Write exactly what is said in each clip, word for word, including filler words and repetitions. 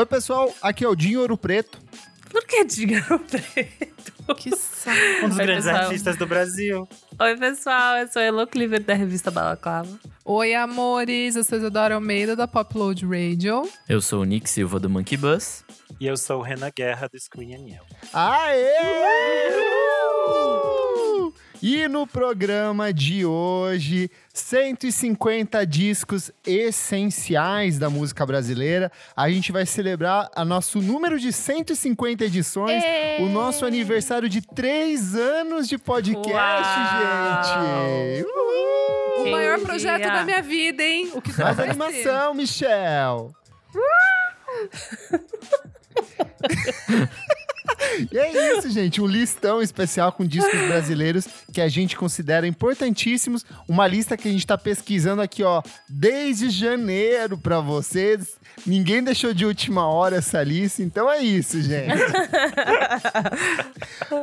Oi, pessoal, aqui é o Dinho Ouro Preto. Por que Dinho Ouro Preto? Que saco. Um dos Oi, grandes pessoal. artistas do Brasil. Oi, pessoal, eu sou a Elo Cliver, da revista Balaclava. Oi, amores, eu sou a Isadora Almeida, da Popload Radio. Eu sou o Nick Silva, do Monkey Bus. E eu sou o Renan Guerra, do Screen Aniel. Aê! Uhul! E no programa de hoje, cento e cinquenta discos essenciais da música brasileira. A gente vai celebrar o nosso número de cento e cinquenta edições, Ei! o nosso aniversário de três anos de podcast, Uau! gente! Uhul! O maior projeto da minha vida, hein? O que faz animação, Michel! E é isso, gente, um listão especial com discos brasileiros que a gente considera importantíssimos. Uma lista que a gente tá pesquisando aqui, ó, desde janeiro pra vocês. Ninguém deixou de última hora essa lista, então é isso, gente.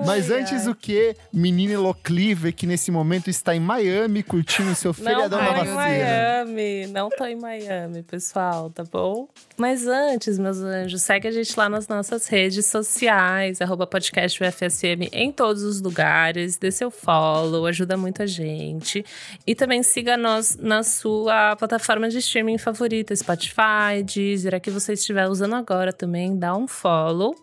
Mas antes o que, menina Elo Cliver, que nesse momento está em Miami curtindo seu feriadão na vacina. Não tô em Miami, não tô em Miami, pessoal, tá bom? Mas antes, meus anjos, segue a gente lá nas nossas redes sociais, arroba podcast U F S M em todos os lugares, dê seu follow, ajuda muito a gente. E também siga nós na sua plataforma de streaming favorita, Spotify, Deezer, a que você estiver usando agora também, dá um follow.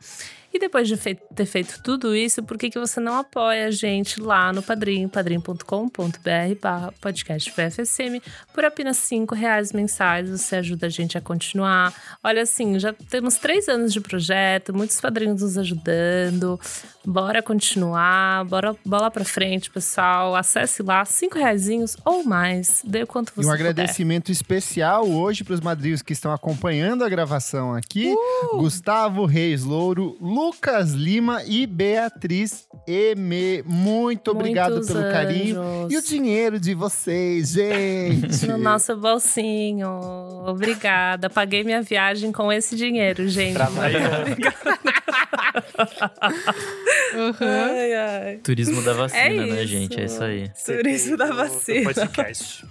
E depois de feito, ter feito tudo isso, por que que você não apoia a gente lá no Padrim, padrim ponto com ponto b r barra podcast P F S M? Por apenas cinco reais mensais, você ajuda a gente a continuar. Olha, assim, já temos três anos de projeto, muitos padrinhos nos ajudando. Bora continuar, bora bola pra frente, pessoal. Acesse lá, cinco reaisinhos ou mais, dê o quanto você puder. E um agradecimento especial hoje pros madrinhos que estão acompanhando a gravação aqui. Uh! Gustavo Reis Louro, Lu Lucas Lima e Beatriz M. Muito obrigado Muitos pelo anjos. carinho. E o dinheiro de vocês, gente. No nosso bolsinho. Obrigada. Paguei minha viagem com esse dinheiro, gente. uhum. ai, ai. Turismo da vacina, é né, gente? É isso aí. Turismo da vacina. Do podcast.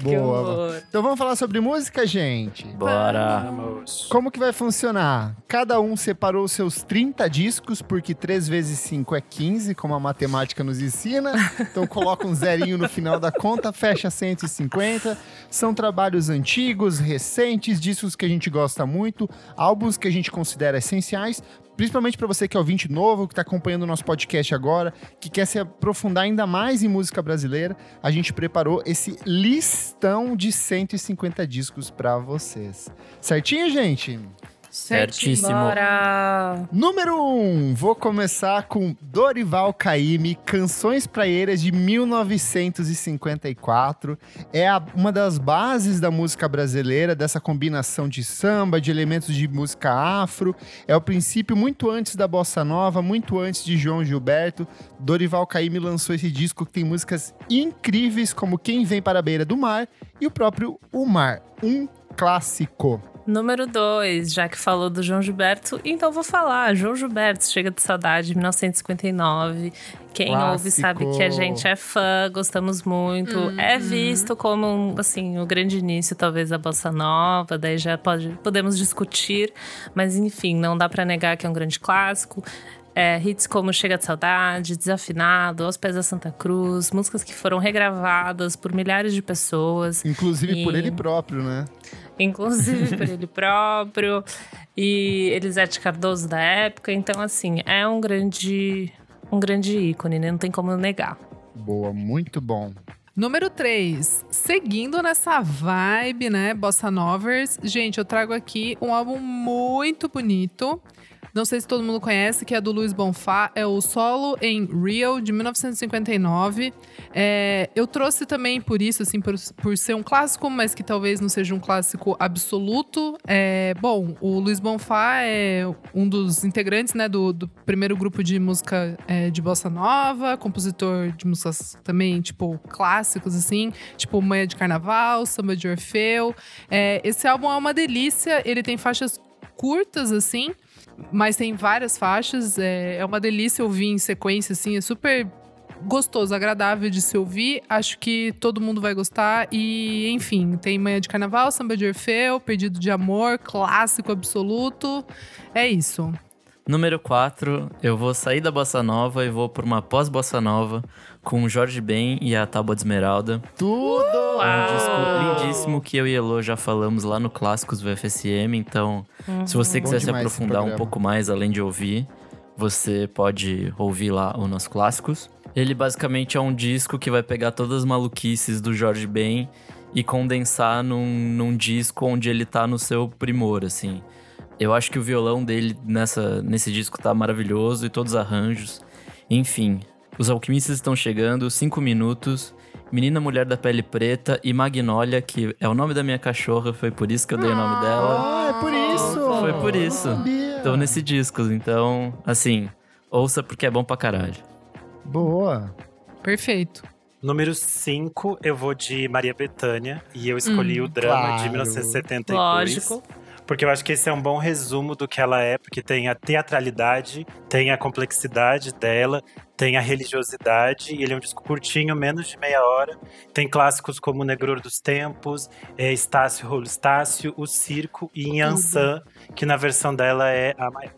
Boa. Então vamos falar sobre música, gente? Bora! Vamos. Como que vai funcionar? Cada um separou seus trinta discos, porque três vezes cinco é quinze, como a matemática nos ensina. Então coloca um zerinho no final da conta, fecha cento e cinquenta. São trabalhos antigos, recentes, discos que a gente gosta muito, álbuns que a gente considera essenciais. Principalmente para você que é ouvinte novo, que está acompanhando o nosso podcast agora, que quer se aprofundar ainda mais em música brasileira, a gente preparou esse listão de cento e cinquenta discos para vocês. Certinho, gente? Certíssimo. Bora. Número um, vou começar com Dorival Caymmi, Canções Praieiras de mil novecentos e cinquenta e quatro. É a, uma das bases da música brasileira, dessa combinação de samba, de elementos de música afro. É o princípio muito antes da Bossa Nova, muito antes de João Gilberto. Dorival Caymmi lançou esse disco que tem músicas incríveis como Quem Vem para a Beira do Mar e o próprio O Mar, um clássico. Número dois, já que falou do João Gilberto, então vou falar. João Gilberto, Chega de Saudade, mil novecentos e cinquenta e nove. Quem Clássico. ouve sabe que a gente é fã, gostamos muito. Uhum. É visto como, um, assim, o grande início, talvez, da Bossa Nova. Daí já pode, podemos discutir. Mas, enfim, não dá pra negar que é um grande clássico. É, hits como Chega de Saudade, Desafinado, Aos Pés da Santa Cruz. Músicas que foram regravadas por milhares de pessoas. Inclusive e... por ele próprio, né? Inclusive por ele próprio e Elisete Cardoso da época. Então, assim, é um grande, um grande ícone, né? Não tem como negar. Boa, muito bom. Número três, seguindo nessa vibe, né, Bossa Novers. Gente, eu trago aqui um álbum muito bonito. Não sei se todo mundo conhece, que é do Luiz Bonfá. É o Solo em Rio, de mil novecentos e cinquenta e nove. É, eu trouxe também por isso, assim, por, por ser um clássico, mas que talvez não seja um clássico absoluto. É, bom, o Luiz Bonfá é um dos integrantes, né, do, do primeiro grupo de música é, de Bossa Nova. Compositor de músicas também, tipo, clássicos, assim. Tipo, Manhã de Carnaval, Samba de Orfeu. É, esse álbum é uma delícia. Ele tem faixas curtas, assim, mas tem várias faixas, é, é uma delícia ouvir em sequência, assim, é super gostoso, agradável de se ouvir. Acho que todo mundo vai gostar. E, enfim, tem Manhã de Carnaval, Samba de Orfeu, Perdido de Amor, clássico absoluto. É isso. Número quatro, eu vou sair da Bossa Nova e vou por uma pós-Bossa Nova com o Jorge Ben e a Tábua de Esmeralda. Tudo! Um disco lindíssimo que eu e Elô já falamos lá no Clássicos do F S M. Então, uhum. se você quiser se aprofundar um pouco mais, além de ouvir, você pode ouvir lá o nosso Clássicos. Ele basicamente é um disco que vai pegar todas as maluquices do Jorge Ben e condensar num, num disco onde ele tá no seu primor, assim. Eu acho que o violão dele nessa, nesse disco tá maravilhoso e todos os arranjos. Enfim, Os Alquimistas Estão Chegando, Cinco Minutos, Menina Mulher da Pele Preta e Magnólia, que é o nome da minha cachorra, foi por isso que eu dei ah, o nome dela. Ah, é por isso! Foi por isso. Estão nesse disco, então, assim, ouça porque é bom pra caralho. Boa! Perfeito. Número cinco, eu vou de Maria Bethânia e eu escolhi hum, o drama claro. de mil novecentos e setenta e dois. Lógico. Porque eu acho que esse é um bom resumo do que ela é, porque tem a teatralidade, tem a complexidade dela, tem a religiosidade, e ele é um disco curtinho, menos de meia hora. Tem clássicos como Negror dos Tempos, é, Estácio, Rolo Estácio, O Circo e Inhansã, que na versão dela é a maior.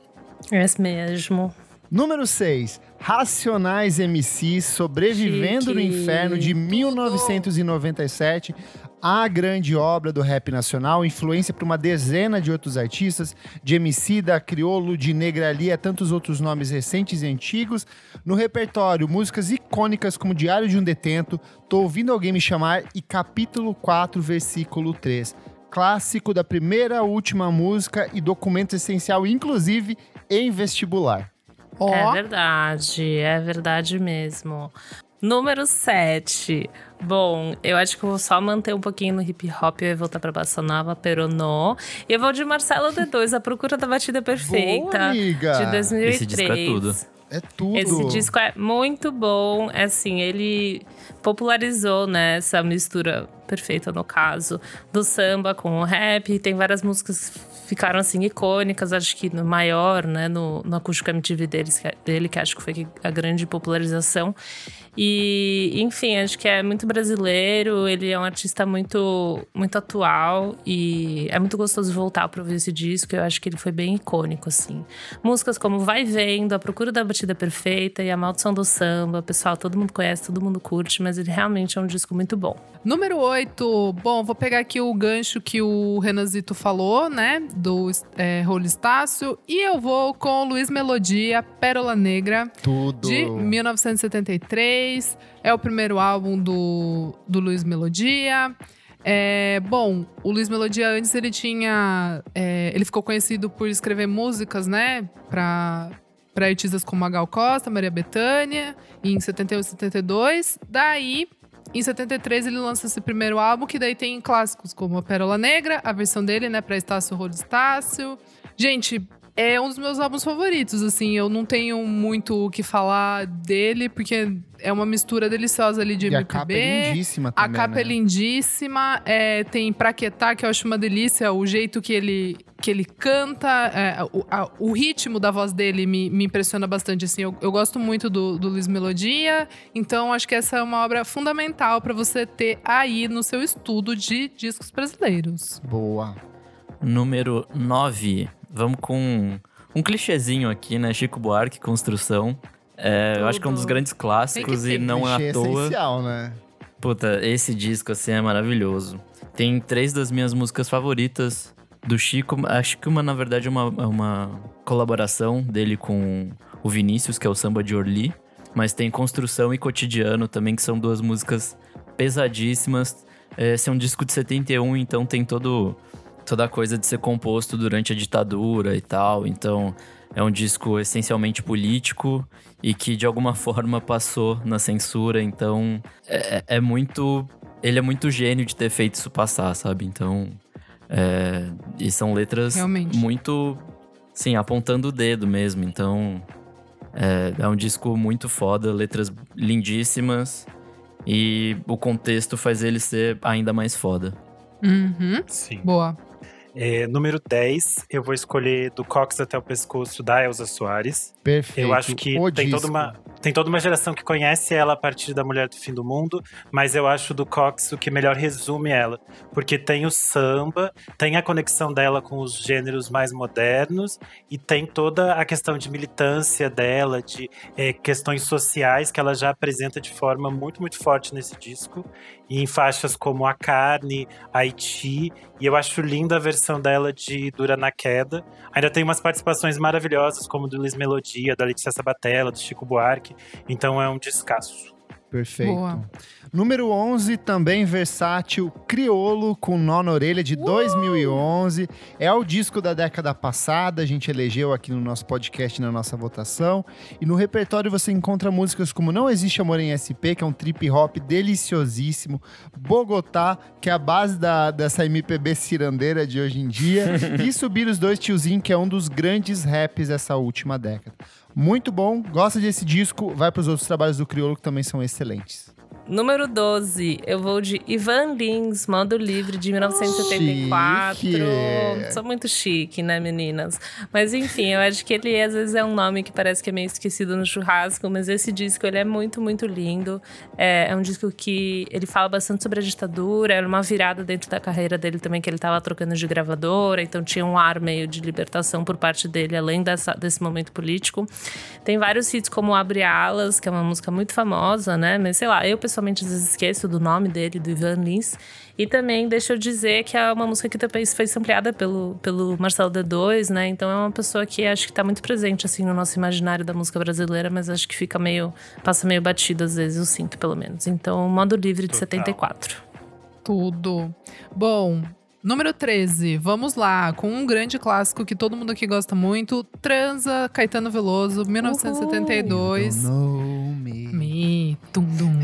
É isso mesmo. Número seis, Racionais M Cs, Sobrevivendo Chique. No Inferno, de mil novecentos e noventa e sete. A grande obra do rap nacional, influência para uma dezena de outros artistas, de Emicida, Criolo, de Negra Lia, tantos outros nomes recentes e antigos. No repertório, músicas icônicas como Diário de um Detento, Tô Ouvindo Alguém Me Chamar e Capítulo quatro, versículo três. Clássico da primeira à última música e documento essencial, inclusive, em vestibular. Oh. É verdade, é verdade mesmo. Número sete. Bom, eu acho que eu vou só manter um pouquinho no hip hop e voltar pra Bossa Nova, Peronó. E eu vou de Marcelo D dois, A Procura da Batida Perfeita. Boa, amiga. De dois mil e três. Esse disco é tudo. É tudo. Esse disco é muito bom. Assim, ele popularizou, né, essa mistura perfeita, no caso, do samba com o rap. Tem várias músicas que ficaram, assim, icônicas. Acho que no maior, né, no, no acústico M T V deles, dele, que acho que foi a grande popularização. E, enfim, acho que é muito brasileiro. Ele é um artista muito, muito atual. E é muito gostoso voltar para ouvir esse disco. Eu acho que ele foi bem icônico, assim. Músicas como Vai Vendo, A Procura da Batida Perfeita e A Maldição do Samba. Pessoal, todo mundo conhece, todo mundo curte. Mas ele realmente é um disco muito bom. Número oito. Bom, vou pegar aqui o gancho que o Renanzito falou, né? Do é, Rolo Estácio. E eu vou com Luiz Melodia, Pérola Negra. Tudo. De mil novecentos e setenta e três. É o primeiro álbum do, do Luiz Melodia. É, bom, o Luiz Melodia antes ele tinha... É, ele ficou conhecido por escrever músicas, né? Pra... para artistas como a Gal Costa, Maria Bethânia, em setenta e um e setenta e dois. Daí, em setenta e três, ele lança esse primeiro álbum, que daí tem clássicos como A Pérola Negra, a versão dele, né, para Estácio, Rolo Estácio. Gente, é um dos meus álbuns favoritos, assim, eu não tenho muito o que falar dele, porque é uma mistura deliciosa ali de M P B. E a capa é lindíssima também, A capa né? é lindíssima, é, tem Praquetá, que eu acho uma delícia, o jeito que ele... que ele canta, é, o, a, o ritmo da voz dele me, me impressiona bastante, assim, eu, eu gosto muito do, do Luiz Melodia, então acho que essa é uma obra fundamental para você ter aí no seu estudo de discos brasileiros. Boa! Número nove, vamos com um, um clichêzinho aqui, né, Chico Buarque, Construção, é, eu acho que é um dos grandes clássicos e não é à toa. Essencial, né? Puta, esse disco, assim, é maravilhoso. Tem três das minhas músicas favoritas do Chico, acho que uma, na verdade, é uma, uma colaboração dele com o Vinícius, que é o Samba de Orly. Mas tem Construção e Cotidiano também, que são duas músicas pesadíssimas. Esse é um disco de setenta e um, então tem todo, toda a coisa de ser composto durante a ditadura e tal. Então é um disco essencialmente político e que, de alguma forma, passou na censura. Então é, é muito... Ele é muito gênio de ter feito isso passar, sabe? Então... É, e são letras realmente muito, sim, apontando o dedo mesmo. Então, é, é um disco muito foda, letras lindíssimas. E o contexto faz ele ser ainda mais foda. Uhum, sim. Boa. É, número dez, eu vou escolher Do Cox Até o Pescoço, da Elza Soares. Perfeito. Eu acho que o tem disco. toda uma... tem toda uma geração que conhece ela a partir da Mulher do Fim do Mundo, mas eu acho do Cox o que melhor resume ela, porque tem o samba, tem a conexão dela com os gêneros mais modernos e tem toda a questão de militância dela, de é, questões sociais que ela já apresenta de forma muito, muito forte nesse disco, e em faixas como A Carne, Haiti, e eu acho linda a versão dela de Dura na Queda. Ainda tem umas participações maravilhosas, como do Luiz Melodia, da Letícia Sabatella, do Chico Buarque, então é um descasso. Perfeito. Boa. Número onze, também versátil, Criolo, com Nó na Orelha, de Uou! dois mil e onze. É o disco da década passada, a gente elegeu aqui no nosso podcast, na nossa votação. E no repertório você encontra músicas como Não Existe Amor em S P, que é um trip hop deliciosíssimo. Bogotá, que é a base da, dessa M P B cirandeira de hoje em dia. E Subir os Dois Tiozinhos, que é um dos grandes raps dessa última década. Muito bom, gosta desse disco, vai para os outros trabalhos do Criolo, que também são excelentes. Número doze, eu vou de Ivan Lins, Modo Livre, de mil novecentos e setenta e quatro. Chique. Sou muito chique, né, meninas? Mas enfim, eu acho que ele às vezes é um nome que parece que é meio esquecido no churrasco, mas esse disco, ele é muito, muito lindo. É, é um disco que ele fala bastante sobre a ditadura, era uma virada dentro da carreira dele também, que ele estava trocando de gravadora, então tinha um ar meio de libertação por parte dele, além dessa, desse momento político. Tem vários hits como Abre Alas, que é uma música muito famosa, né? Mas sei lá, eu pessoalmente Somente às vezes esqueço do nome dele, do Ivan Lins. E também, deixa eu dizer, que é uma música que também foi sampleada pelo, pelo Marcelo D dois, né? Então é uma pessoa que acho que tá muito presente, assim, no nosso imaginário da música brasileira, mas acho que fica meio... passa meio batido, às vezes, eu sinto, pelo menos. Então, Modo Livre, de Total. setenta e quatro. Tudo. Bom, número treze, vamos lá, com um grande clássico que todo mundo aqui gosta muito, Transa, Caetano Veloso, mil novecentos e setenta e dois. You don't know me. Me, tum, dum.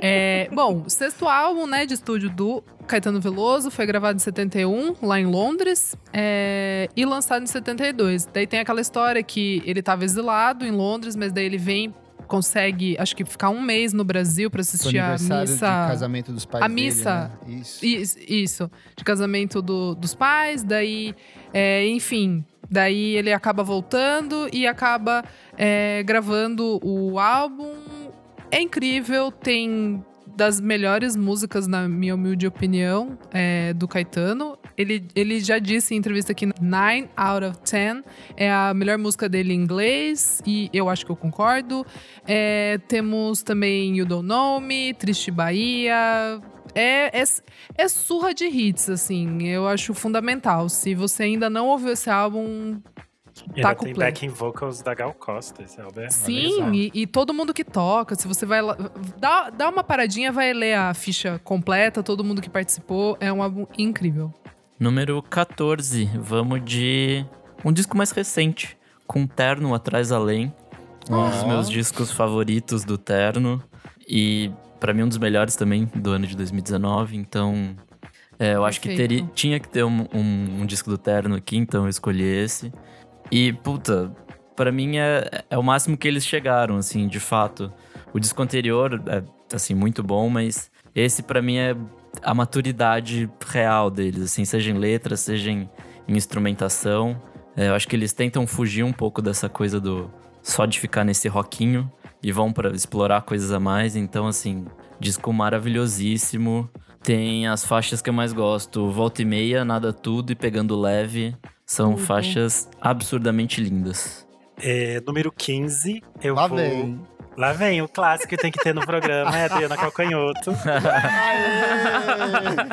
É, bom, sexto álbum, né, de estúdio do Caetano Veloso, foi gravado em setenta e um, lá em Londres, é, e lançado em setenta e dois. Daí tem aquela história que ele estava exilado em Londres, mas daí ele vem, consegue, acho que ficar um mês no Brasil pra assistir a missa. Aniversário de casamento dos pais. A missa. Dele, né? Isso. Isso, de casamento do, dos pais, daí, é, enfim. Daí ele acaba voltando e acaba é, gravando o álbum. É incrível, tem das melhores músicas, na minha humilde opinião, é, do Caetano. Ele, ele já disse em entrevista que nine out of ten é a melhor música dele em inglês, e eu acho que eu concordo. É, temos também You Don't Know Me, Triste Bahia. É, é, é surra de hits, assim, eu acho fundamental. Se você ainda não ouviu esse álbum... E tá, tem backing vocals da Gal Costa, esse álbum é Sim, e, e todo mundo que toca. Se você vai lá, dá, dá uma paradinha, vai ler a ficha completa, todo mundo que participou. É um álbum incrível. Número catorze, vamos de um disco mais recente, com Terno, Atrás Além. Oh. Um dos meus discos favoritos do Terno. E pra mim um dos melhores também do ano de dois mil e dezenove, então... É, eu Perfeito. Acho que teria, tinha que ter um, um, um disco do Terno aqui, então eu escolhi esse. E, puta, pra mim é, é o máximo que eles chegaram, assim, de fato. O disco anterior é, assim, muito bom, mas esse pra mim é a maturidade real deles, assim, seja em letras, seja em, em instrumentação. É, eu acho que eles tentam fugir um pouco dessa coisa do só de ficar nesse rockinho e vão pra explorar coisas a mais. Então, assim, disco maravilhosíssimo. Tem as faixas que eu mais gosto, Volta e Meia, Nada Tudo e Pegando Leve. São uhum. faixas absurdamente lindas. É, número quinze, eu Lá vou... Vem. Lá vem, o clássico que tem que ter no programa é Adriana Calcanhoto.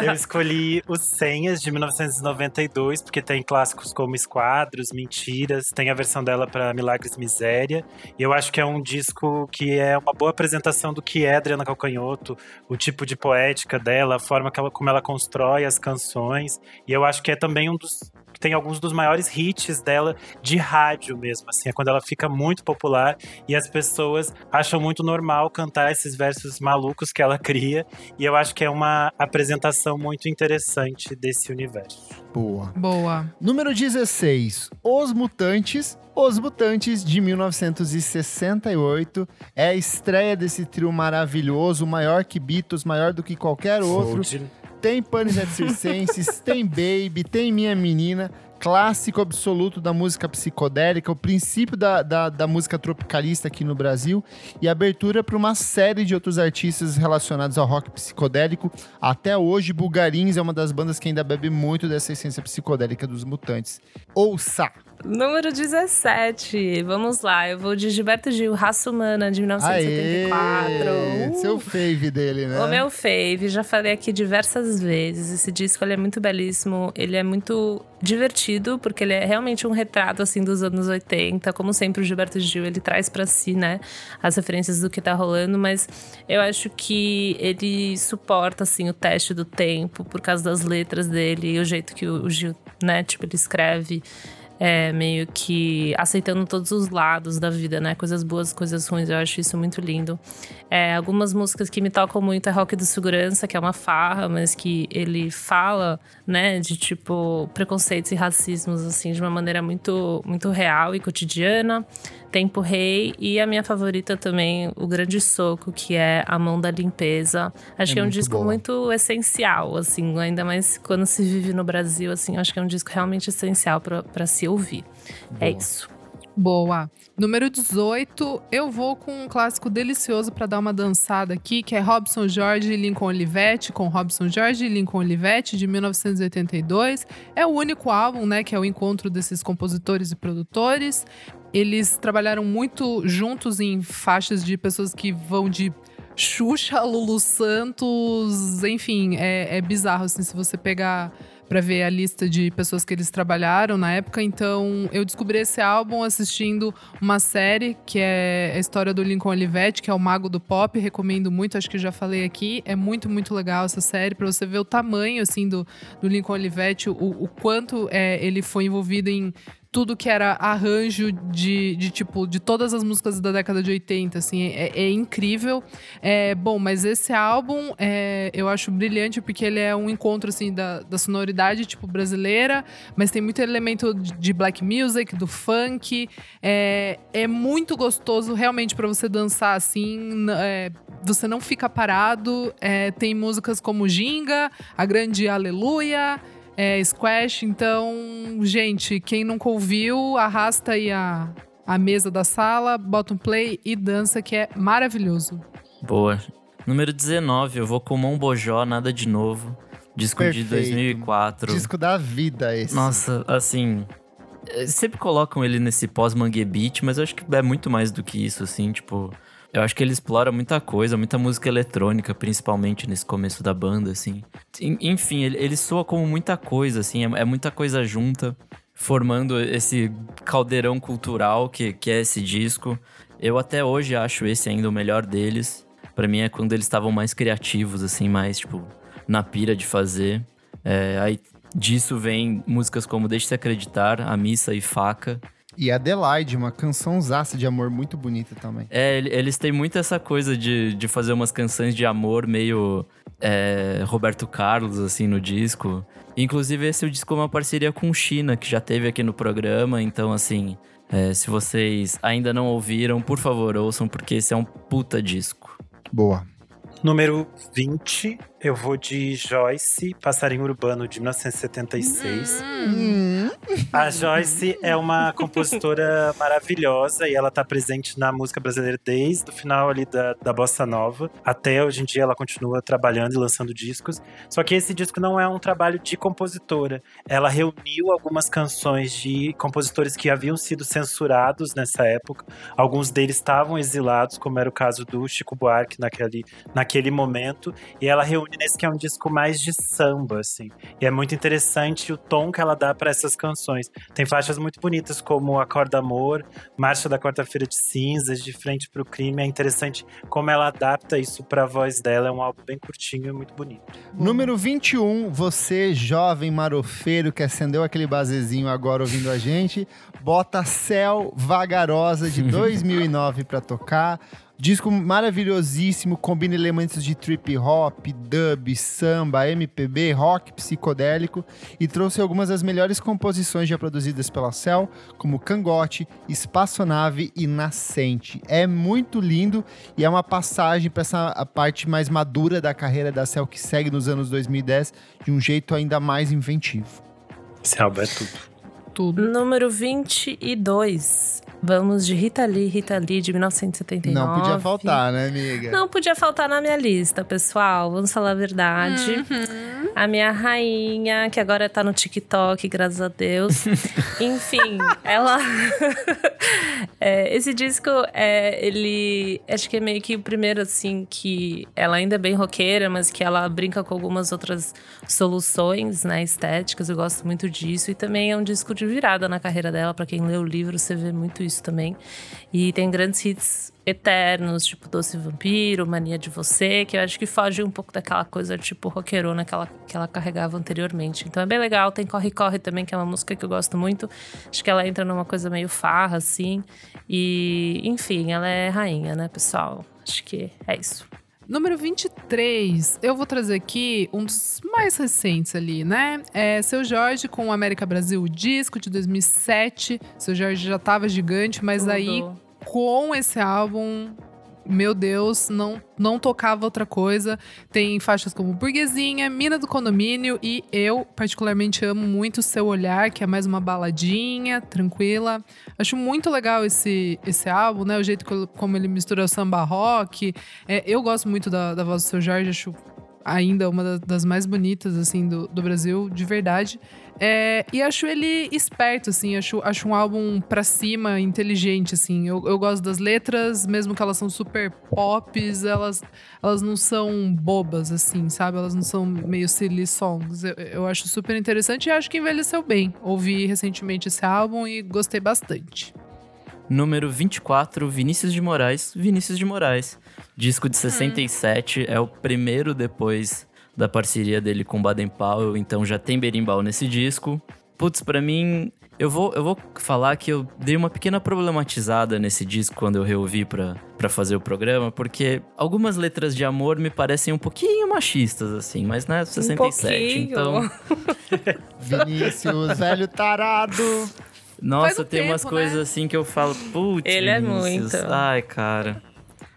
Eu escolhi Os Senhas, de mil novecentos e noventa e dois, porque tem clássicos como Esquadros, Mentiras, tem a versão dela para Milagres e Miséria. E eu acho que é um disco que é uma boa apresentação do que é Adriana Calcanhoto, o tipo de poética dela, a forma que ela, como ela constrói as canções. E eu acho que é também um dos... tem alguns dos maiores hits dela de rádio mesmo, assim, é quando ela fica muito popular e as pessoas acham muito normal cantar esses versos malucos que ela cria, e eu acho que é uma apresentação muito interessante desse universo. Boa. Boa. Número dezesseis, Os Mutantes. Os Mutantes, de mil novecentos e sessenta e oito, é a estreia desse trio maravilhoso, maior que Beatles, maior do que qualquer outro. Fold. Tem Panis et Circenses, tem Baby, tem Minha Menina. clássico absoluto da música psicodélica, o princípio da, da, da música tropicalista aqui no Brasil e abertura para uma série de outros artistas relacionados ao rock psicodélico. Até hoje, Bugarins é uma das bandas que ainda bebe muito dessa essência psicodélica dos Mutantes. Ouça! Número dezessete, vamos lá, eu vou de Gilberto Gil, Raça Humana, de mil novecentos e setenta e quatro. Aê, uh, seu fave dele, né? O meu fave, já falei aqui diversas vezes, esse disco ele é muito belíssimo, ele é muito divertido, porque ele é realmente um retrato assim, dos anos oitenta, como sempre o Gilberto Gil, ele traz pra si, né, as referências do que tá rolando, mas eu acho que ele suporta, assim, o teste do tempo, por causa das letras dele, e o jeito que o Gil, né, tipo, ele escreve, é, meio que aceitando todos os lados da vida, né? Coisas boas, coisas ruins, eu acho isso muito lindo. É, algumas músicas que me tocam muito é Rock do Segurança, que é uma farra, mas que ele fala, né, de tipo, preconceitos e racismos, assim, de uma maneira muito, muito real e cotidiana. Tempo Rei e a minha favorita também, O Grande Soco, que é A Mão da Limpeza. Acho é que é um disco boa. Muito essencial, assim, ainda mais quando se vive no Brasil, assim, acho que é um disco realmente essencial pra, pra se ouvir. Boa. É isso. Boa. Número dezoito, eu vou com um clássico delicioso pra dar uma dançada aqui, que é Robson Jorge e Lincoln Olivetti, com Robson Jorge e Lincoln Olivetti, de mil novecentos e oitenta e dois. É o único álbum, né, que é o encontro desses compositores e produtores. Eles trabalharam muito juntos em faixas de pessoas que vão de Xuxa, Lulu Santos, enfim, é, é bizarro, assim, se você pegar pra ver a lista de pessoas que eles trabalharam na época. Então, eu descobri esse álbum assistindo uma série que é a história do Lincoln Olivetti, que é o Mago do Pop, recomendo muito, acho que já falei aqui, é muito, muito legal essa série, pra você ver o tamanho, assim, do, do Lincoln Olivetti, o, o quanto é, ele foi envolvido em tudo que era arranjo de, de, tipo, de todas as músicas da década de oitenta, assim, é, é incrível. É, bom, mas esse álbum é, eu acho brilhante, porque ele é um encontro, assim, da, da sonoridade, tipo, brasileira, mas tem muito elemento de black music, do funk, é, é muito gostoso, realmente, pra você dançar, assim, é, você não fica parado, é, tem músicas como Ginga, A Grande Aleluia, é, Squash, então, gente, quem nunca ouviu, arrasta aí a, a mesa da sala, bota um play e dança, que é maravilhoso. Boa. Número dezenove, eu vou com Mão Bojó, Nada de Novo, disco Perfeito. De dois mil e quatro. Disco da vida esse. Nossa, assim, sempre colocam ele nesse pós-Mangue Beat, mas eu acho que é muito mais do que isso, assim, tipo... Eu acho que ele explora muita coisa, muita música eletrônica, principalmente nesse começo da banda, assim. Enfim, ele, ele soa como muita coisa, assim, é, é muita coisa junta, formando esse caldeirão cultural que, que é esse disco. Eu até hoje acho esse ainda o melhor deles. Pra mim é quando eles estavam mais criativos, assim, mais, tipo, na pira de fazer. É, aí disso vem músicas como Deixe-se Acreditar, A Missa e Faca. E Adelaide, uma cançãozaça de amor muito bonita também. É, eles têm muito essa coisa de, de fazer umas canções de amor meio é, Roberto Carlos, assim, no disco. Inclusive, esse disco é uma parceria com China, que já teve aqui no programa. Então, assim, é, se vocês ainda não ouviram, por favor, ouçam, porque esse é um puta disco. Boa. Número vinte, eu vou de Joyce, Passarinho Urbano, de mil novecentos e setenta e seis. Hum. A Joyce é uma compositora maravilhosa e ela tá presente na música brasileira desde o final ali da, da Bossa Nova. Até hoje em dia ela continua trabalhando e lançando discos. Só que esse disco não é um trabalho de compositora. Ela reuniu algumas canções de compositores que haviam sido censurados nessa época. Alguns deles estavam exilados, como era o caso do Chico Buarque naquele... naquele aquele momento, e ela reúne nesse que é um disco mais de samba, assim. E é muito interessante o tom que ela dá para essas canções. Tem faixas muito bonitas como Acorda Amor, Marcha da Quarta-feira de Cinzas, De Frente para o Crime. É interessante como ela adapta isso para a voz dela. É um álbum bem curtinho e muito bonito. Número vinte e um, você, jovem marofeiro que acendeu aquele basezinho agora ouvindo a gente, bota Céu Vagarosa, de dois mil e nove para tocar. Disco maravilhosíssimo, combina elementos de trip hop, dub, samba, M P B, rock psicodélico e trouxe algumas das melhores composições já produzidas pela Céu, como Cangote, Espaçonave e Nascente. É muito lindo e é uma passagem para essa parte mais madura da carreira da Céu, que segue nos anos dois mil e dez de um jeito ainda mais inventivo. Céu é tudo. tudo. Número vinte e dois. Vamos de Rita Lee, Rita Lee de mil novecentos e setenta e nove. Não podia faltar, né, amiga? Não podia faltar na minha lista, pessoal. Vamos falar a verdade. Uhum. A minha rainha, que agora tá no TikTok, graças a Deus. Enfim, ela... é, esse disco, é, ele... acho que é meio que o primeiro, assim, que ela ainda é bem roqueira, mas que ela brinca com algumas outras soluções, né, estéticas. Eu gosto muito disso. E também é um disco de virada na carreira dela. Pra quem lê o livro, você vê muito isso. Isso também. E tem grandes hits eternos, tipo Doce Vampiro, Mania de Você, que eu acho que foge um pouco daquela coisa tipo roqueirona que ela, que ela carregava anteriormente. Então é bem legal. Tem Corre Corre também, que é uma música que eu gosto muito. Acho que ela entra numa coisa meio farra, assim. E, enfim, ela é rainha, né, pessoal? Acho que é isso. Número vinte e três, eu vou trazer aqui um dos mais recentes ali, né? É Seu Jorge com América Brasil, o disco de dois mil e sete. Seu Jorge já tava gigante, mas Tudo. aí com esse álbum, meu Deus, não, não tocava outra coisa. Tem faixas como Burguesinha, Mina do Condomínio e eu particularmente amo muito Seu Olhar, que é mais uma baladinha, tranquila. Acho muito legal esse, esse álbum, né? O jeito que, como ele mistura o samba rock. É, eu gosto muito da, da voz do Seu Jorge, acho ainda uma das mais bonitas, assim, do, do Brasil, de verdade. É, e acho ele esperto, assim, acho, acho um álbum pra cima, inteligente, assim. Eu, eu gosto das letras, mesmo que elas são super pops, elas, elas não são bobas, assim, sabe? Elas não são meio silly songs. Eu, eu acho super interessante e acho que envelheceu bem. Ouvi recentemente esse álbum e gostei bastante. Número vinte e quatro, Vinícius de Moraes, Vinícius de Moraes. Disco de sessenta e sete, hum. é o primeiro depois da parceria dele com Baden Powell, então já tem berimbau nesse disco. Putz, pra mim, eu vou, eu vou falar que eu dei uma pequena problematizada nesse disco quando eu reouvi pra, pra fazer o programa, porque algumas letras de amor me parecem um pouquinho machistas, assim, mas não é sessenta e sete, um então... Vinícius, velho tarado... Nossa, um tem tempo, umas coisas, né, assim que eu falo, putz, ele é muito. Ai, cara.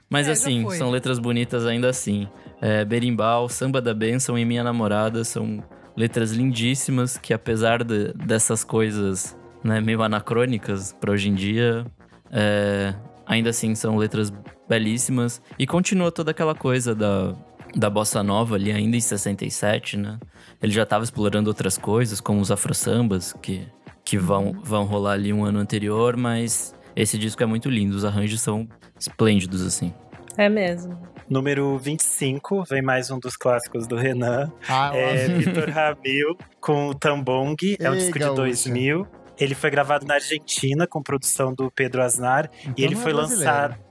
Mas é, assim, são letras bonitas ainda assim. É, Berimbau, Samba da Bênção e Minha Namorada são letras lindíssimas que, apesar de, dessas coisas, né, meio anacrônicas pra hoje em dia, é, ainda assim são letras belíssimas. E continua toda aquela coisa da... da bossa nova ali, ainda em sessenta e sete, né? Ele já tava explorando outras coisas, como os afro-sambas, que, que vão, vão rolar ali um ano anterior, mas esse disco é muito lindo, os arranjos são esplêndidos, assim. É mesmo. Número vinte e cinco, vem mais um dos clássicos do Renan, ah, é Vitor Ramil com o Tambong, é um disco de dois mil. Ele foi gravado na Argentina, com produção do Pedro Aznar, então, e ele foi brasileiro. lançado...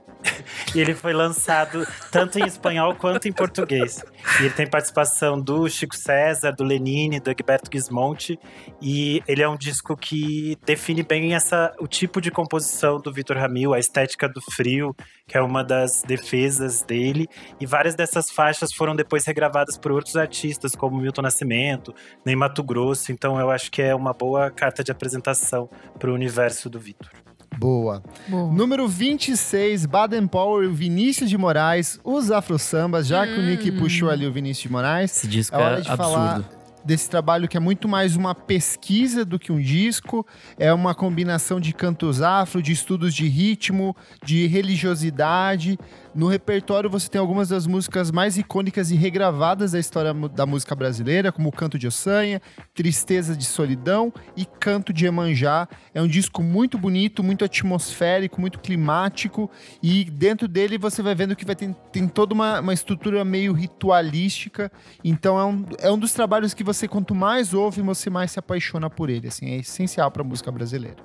E ele foi lançado tanto em espanhol quanto em português. E ele tem participação do Chico César, do Lenine, do Egberto Gismonti. E ele é um disco que define bem essa, o tipo de composição do Vitor Ramil, a estética do frio, que é uma das defesas dele. E várias dessas faixas foram depois regravadas por outros artistas, como Milton Nascimento, Ney Mato Grosso. Então eu acho que é uma boa carta de apresentação para o universo do Vitor. Boa. Boa. Número vinte e seis, Baden Powell, Vinícius de Moraes, os afro-sambas, já hum. que o Nick puxou ali o Vinícius de Moraes. Esse disco é hora de absurdo. Falar desse trabalho que é muito mais uma pesquisa do que um disco, é uma combinação de cantos afro, de estudos de ritmo, de religiosidade. No repertório você tem algumas das músicas mais icônicas e regravadas da história da música brasileira, como Canto de Ossanha, Tristeza de Solidão e Canto de Iemanjá. É um disco muito bonito, muito atmosférico, muito climático, e dentro dele você vai vendo que vai ter, tem toda uma, uma estrutura meio ritualística. Então é um, é um dos trabalhos que você, quanto mais ouve, você mais se apaixona por ele, assim, é essencial para a música brasileira.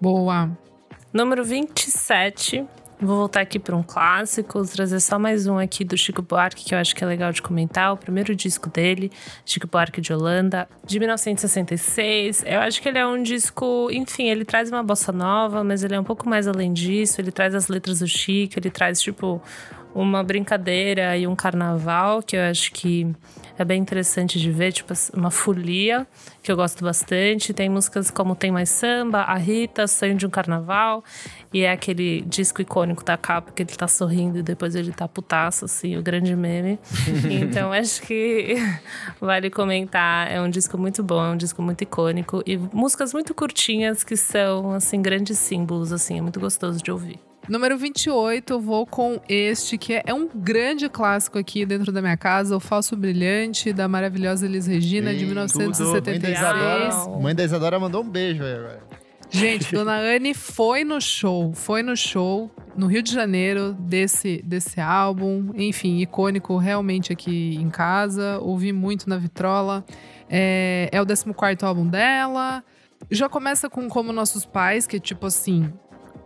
Boa! Número vinte e sete... Vou voltar aqui para um clássico, vou trazer só mais um aqui do Chico Buarque, que eu acho que é legal de comentar, o primeiro disco dele, Chico Buarque de Holanda, de mil novecentos e sessenta e seis. Eu acho que ele é um disco, enfim, ele traz uma bossa nova, mas ele é um pouco mais além disso, ele traz as letras do Chico, ele traz, tipo, uma brincadeira e um carnaval, que eu acho que é bem interessante de ver, tipo uma folia, que eu gosto bastante. Tem músicas como Tem Mais Samba, A Rita, Sonho de um Carnaval, e é aquele disco icônico da capa que ele tá sorrindo e depois ele tá putaço, assim, o grande meme. Então acho que vale comentar, é um disco muito bom, é um disco muito icônico, e músicas muito curtinhas que são, assim, grandes símbolos, assim, é muito gostoso de ouvir. Número vinte e oito, eu vou com este, que é um grande clássico aqui dentro da minha casa, o Falso Brilhante, da maravilhosa Elis Regina, Ei, de mil novecentos e setenta e seis. Mãe da, Mãe da Isadora mandou um beijo aí, velho. Gente, Dona Anne foi no show, foi no show, no Rio de Janeiro, desse, desse álbum. Enfim, icônico realmente aqui em casa, ouvi muito na vitrola. É, é o décimo quarto álbum dela. Já começa com Como Nossos Pais, que é tipo assim...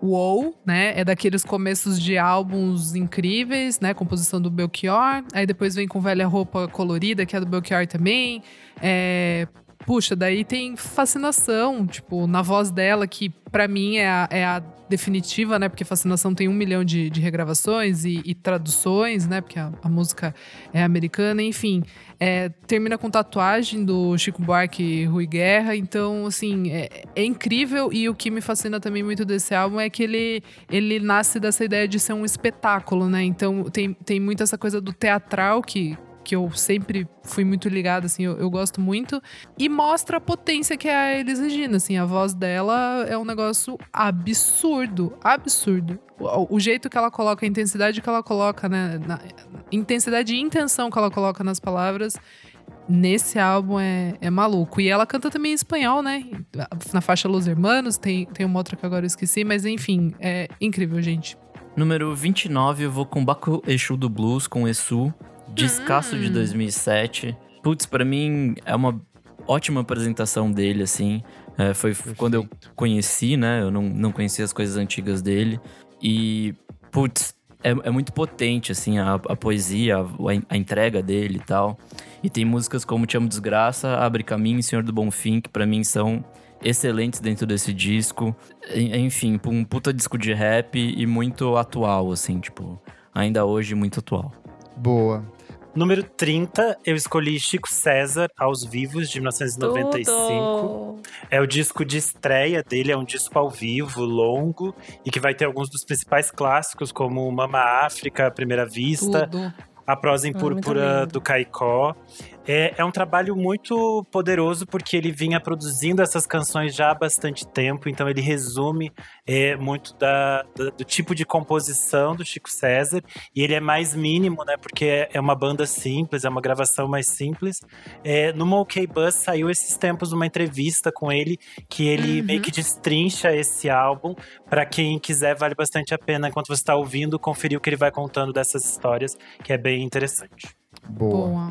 Uou, né? É daqueles começos de álbuns incríveis, né? Composição do Belchior. Aí depois vem com Velha Roupa Colorida, que é do Belchior também. É... Puxa, daí tem Fascinação, tipo, na voz dela, que pra mim é a, é a definitiva, né? Porque Fascinação tem um milhão de, de regravações e, e traduções, né? Porque a, a música é americana, enfim. É, termina com Tatuagem, do Chico Buarque e Rui Guerra. Então, assim, é, é incrível. E o que me fascina também muito desse álbum é que ele, ele nasce dessa ideia de ser um espetáculo, né? Então, tem, tem muito essa coisa do teatral que... que eu sempre fui muito ligada, assim, eu, eu gosto muito. E mostra a potência que é a Elis Regina, assim, a voz dela é um negócio absurdo, absurdo. O, o jeito que ela coloca, a intensidade que ela coloca, né, na, intensidade e intenção que ela coloca nas palavras, nesse álbum é, é maluco. E ela canta também em espanhol, né, na faixa Los Hermanos, tem, tem uma outra que agora eu esqueci, mas enfim, é incrível, gente. Número vinte e nove, eu vou com Baco Exu do Blues, com Exu. Descasso hum. de dois mil e sete. Putz, pra mim é uma ótima apresentação dele, assim. É, foi Perfeito. Quando eu conheci, né? Eu não, não conhecia as coisas antigas dele. E, putz, é, é muito potente, assim, a, a poesia, a, a entrega dele e tal. E tem músicas como Te Amo Desgraça, Abre Caminho e Senhor do Bom Fim, que pra mim são excelentes dentro desse disco. Enfim, um puta disco de rap e muito atual, assim, tipo, ainda hoje muito atual. Boa. Número trinta, eu escolhi Chico César, Aos Vivos, de mil novecentos e noventa e cinco. Tudo. É o disco de estreia dele, é um disco ao vivo, longo, e que vai ter alguns dos principais clássicos, como Mama África, à Primeira Vista, Tudo. A Prosa em Púrpura, do Caicó. É, é um trabalho muito poderoso, porque ele vinha produzindo essas canções já há bastante tempo, então ele resume é, muito da, da, do tipo de composição do Chico César, e ele é mais mínimo, né, porque é, é uma banda simples, é uma gravação mais simples. É, numa OK Buzz saiu esses tempos uma entrevista com ele, que ele uhum. meio que destrincha esse álbum. Pra quem quiser, vale bastante a pena, enquanto você tá ouvindo, conferir o que ele vai contando dessas histórias, que é bem interessante. Boa. Boa.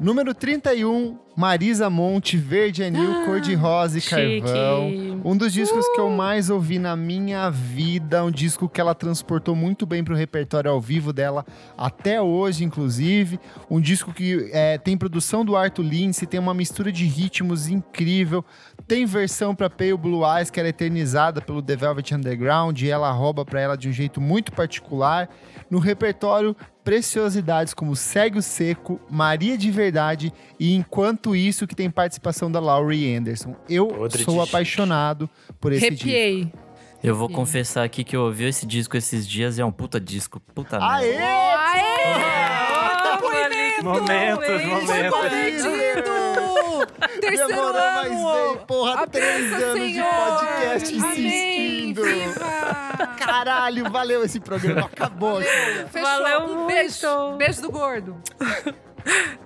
Número trinta e um, Marisa Monte, Verde Anil, ah, Cor de Rosa e chique. Carvão. Um dos discos uh. que eu mais ouvi na minha vida. Um disco que ela transportou muito bem pro repertório ao vivo dela, até hoje, inclusive. Um disco que é, tem produção do Arthur Lins, tem uma mistura de ritmos incrível. Tem versão pra Pale Blue Eyes, que era eternizada pelo The Velvet Underground, e ela rouba pra ela de um jeito muito particular. No repertório, preciosidades como Segue o Seco, Maria de Verdade e Enquanto Isso, que tem participação da Laurie Anderson. Eu Podre sou apaixonado gente. Por esse Repiei. Disco. Eu vou Repiei. Confessar aqui que eu ouvi esse disco esses dias e é um puta disco. Puta merda. Aê! Aê! Momentos, momentos. Terceiro Demorou, ano! Mas bem, porra, a três pensa, anos senhor. De podcast insistindo! Amém, caralho, valeu esse programa, acabou! Valeu, fechou. Valeu um muito. Beijo! Beijo do gordo!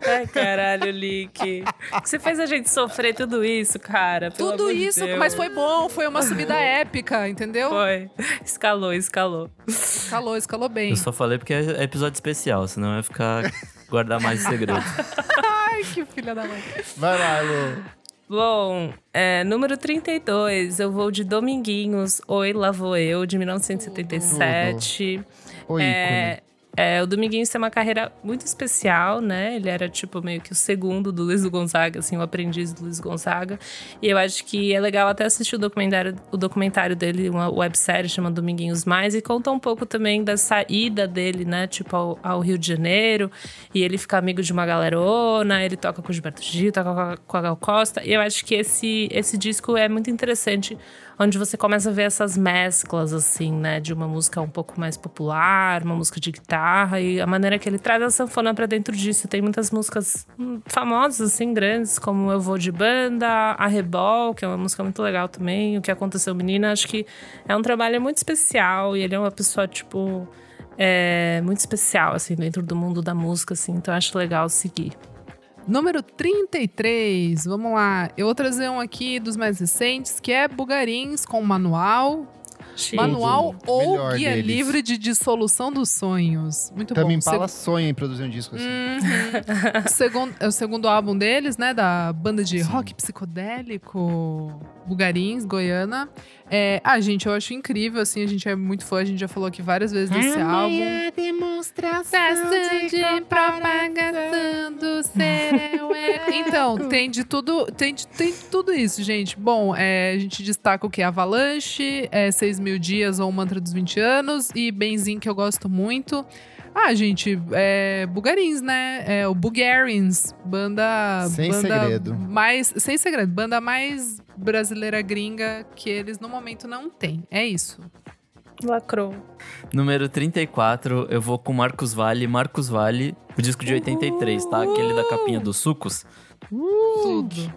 Ai, caralho, Lick. Você fez a gente sofrer tudo isso, cara. Pelo tudo isso, Deus. Mas foi bom. Foi uma subida épica, entendeu? Foi. Escalou, escalou. Escalou, escalou bem. Eu só falei porque é episódio especial, senão ia ficar... Guardar mais segredo. Ai, que filha da mãe. Vai lá, Lu. Bom, é, número trinta e dois, eu vou de Dominguinhos, Oi, Lá Vou Eu, de mil novecentos e setenta e sete. Oi, é, É, o Dominguinhos tem uma carreira muito especial, né? Ele era, tipo, meio que o segundo do Luiz Gonzaga, assim, o aprendiz do Luiz Gonzaga. E eu acho que é legal até assistir o documentário, o documentário dele, uma websérie chamada Dominguinhos Mais, e conta um pouco também da saída dele, né? Tipo, ao, ao Rio de Janeiro. E ele fica amigo de uma galerona, ele toca com o Gilberto Gil, toca com a Gal Costa. E eu acho que esse, esse disco é muito interessante, onde você começa a ver essas mesclas, assim, né? De uma música um pouco mais popular, uma música de guitarra, e a maneira que ele traz a sanfona pra dentro disso. Tem muitas músicas famosas, assim, grandes, como Eu Vou de Banda, A Rebol, que é uma música muito legal também, O Que Aconteceu Menina. Acho que é um trabalho muito especial, e ele é uma pessoa, tipo, é, muito especial, assim, dentro do mundo da música, assim. Então acho legal seguir. Número trinta e três, vamos lá. Eu vou trazer um aqui dos mais recentes, que é Bugarins, com Manual. Chique. Manual ou Melhor Guia deles. Livre de Dissolução dos Sonhos. Muito Também bom. Também fala Se... sonha em produzir um disco assim. Uhum. o segundo, é o segundo álbum deles, né? Da banda de Sim. rock psicodélico Bugarins, Goiânia. É, ah, gente, eu acho incrível, assim, a gente é muito fã, a gente já falou aqui várias vezes desse a álbum. A demonstração de, de propagação do céu é... Então, tem de tudo, tem de, tem de tudo isso, gente. Bom, é, a gente destaca o que? Avalanche, é, Seis Mil Dias ou O Mantra dos vinte anos e Benzinho, que eu gosto muito. Ah, gente, é, Bugarins, né? É, o Bugarins, banda... Sem banda segredo. Mais, sem segredo, banda mais... brasileira gringa, que eles no momento não tem. É isso. Lacrou. Número trinta e quatro, eu vou com Marcos Valle. Marcos Valle, o disco de oitenta e três, tá? Aquele da capinha dos sucos. Uh! Tudo.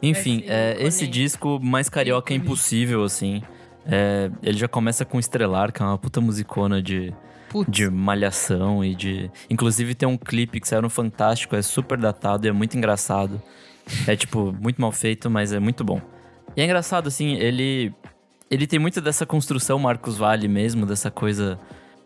Enfim, é, esse disco mais carioca é impossível, assim. É, ele já começa com Estrelar, que é uma puta musicona de... Putz. De malhação e de... Inclusive tem um clipe que saiu no Fantástico, é super datado e é muito engraçado. É, tipo, muito mal feito, mas é muito bom. E é engraçado, assim, ele... Ele tem muito dessa construção Marcos Valle mesmo, dessa coisa...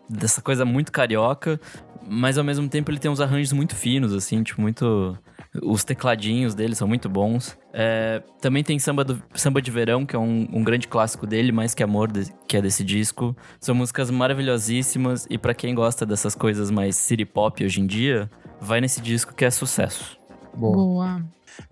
Dessa coisa muito carioca, mas ao mesmo tempo ele tem uns arranjos muito finos, assim, tipo, muito... Os tecladinhos dele são muito bons. É, também tem Samba, do, Samba de Verão, que é um, um grande clássico dele, Mais Que Amor, de, que é desse disco. São músicas maravilhosíssimas, e pra quem gosta dessas coisas mais city pop hoje em dia, vai nesse disco que é sucesso. Boa. Boa.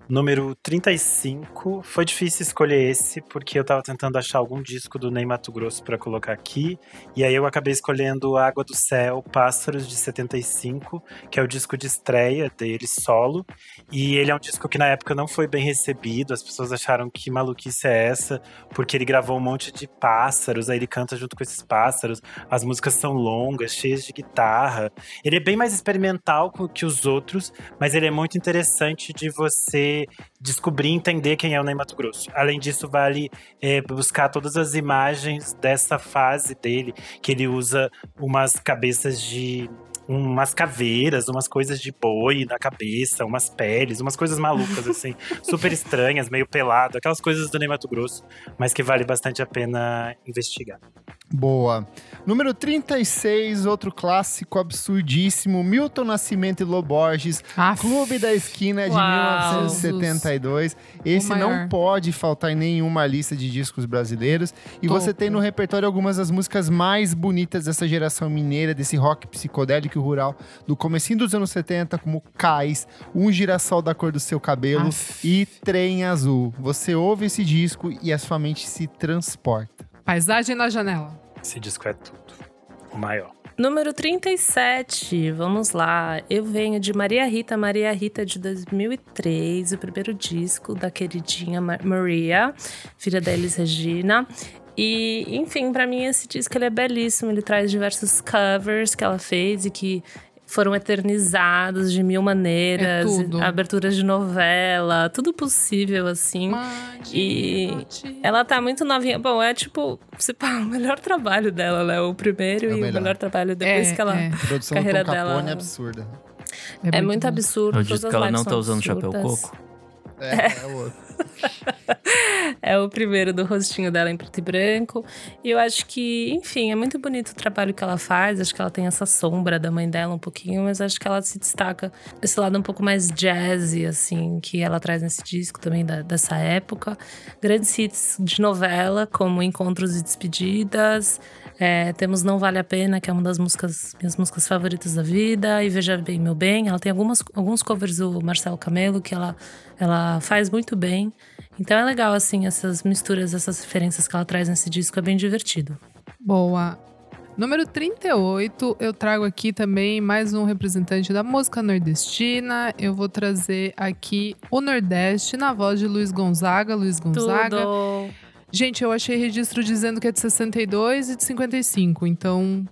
Número trinta e cinco, foi difícil escolher esse, porque eu tava tentando achar algum disco do Ney Mato Grosso pra colocar aqui, e aí eu acabei escolhendo Água do Céu, Pássaros, de setenta e cinco, que é o disco de estreia dele, solo, e ele é um disco que na época não foi bem recebido, as pessoas acharam que maluquice é essa, porque ele gravou um monte de pássaros, aí ele canta junto com esses pássaros, as músicas são longas, cheias de guitarra, ele é bem mais experimental que os outros, mas ele é muito interessante de você descobrir e entender quem é o Ney Mato Grosso. Além disso, vale é, buscar todas as imagens dessa fase dele, que ele usa umas cabeças de... umas caveiras, umas coisas de boi na cabeça, umas peles, umas coisas malucas, assim, super estranhas, meio pelado, aquelas coisas do Ney Mato Grosso, mas que vale bastante a pena investigar. Boa. Número trinta e seis, outro clássico absurdíssimo, Milton Nascimento e Lô Borges, ah, Clube da Esquina de uau, mil novecentos e setenta e dois. Esse não pode faltar em nenhuma lista de discos brasileiros. E Topo. Você tem no repertório algumas das músicas mais bonitas dessa geração mineira, desse rock psicodélico rural do comecinho dos anos setenta, como Cais, Um Girassol da Cor do Seu Cabelo Aff. E Trem Azul. Você ouve esse disco e a sua mente se transporta. Paisagem na Janela. Esse disco é tudo. O maior. Número trinta e sete, vamos lá. Eu venho de Maria Rita, Maria Rita de dois mil e três, o primeiro disco da queridinha Maria, filha da Elis Regina. E, enfim, pra mim esse disco ele é belíssimo, ele traz diversos covers que ela fez e que foram eternizados de mil maneiras, é aberturas de novela, tudo possível, assim. Mate, e mate. Ela tá muito novinha. Bom, é tipo, se pá, o melhor trabalho dela, né? O primeiro é o e melhor. o melhor trabalho depois é, que ela... É. A produção do Tom Capone é absurda. É, é muito, muito absurdo. Eu disse que ela não tá usando absurdas. Chapéu coco. É, é, é o outro. É o primeiro do rostinho dela em preto e branco. E eu acho que, enfim, é muito bonito o trabalho que ela faz. Acho que ela tem essa sombra da mãe dela um pouquinho, mas acho que ela se destaca esse lado um pouco mais jazzy, assim, que ela traz nesse disco também da, dessa época. Grandes hits de novela, como Encontros e Despedidas. É, temos Não Vale a Pena, que é uma das músicas, minhas músicas favoritas da vida, e Veja Bem, Meu Bem. Ela tem algumas, alguns covers do Marcelo Camelo, que ela, ela faz muito bem. Então é legal, assim, essas misturas, essas referências que ela traz nesse disco, é bem divertido. Boa! Número trinta e oito, eu trago aqui também mais um representante da música nordestina. Eu vou trazer aqui o Nordeste, na voz de Luiz Gonzaga. Luiz Gonzaga. Tudo. Gente, eu achei registro dizendo que é de sessenta e dois e de cinquenta e cinco, então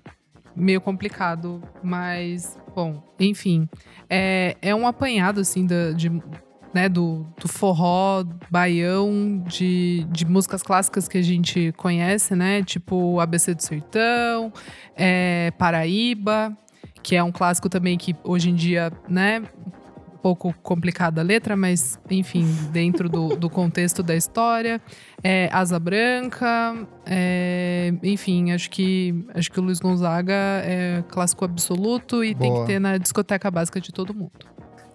meio complicado, mas bom, enfim. É, é um apanhado, assim, da, de, né, do, do forró, baião, de, de músicas clássicas que a gente conhece, né? Tipo A B C do Sertão, é, Paraíba, que é um clássico também que hoje em dia, né? Pouco complicada a letra, mas enfim, dentro do, do contexto da história, é, Asa Branca, é, enfim, acho que, acho que o Luiz Gonzaga é clássico absoluto e Boa. Tem que ter na discoteca básica de todo mundo.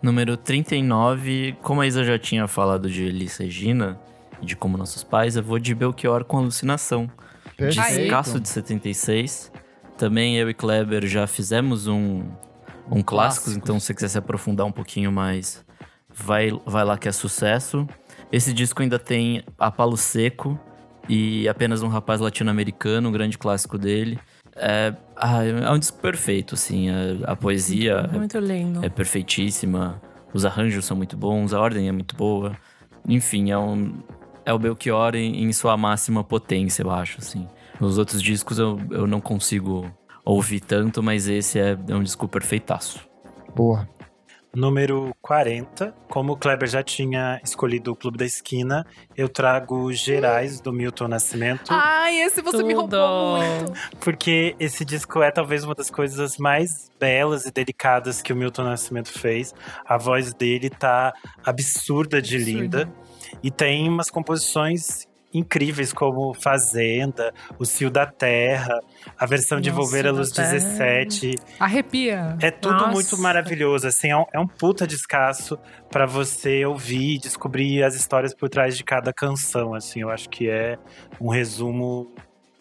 Número trinta e nove, como a Isa já tinha falado de Elis Regina e de Como Nossos Pais, eu vou de Belchior com Alucinação. Descasso de setenta e seis, também eu e Kleber já fizemos um... Um clássico, Clássicos. Então se você quiser se aprofundar um pouquinho mais, vai, vai lá que é sucesso. Esse disco ainda tem A Palo Seco e Apenas um Rapaz Latino-Americano, um grande clássico dele. É, é um disco perfeito, assim, a, a poesia muito lindo. É, é perfeitíssima, os arranjos são muito bons, a ordem é muito boa. Enfim, é, um, é o Belchior em, em sua máxima potência, eu acho, assim. Nos outros discos eu, eu não consigo... ouvi tanto, mas esse é um disco perfeitaço. Boa. Número quarenta. Como o Kleber já tinha escolhido o Clube da Esquina, eu trago Gerais, do Milton Nascimento. Ai, esse você Tudo. Me roubou muito. Porque esse disco é talvez uma das coisas mais belas e delicadas que o Milton Nascimento fez. A voz dele tá absurda de Absurdo. linda. E tem umas composições... incríveis, como Fazenda, O Cio da Terra, a versão Nossa, de Volver à Luz dezessete. Arrepia! É tudo Nossa. muito maravilhoso, assim, é um, é um puta descasso pra você ouvir e descobrir as histórias por trás de cada canção, assim. Eu acho que é um resumo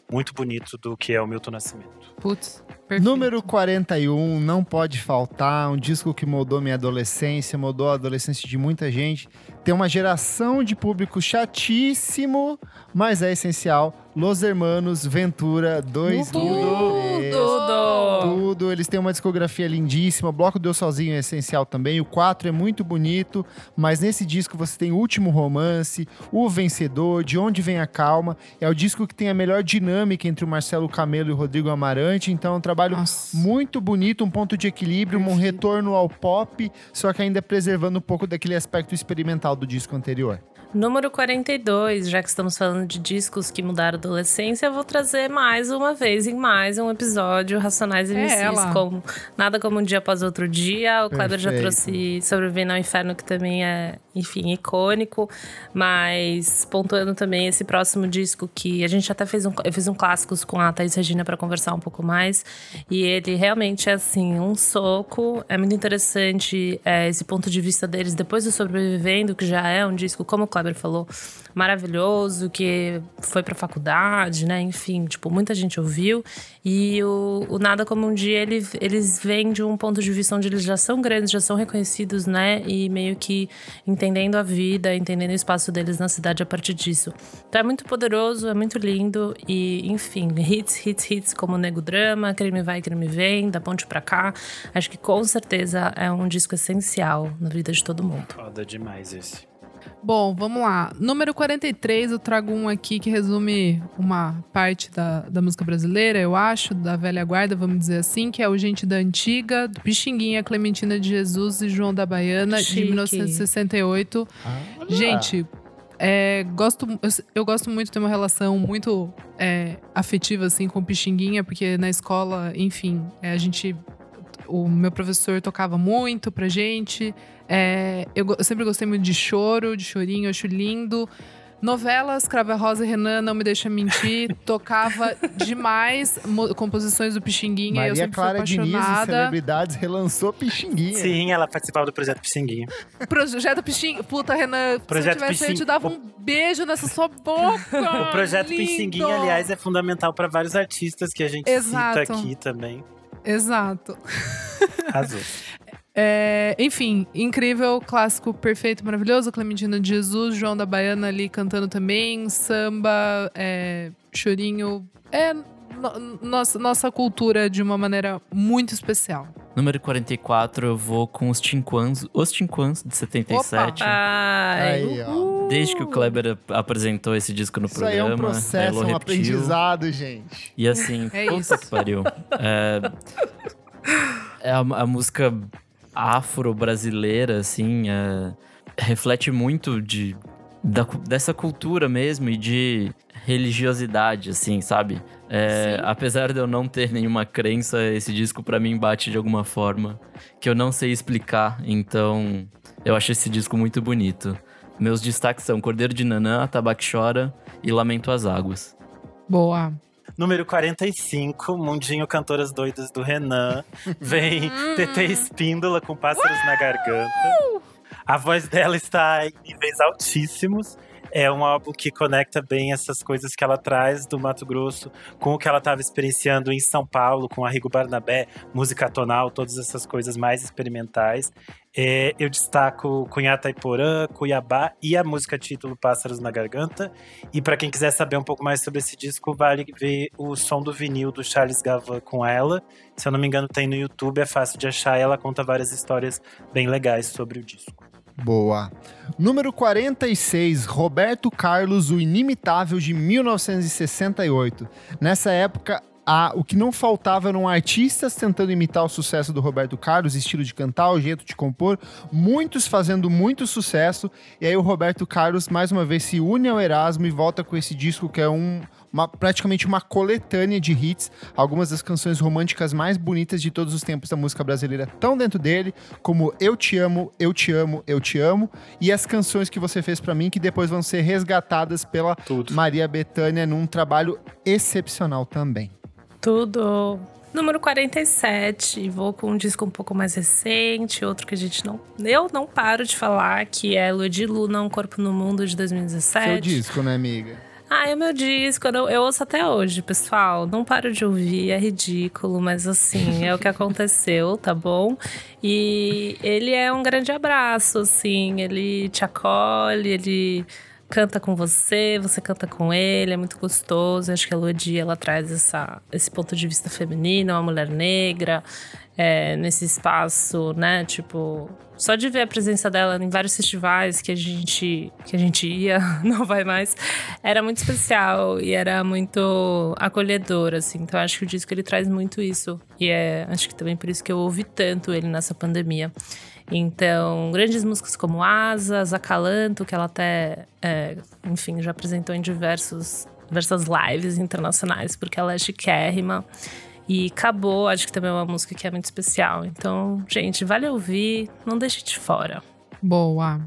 muito bonito do que é o Milton Nascimento. Putz, perfeito. Número quarenta e um, não pode faltar, um disco que moldou minha adolescência, moldou a adolescência de muita gente. Tem uma geração de público chatíssimo, mas é essencial. Los Hermanos Ventura dois mil e três. Tudo! Tudo! Eles têm uma discografia lindíssima. O Bloco Deu Sozinho é essencial também. O quatro é muito bonito, mas nesse disco você tem O Último Romance, O Vencedor, De Onde Vem a Calma. É o disco que tem a melhor dinâmica entre o Marcelo Camelo e o Rodrigo Amarante. Então é um trabalho Nossa. muito bonito, um ponto de equilíbrio, um retorno ao pop, só que ainda preservando um pouco daquele aspecto experimental do disco anterior. Número quarenta e dois, já que estamos falando de discos que mudaram a adolescência, eu vou trazer mais uma vez, em mais um episódio, Racionais M Cs, como Nada Como Um Dia Após Outro Dia. O Kleber já trouxe Sobrevivendo ao Inferno, que também é, enfim, icônico, mas pontuando também esse próximo disco que a gente até fez um, eu fiz um clássicos com a Thaís Regina para conversar um pouco mais, e ele realmente é, assim, um soco. É muito interessante é, esse ponto de vista deles depois do Sobrevivendo, que já é um disco, como o Kleber falou, maravilhoso, que foi pra faculdade, né? Enfim, tipo, muita gente ouviu. E o, o Nada Como Um Dia, ele, eles vêm de um ponto de vista onde eles já são grandes, já são reconhecidos, né? E meio que entendendo a vida, entendendo o espaço deles na cidade a partir disso. Então é muito poderoso, é muito lindo. E, enfim, hits, hits, hits, como Nego Drama, Crime Vai, Crime Vem, Da Ponte Pra Cá. Acho que com certeza é um disco essencial na vida de todo mundo. Foda demais esse. Bom, vamos lá. Número quarenta e três, eu trago um aqui que resume uma parte da, da música brasileira, eu acho, da velha guarda, vamos dizer assim, que é o Gente da Antiga, do Pixinguinha, Clementina de Jesus e João da Baiana, Chique. de mil novecentos e sessenta e oito. Ah, Gente, é, gosto, eu, eu gosto muito, tenho uma relação muito é, afetiva, assim, com o Pixinguinha, porque na escola, enfim, é, a gente... O meu professor tocava muito pra gente. É, eu, eu sempre gostei muito de choro, de chorinho, eu acho lindo. Novelas, Cravo é Rosa e Renan, Não Me Deixa Mentir. Tocava demais composições do Pixinguinha. Maria eu sempre Clara fui apaixonada. Diniz, Celebridades, relançou Pixinguinha. Sim, ela participava do Projeto Pixinguinha. Projeto Pixinguinha. Puta, Renan, Projeto se eu tivesse, Pixing... eu te dava um beijo nessa sua boca. O Projeto Lindo. Pixinguinha, aliás, é fundamental para vários artistas que a gente Exato. Cita aqui também. Exato. Azul. É, enfim, incrível, clássico perfeito, maravilhoso, Clementina de Jesus, João da Baiana ali cantando também, samba, é, chorinho, é no, nossa, nossa cultura de uma maneira muito especial. Número quarenta e quatro, eu vou com os Tinquans, os Tinquans de setenta e sete. Ai, aí, ó. Desde que o Kleber apresentou esse disco no isso programa, aí é um processo, é um aprendizado, gente. E assim, é puta que pariu. É, é a, a música afro-brasileira, assim, é, reflete muito de, da, dessa cultura mesmo e de religiosidade, assim, sabe? É, apesar de eu não ter nenhuma crença, esse disco pra mim bate de alguma forma que eu não sei explicar, então eu acho esse disco muito bonito. Meus destaques são Cordeiro de Nanã, Atabaque Chora e Lamento às Águas. Boa! Número quarenta e cinco, Mundinho Cantoras Doidas do Renan. Vem Tetê Espíndola com Pássaros Uau! Na Garganta. A voz dela está em níveis altíssimos. É um álbum que conecta bem essas coisas que ela traz do Mato Grosso com o que ela estava experienciando em São Paulo, com Arrigo Barnabé, música tonal, todas essas coisas mais experimentais. É, eu destaco Cunhataiporã, Cuiabá e a música título Pássaros na Garganta. E para quem quiser saber um pouco mais sobre esse disco, vale ver o som do vinil do Charles Gavan com ela. Se eu não me engano, tem no YouTube, é fácil de achar. Ela conta várias histórias bem legais sobre o disco. Boa. Número quarenta e seis, Roberto Carlos, O Inimitável, de mil novecentos e sessenta e oito. Nessa época, a, o que não faltava eram artistas tentando imitar o sucesso do Roberto Carlos, estilo de cantar, o jeito de compor, muitos fazendo muito sucesso. E aí o Roberto Carlos, mais uma vez, se une ao Erasmo e volta com esse disco que é um... Uma, praticamente uma coletânea de hits. Algumas das canções românticas mais bonitas de todos os tempos da música brasileira estão dentro dele, como Eu Te Amo, Eu Te Amo, Eu Te Amo, e As Canções Que Você Fez Pra Mim, que depois vão ser resgatadas pela Tudo. Maria Bethânia num trabalho excepcional também. Tudo! Número quarenta e sete, vou com um disco um pouco mais recente, outro que a gente não... Eu não paro de falar, que é Luiz Luna, Um Corpo no Mundo, de dois mil e dezessete. Seu disco, né, amiga? Ah, é o meu disco, eu, não, eu ouço até hoje, pessoal. Não paro de ouvir, é ridículo, mas assim, é o que aconteceu, tá bom? E ele é um grande abraço, assim, ele te acolhe, ele canta com você, você canta com ele, é muito gostoso. Eu acho que a Ludia, ela traz essa, esse ponto de vista feminino, uma mulher negra, é, nesse espaço, né, tipo... Só de ver a presença dela em vários festivais que a gente, que a gente ia, não vai mais, era muito especial e era muito acolhedor, assim. Então, acho que o disco, ele traz muito isso. E é, acho que também por isso que eu ouvi tanto ele nessa pandemia. Então, grandes músicas como Asas, Acalanto, que ela até, é, enfim, já apresentou em diversos, diversas lives internacionais, porque ela é chiquérrima. E Acabou, acho que também é uma música que é muito especial. Então, gente, vale ouvir, não deixe de fora. Boa.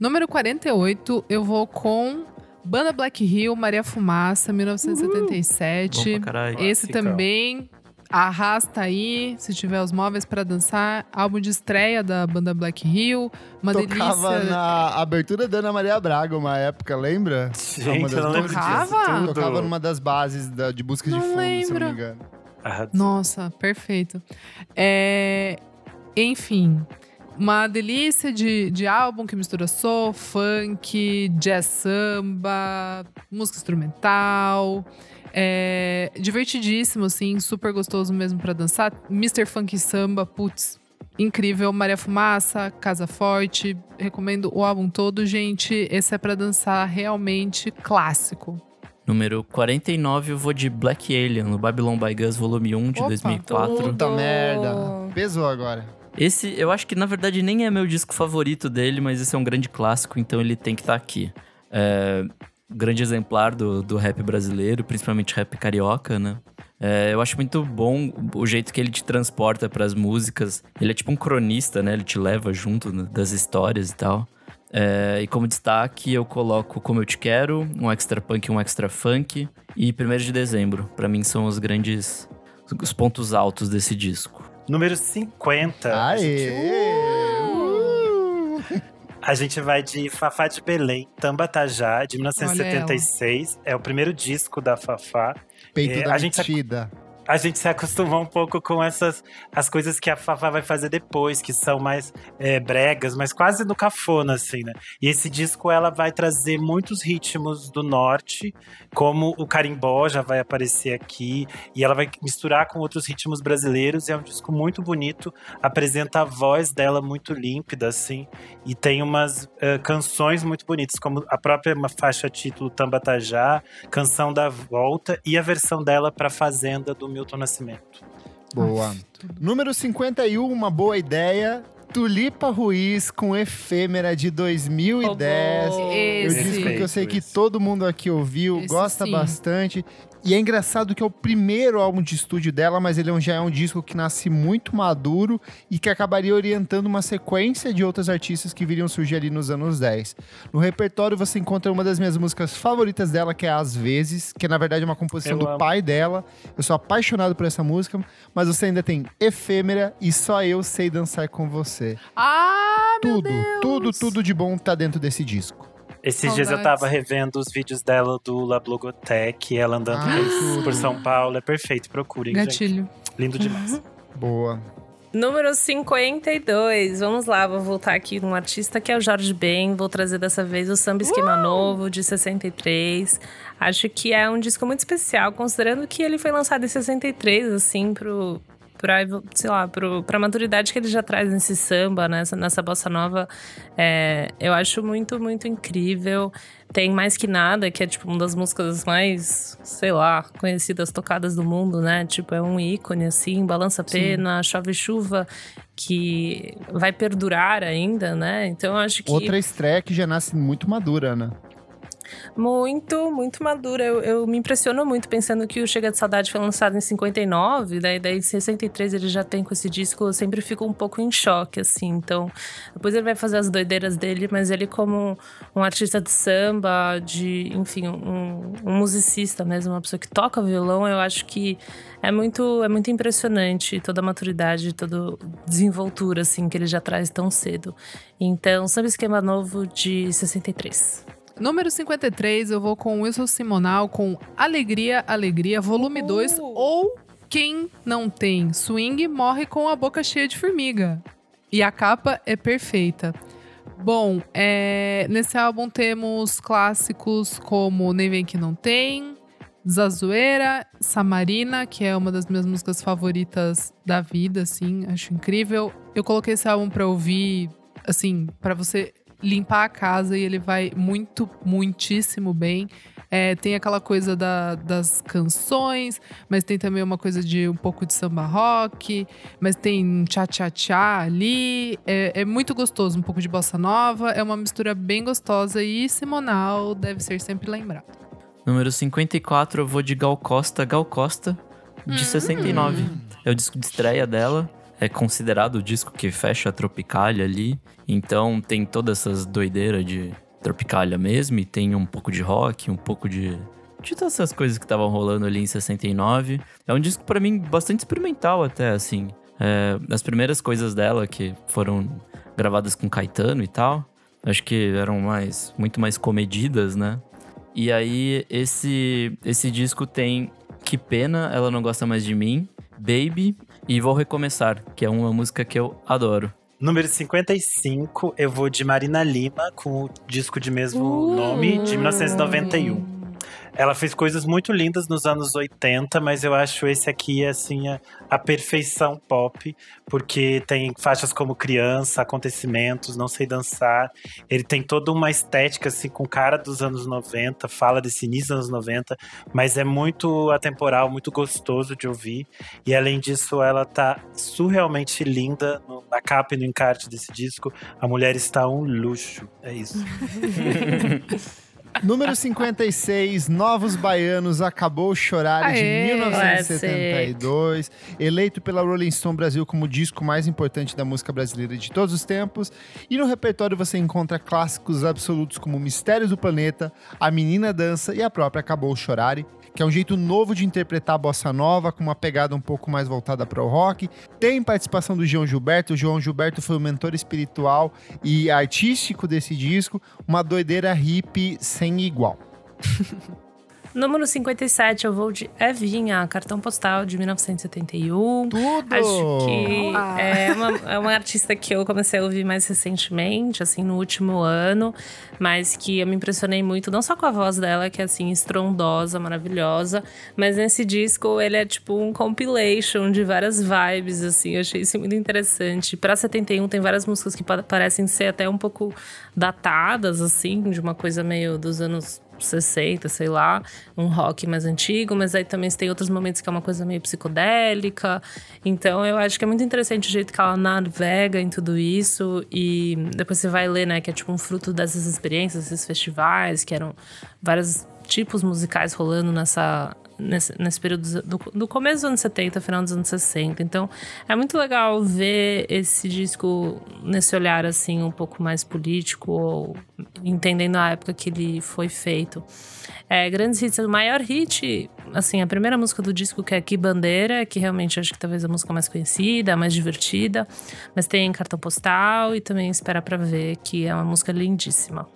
Número quarenta e oito, eu vou com Banda Black Hill, Maria Fumaça, mil novecentos e setenta e sete. Bom pra caralho. Esse Classical. Também arrasta aí, se tiver os móveis pra dançar. Álbum de estreia da Banda Black Hill, uma tocava delícia. Na abertura da Ana Maria Braga, uma época, lembra? Gente, uma das eu não tocava? Tocava numa das bases da, de busca não de fundo, lembro. Se eu não me engano. Nossa, perfeito. É, enfim, uma delícia de, de álbum que mistura soul, funk, jazz, samba, música instrumental. É, divertidíssimo, assim, super gostoso mesmo pra dançar. mister Funk Samba, putz, incrível. Maria Fumaça, Casa Forte, recomendo o álbum todo, gente. Esse é pra dançar, realmente clássico. Número quarenta e nove, eu vou de Black Alien, no Babylon by Gus, volume um, de Opa, dois mil e quatro. Puta merda, pesou agora. Esse, eu acho que, na verdade, nem é meu disco favorito dele, mas esse é um grande clássico, então ele tem que estar tá aqui. É, grande exemplar do, do rap brasileiro, principalmente rap carioca, né? É, eu acho muito bom o jeito que ele te transporta pras músicas. Ele é tipo um cronista, né? Ele te leva junto, né, das histórias e tal. É, e como destaque eu coloco Como Eu Te Quero, um extra punk e um extra funk, e primeiro de dezembro. Pra mim são os grandes, os pontos altos desse disco. Número cinquenta. Aê! Uh! Uh! A gente vai de Fafá de Belém, Tamba Tajá, de mil novecentos e setenta e seis. É o primeiro disco da Fafá. Peito é, da a Metida. Gente... A gente se acostumou um pouco com essas as coisas que a Fafá vai fazer depois, que são mais é, bregas, mas quase no cafona, assim, né? E esse disco, ela vai trazer muitos ritmos do norte, como o carimbó já vai aparecer aqui, e ela vai misturar com outros ritmos brasileiros, e é um disco muito bonito, apresenta a voz dela muito límpida, assim, e tem umas uh, canções muito bonitas, como a própria faixa título Tamba Tajá, Canção da Volta, e a versão dela para Fazenda, do Milton Nascimento. Boa. Número cinquenta e um, uma boa ideia. Tulipa Ruiz com Efêmera, de dois mil e dez. Oh, esse. Eu disse que eu sei que todo mundo aqui ouviu, esse gosta sim. bastante. E é engraçado que é o primeiro álbum de estúdio dela, mas ele já é um disco que nasce muito maduro e que acabaria orientando uma sequência de outras artistas que viriam surgir ali nos anos dez. No repertório você encontra uma das minhas músicas favoritas dela, que é Às Vezes, que é, na verdade, é uma composição eu do amo. pai dela. Eu sou apaixonado por essa música, mas você ainda tem Efêmera e Só Eu Sei Dançar Com Você. Ah, tudo, meu Deus! Tudo, tudo de bom tá dentro desse disco. Esses Saudades. dias eu tava revendo os vídeos dela do La Blogotec, ela andando ah, por São Paulo. É perfeito, procurem, Gatilho. gente. Lindo demais. Uhum. Boa. Número cinquenta e dois. Vamos lá, vou voltar aqui num artista que é o Jorge Ben. Vou trazer dessa vez o Samba Esquema Uou! Novo, de sessenta e três. Acho que é um disco muito especial, considerando que ele foi lançado em sessenta e três, assim, pro... Pra, sei lá, pro, pra maturidade que ele já traz nesse samba, né? nessa, nessa bossa nova. É, eu acho muito, muito incrível. Tem Mais Que Nada, que é tipo uma das músicas mais, sei lá, conhecidas, tocadas do mundo, né? Tipo, é um ícone, assim, Balança Pena, Sim. Chove Chuva, que vai perdurar ainda, né? Então, eu acho que... Outra estreia que já nasce muito madura, né? Muito, muito madura. Eu, eu me impressiono muito pensando que o Chega de Saudade foi lançado em cinquenta e nove, daí, daí em sessenta e três ele já tem com esse disco. Eu sempre fico um pouco em choque, assim. Então, depois ele vai fazer as doideiras dele, mas ele, como um artista de samba, de, enfim, um, um musicista mesmo, uma pessoa que toca violão, eu acho que é muito, é muito impressionante toda a maturidade, toda a desenvoltura, assim, que ele já traz tão cedo. Então, Samba Esquema Novo, de sessenta e três. Número cinquenta e três, eu vou com Wilson Simonal, com Alegria, Alegria, volume dois. Uh. Ou Quem Não Tem Swing Morre Com a Boca Cheia de Formiga. E a capa é perfeita. Bom, é, nesse álbum temos clássicos como Nem Vem Que Não Tem, Zazueira, Samarina, que é uma das minhas músicas favoritas da vida, assim, acho incrível. Eu coloquei esse álbum pra ouvir, assim, pra você... limpar a casa, e ele vai muito, muitíssimo bem. É, tem aquela coisa da, das canções, mas tem também uma coisa de um pouco de samba rock, mas tem tchá-tchá-tchá ali. É, é muito gostoso, um pouco de bossa nova. É uma mistura bem gostosa, e Simonal deve ser sempre lembrado. Número cinquenta e quatro, eu vou de Gal Costa, Gal Costa, de hum. sessenta e nove. É o disco de estreia dela. É considerado o disco que fecha a Tropicália ali. Então tem todas essas doideiras de Tropicália mesmo. E tem um pouco de rock, um pouco de... de todas essas coisas que estavam rolando ali em sessenta e nove. É um disco, pra mim, bastante experimental até, assim. É, as primeiras coisas dela que foram gravadas com Caetano e tal, acho que eram mais, muito mais comedidas, né? E aí esse, esse disco tem Que Pena, Ela Não Gosta Mais de Mim, Baby... e Vou Recomeçar, que é uma música que eu adoro. Número cinquenta e cinco, eu vou de Marina Lima, com o disco de mesmo uh. nome, de mil novecentos e noventa e um. Ela fez coisas muito lindas nos anos oitenta, mas eu acho esse aqui, assim, a, a perfeição pop, porque tem faixas como Criança, Acontecimentos, Não Sei Dançar. Ele tem toda uma estética, assim, com cara dos anos noventa, fala desse início dos anos noventa, mas é muito atemporal, muito gostoso de ouvir. E além disso, ela tá surrealmente linda no, na capa e no encarte desse disco. A mulher está um luxo, é isso. Número cinquenta e seis, Novos Baianos, Acabou Chorar, aê, de mil novecentos e setenta e dois. Eleito pela Rolling Stone Brasil como o disco mais importante da música brasileira de todos os tempos. E no repertório você encontra clássicos absolutos como Mistérios do Planeta, A Menina Dança e a própria Acabou Chorar, que é um jeito novo de interpretar a bossa nova, com uma pegada um pouco mais voltada para o rock. Tem participação do João Gilberto. O João Gilberto foi o mentor espiritual e artístico desse disco. Uma doideira hippie sem igual. Número cinquenta e sete, eu vou de Evinha, Cartão Postal, de mil novecentos e setenta e um. Tudo! Acho que é uma, é uma artista que eu comecei a ouvir mais recentemente, assim, no último ano. Mas que eu me impressionei muito, não só com a voz dela, que é, assim, estrondosa, maravilhosa. Mas nesse disco, ele é tipo um compilation de várias vibes, assim. Eu achei isso muito interessante. Pra setenta e um, tem várias músicas que parecem ser até um pouco datadas, assim. De uma coisa meio dos anos... sessenta, sei lá, um rock mais antigo, mas aí também tem outros momentos que é uma coisa meio psicodélica. Então eu acho que é muito interessante o jeito que ela navega em tudo isso. E depois você vai ler, né, que é tipo um fruto dessas experiências, desses festivais, que eram vários tipos musicais rolando nessa... Nesse, nesse período do, do começo dos anos setenta, final dos anos sessenta. Então, é muito legal ver esse disco nesse olhar, assim, um pouco mais político, ou entendendo a época que ele foi feito. É, grandes hits. O maior hit, assim, a primeira música do disco, que é Que Bandeira, que realmente acho que talvez é a música mais conhecida, a mais divertida. Mas tem Cartão Postal e também Espera Pra Ver, que é uma música lindíssima.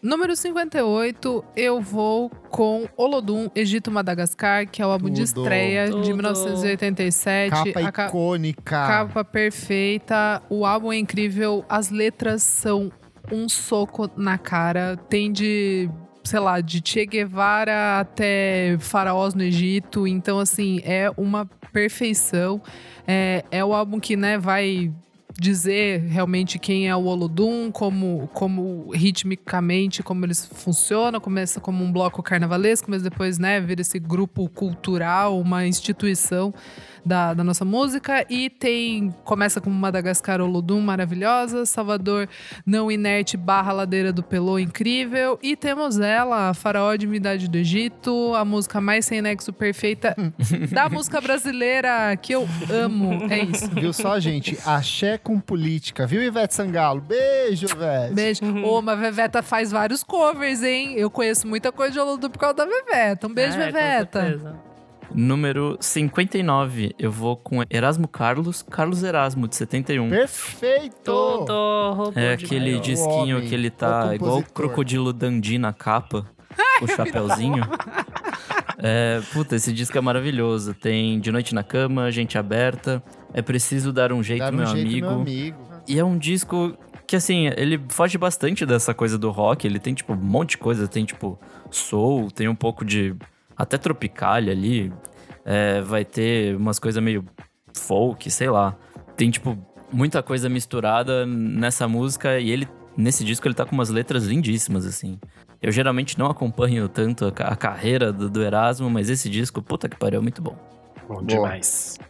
Número cinquenta e oito, eu vou com Olodum, Egito, Madagascar, que é o álbum tudo, de estreia tudo. de mil novecentos e oitenta e sete. Capa ca... icônica. Capa perfeita. O álbum é incrível. As letras são um soco na cara. Tem de, sei lá, de Che Guevara até faraós no Egito. Então, assim, é uma perfeição. É, é o álbum que, né, vai... dizer realmente quem é o Olodum, como, como ritmicamente, como eles funcionam. Começa como um bloco carnavalesco, mas depois, né, vira esse grupo cultural, uma instituição da, da nossa música. E tem, começa como Madagascar, Olodum, maravilhosa. Salvador, Não Inerte, barra Ladeira do Pelô, incrível. E temos ela, Faraó de Divindade do Egito, a música mais sem nexo perfeita da música brasileira, que eu amo. É isso. Viu só, gente? Axé com política, viu, Ivete Sangalo? Beijo, velho. Beijo. Ô, mas a Veveta faz vários covers, hein? Eu conheço muita coisa de Olodum por causa da Veveta. Um beijo, é, Veveta. Número cinquenta e nove, eu vou com Erasmo Carlos, Carlos Erasmo, de setenta e um. Perfeito! Todo, é aquele maior disquinho homem, que ele tá igual o Crocodilo Dundee na capa, com o chapéuzinho. É, puta, esse disco é maravilhoso. Tem De Noite na Cama, Gente Aberta, É Preciso Dar um Jeito, dar um meu, jeito amigo. meu amigo. E é um disco que, assim, ele foge bastante dessa coisa do rock. Ele tem, tipo, um monte de coisa. Tem, tipo, soul, tem um pouco de... até tropicalia ali. É, vai ter umas coisas meio folk, sei lá. Tem, tipo, muita coisa misturada nessa música. E ele, nesse disco, ele tá com umas letras lindíssimas, assim. Eu geralmente não acompanho tanto a, a carreira do, do Erasmo, mas esse disco, puta que pariu, é muito bom. Bom demais. Boa.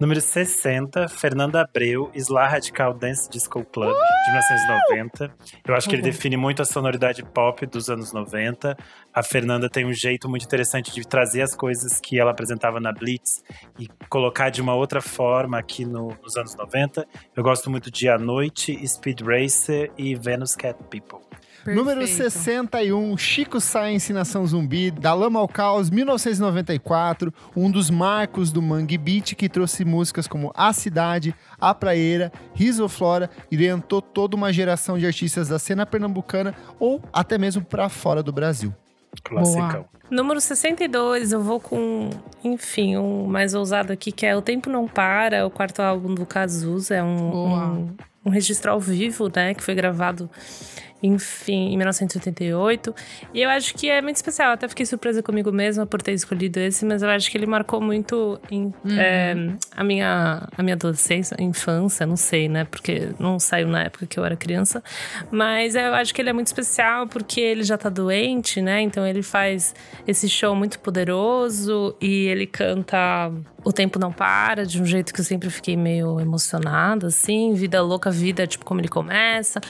Número sessenta, Fernanda Abreu, Isla Radical Dance Disco Club, uh! de mil novecentos e noventa. Eu acho que ele define muito a sonoridade pop dos anos noventa. A Fernanda tem um jeito muito interessante de trazer as coisas que ela apresentava na Blitz e colocar de uma outra forma aqui no, nos anos noventa. Eu gosto muito de A Noite, Speed Racer e Venus Cat People. Perfeito. Número sessenta e um, Chico Science, Nação Zumbi, Da Lama ao Caos, mil novecentos e noventa e quatro. Um dos marcos do Mangue Beat, que trouxe músicas como A Cidade, A Praieira, Risoflora, e orientou toda uma geração de artistas da cena pernambucana ou até mesmo para fora do Brasil. Classicão. Número sessenta e dois, eu vou com, enfim, um mais ousado aqui, que é O Tempo Não Para, o quarto álbum do Cazuza. É um, um, um registro ao vivo, né, que foi gravado... enfim, em mil novecentos e oitenta e oito. E eu acho que é muito especial. Eu até fiquei surpresa comigo mesma por ter escolhido esse, mas eu acho que ele marcou muito em, uhum. é, a, minha, a minha adolescência, infância, não sei, né? Porque não saiu na época que eu era criança. Mas eu acho que ele é muito especial porque ele já tá doente, né? Então ele faz esse show muito poderoso e ele canta O Tempo Não Para, de um jeito que eu sempre fiquei meio emocionada, assim. Vida Louca Vida, tipo, como ele começa.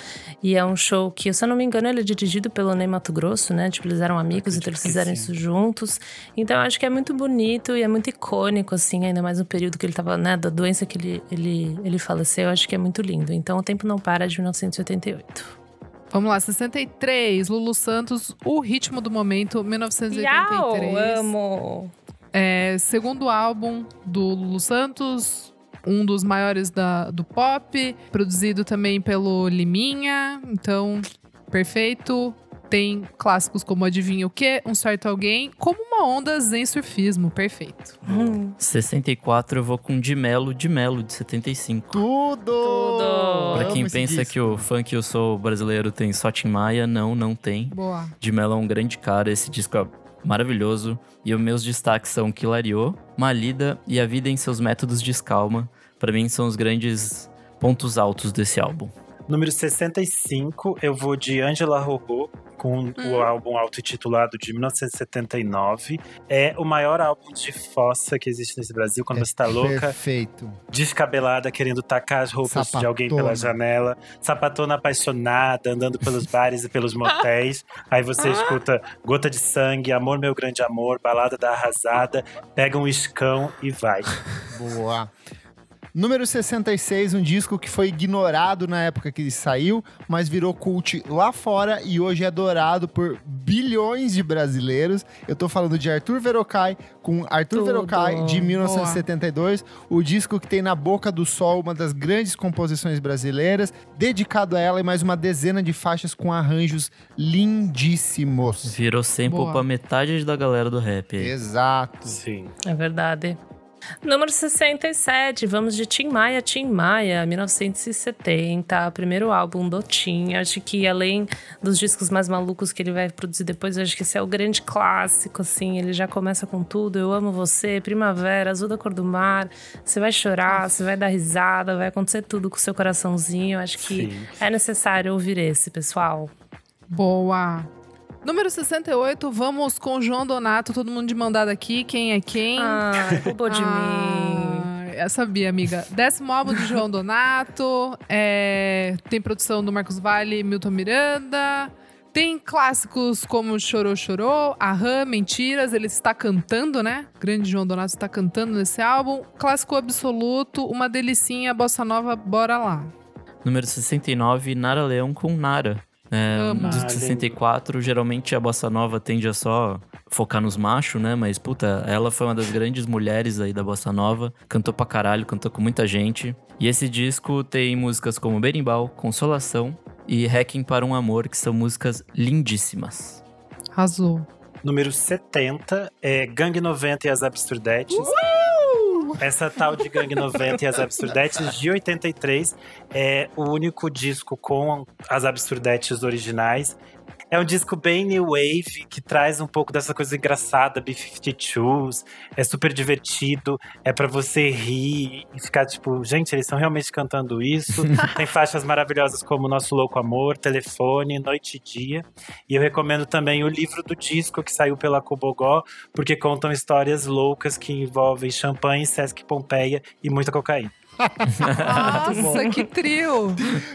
E é um show que, se eu não me engano, ele é dirigido pelo Ney Mato Grosso, né? Tipo, eles eram amigos, então eles fizeram isso juntos. Então eu acho que é muito bonito e é muito icônico, assim, ainda mais no período que ele tava, né, da doença que ele, ele, ele faleceu. Eu acho que é muito lindo. Então O Tempo Não Para, de mil novecentos e oitenta e oito. Vamos lá, sessenta e três, Lulu Santos, O Ritmo do Momento, mil novecentos e oitenta e três. Iau, amo! É, segundo álbum do Lulu Santos, um dos maiores da, do pop, produzido também pelo Liminha, então, perfeito. Tem clássicos como Adivinha o Quê, Um Certo Alguém, como uma onda zen surfismo, perfeito. Hum. sessenta e quatro, eu vou com De Melo, De Melo, de setenta e cinco. Tudo! Tudo! Pra quem pensa que o funk eu sou brasileiro tem só Tim Maia, não, não tem. Boa. De Melo é um grande cara, esse disco é maravilhoso. E os meus destaques são Quilariô, Malida e A Vida em Seus Métodos Descalma. Pra mim são os grandes pontos altos desse álbum. Número sessenta e cinco, eu vou de Angela Rorô, com hum. o álbum autotitulado de mil novecentos e setenta e nove. É o maior álbum de fossa que existe nesse Brasil. Quando é você tá louca, perfeito, descabelada, querendo tacar as roupas sapatona de alguém pela janela, sapatona apaixonada, andando pelos bares e pelos motéis. Aí você escuta Gota de Sangue, Amor Meu Grande Amor, Balada da Arrasada, pega um iscão e vai. Boa. Número sessenta e seis, um disco que foi ignorado na época que ele saiu, mas virou cult lá fora e hoje é adorado por bilhões de brasileiros. Eu tô falando de Arthur Verocai, com Arthur Tudo. Verocai, de mil novecentos e setenta e dois. Boa. O disco que tem Na Boca do Sol, uma das grandes composições brasileiras, dedicado a ela, e mais uma dezena de faixas com arranjos lindíssimos. Virou sample Boa. pra metade da galera do rap. Exato. Sim. É verdade. Número sessenta e sete, vamos de Tim Maia, Tim Maia, mil novecentos e setenta, primeiro álbum do Tim. Acho que, além dos discos mais malucos que ele vai produzir depois, eu acho que esse é o grande clássico, assim. Ele já começa com tudo: Eu Amo Você, Primavera, Azul da Cor do Mar. Você vai chorar, você vai dar risada, vai acontecer tudo com o seu coraçãozinho. Acho que Sim. é necessário ouvir esse, pessoal. Boa! Número sessenta e oito, vamos com João Donato, todo mundo de mandado aqui, quem é quem? Ah, roubou de ah, mim. Eu sabia, amiga. Décimo álbum de João Donato, é, tem produção do Marcos Valle e Milton Miranda. Tem clássicos como Chorou, Chorou, Aham, Mentiras, ele está cantando, né? O grande João Donato está cantando nesse álbum. Clássico absoluto, Uma Delicinha, Bossa Nova, Bora Lá. Número sessenta e nove, Nara Leão com Nara. É, dos sessenta e quatro, geralmente a bossa nova tende a só focar nos machos, né? Mas, puta, ela foi uma das grandes mulheres aí da bossa nova. Cantou pra caralho, cantou com muita gente. E esse disco tem músicas como Berimbau, Consolação e Hacking para um Amor, que são músicas lindíssimas. Arrasou. Número setenta é Gangue noventa e as Absurdetes. Ué! Essa tal de Gangue noventa e as Absurdetes, de oitenta e três, é o único disco com as Absurdetes originais. É um disco bem new wave, que traz um pouco dessa coisa engraçada, B cinquenta e dois, é super divertido, é pra você rir e ficar tipo, gente, eles estão realmente cantando isso. Tem faixas maravilhosas como Nosso Louco Amor, Telefone, Noite e Dia. E eu recomendo também o livro do disco, que saiu pela Cobogó, porque contam histórias loucas que envolvem champanhe, Sesc Pompeia e muita cocaína. Nossa, que trio!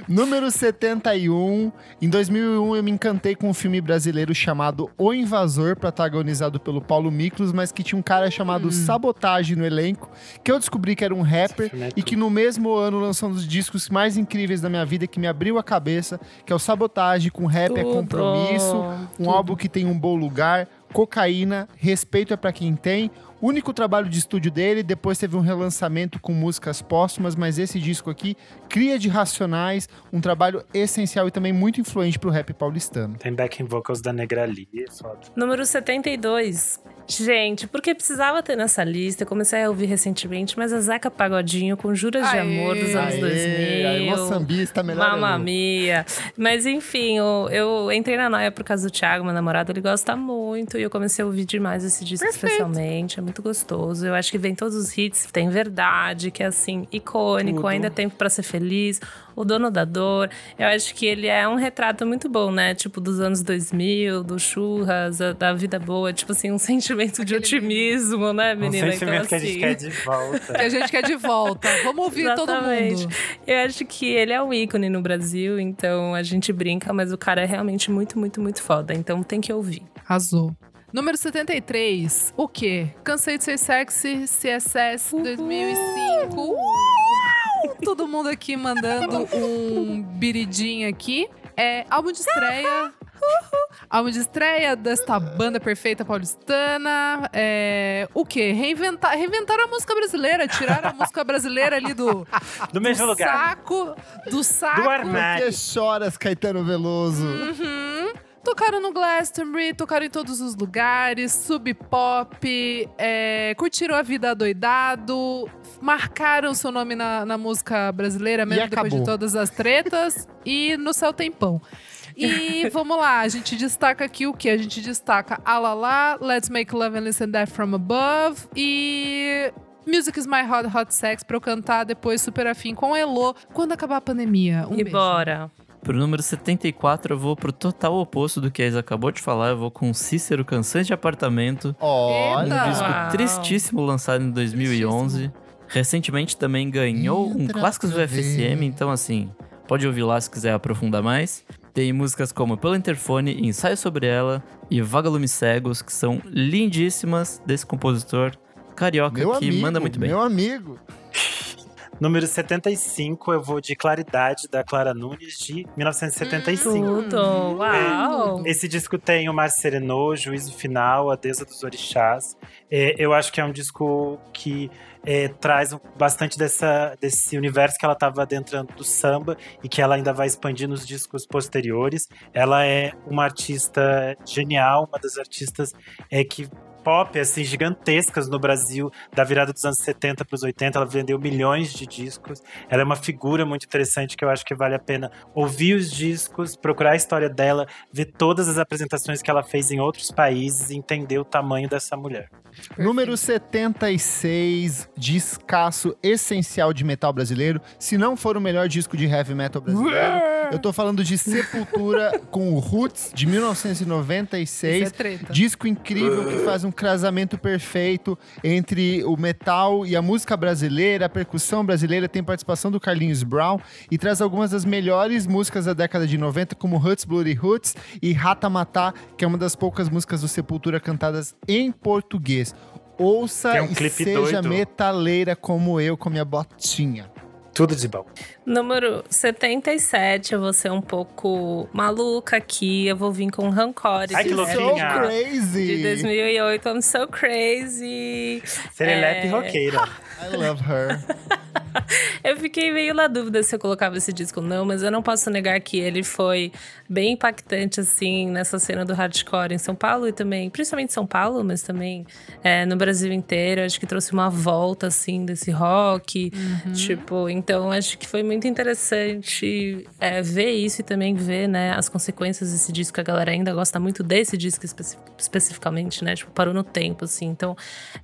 Número setenta e um. Em dois mil e um, eu me encantei com um filme brasileiro chamado O Invasor, protagonizado pelo Paulo Miklos, mas que tinha um cara chamado hum. Sabotagem no elenco, que eu descobri que era um rapper é e que no mesmo ano lançou um dos discos mais incríveis da minha vida, que me abriu a cabeça, que é o Sabotagem, com Rap Tudo. É Compromisso, um Tudo. Álbum que tem Um Bom Lugar, Cocaína, Respeito é Pra Quem Tem. Único trabalho de estúdio dele, depois teve um relançamento com músicas póstumas, mas esse disco aqui, Cria de Racionais, um trabalho essencial e também muito influente pro rap paulistano. Tem backing vocals da Negra Lee, foda. Número setenta e dois. Gente, porque precisava ter nessa lista, eu comecei a ouvir recentemente, mas a Zeca Pagodinho com Juras aê, de Amor dos anos aê, dois mil. Aê, moçambista, melhor Mamma Mia. Mas enfim, eu, eu entrei na noia por causa do Thiago, meu namorado, ele gosta muito, e eu comecei a ouvir demais esse disco, perfeito. Especialmente. É muito muito gostoso. Eu acho que vem todos os hits. Tem Verdade, que é assim, icônico. Tudo. Ainda Tempo Pra Ser Feliz, O Dono da Dor. Eu acho que ele é um retrato muito bom, né? Tipo, dos anos dois mil, do churras, da vida boa. Tipo assim, um sentimento de otimismo, né, menina? Um sentimento então, assim, que a gente quer de volta. Que a gente quer de volta. Vamos ouvir. Exatamente. Todo mundo. Eu acho que ele é um ícone no Brasil. Então, a gente brinca, mas o cara é realmente muito, muito, muito foda. Então, tem que ouvir. Arrasou. Número setenta e três, o quê? Cansei de Ser Sexy, C S S dois mil e cinco. Uhul. Uhul. Todo mundo aqui mandando um biridinho aqui. É álbum de estreia. Uhul. Álbum de estreia desta banda perfeita paulistana. É, o quê? Reinventar, reinventaram a música brasileira. Tiraram a música brasileira ali do... do mesmo do lugar. Saco, do saco. Do armário. Por que choras, Caetano Veloso? Uhum. Tocaram no Glastonbury, tocaram em todos os lugares, sub-pop, é, curtiram a vida adoidado, marcaram seu nome na, na música brasileira, mesmo depois de todas as tretas, e no Céu Tem Pão. E vamos lá, a gente destaca aqui o que? A gente destaca Alalá, Let's Make Love and Listen Death From Above e... Music Is My Hot Hot Sex, pra eu cantar depois super afim com Elô, quando acabar a pandemia. Um e beijo. Bora! Pro número setenta e quatro, eu vou pro total oposto do que a Isa acabou de falar. Eu vou com Cícero, Canções de Apartamento. Olha! Um disco uau. tristíssimo, lançado em dois mil e onze. Tristíssimo. Recentemente também ganhou Entra um Clássicos do F S M. Então, assim, pode ouvir lá se quiser aprofundar mais. Tem músicas como Pelo Interfone, Ensaio Sobre Ela e Vagalumes Cegos, que são lindíssimas desse compositor carioca meu que amigo, manda muito bem. Meu amigo! Número setenta e cinco, eu vou de Claridade, da Clara Nunes, de mil novecentos e setenta e cinco. Hum, uau. É, esse disco tem O Mar Serenou, Juízo Final, A Deusa dos Orixás. É, eu acho que é um disco que é, traz bastante dessa, desse universo que ela estava adentrando do samba e que ela ainda vai expandir nos discos posteriores. Ela é uma artista genial, uma das artistas é, que... pop, assim, gigantescas no Brasil, da virada dos anos setenta para os oitenta, ela vendeu milhões de discos, ela é uma figura muito interessante que eu acho que vale a pena ouvir os discos, procurar a história dela, ver todas as apresentações que ela fez em outros países e entender o tamanho dessa mulher. Número setenta e seis, discaço essencial de metal brasileiro, se não for o melhor disco de heavy metal brasileiro, eu tô falando de Sepultura com o Roots, de mil novecentos e noventa e seis, isso é treta. Disco incrível que faz um Um casamento perfeito entre o metal e a música brasileira, a percussão brasileira, tem participação do Carlinhos Brown e traz algumas das melhores músicas da década de noventa, como Roots, Bloody Roots e Rata Matá, que é uma das poucas músicas do Sepultura cantadas em português. Ouça é um e seja doido. Metaleira como eu, com minha botinha. Tudo de bom. Número setenta e sete, eu vou ser um pouco maluca aqui. Eu vou vir com Rancores. Ai, que louquinha. So crazy. De dois mil e oito, I'm so crazy. Serelepe é... roqueira. I love her. Eu fiquei meio na dúvida se eu colocava esse disco ou não, mas eu não posso negar que ele foi bem impactante, assim, nessa cena do hardcore em São Paulo e também, principalmente em São Paulo, mas também é, no Brasil inteiro. Acho que trouxe uma volta, assim, desse rock. Uhum. Tipo, então acho que foi muito interessante é, ver isso e também ver, né, as consequências desse disco. A galera ainda gosta muito desse disco especi- especificamente, né? Tipo, parou no tempo, assim. Então,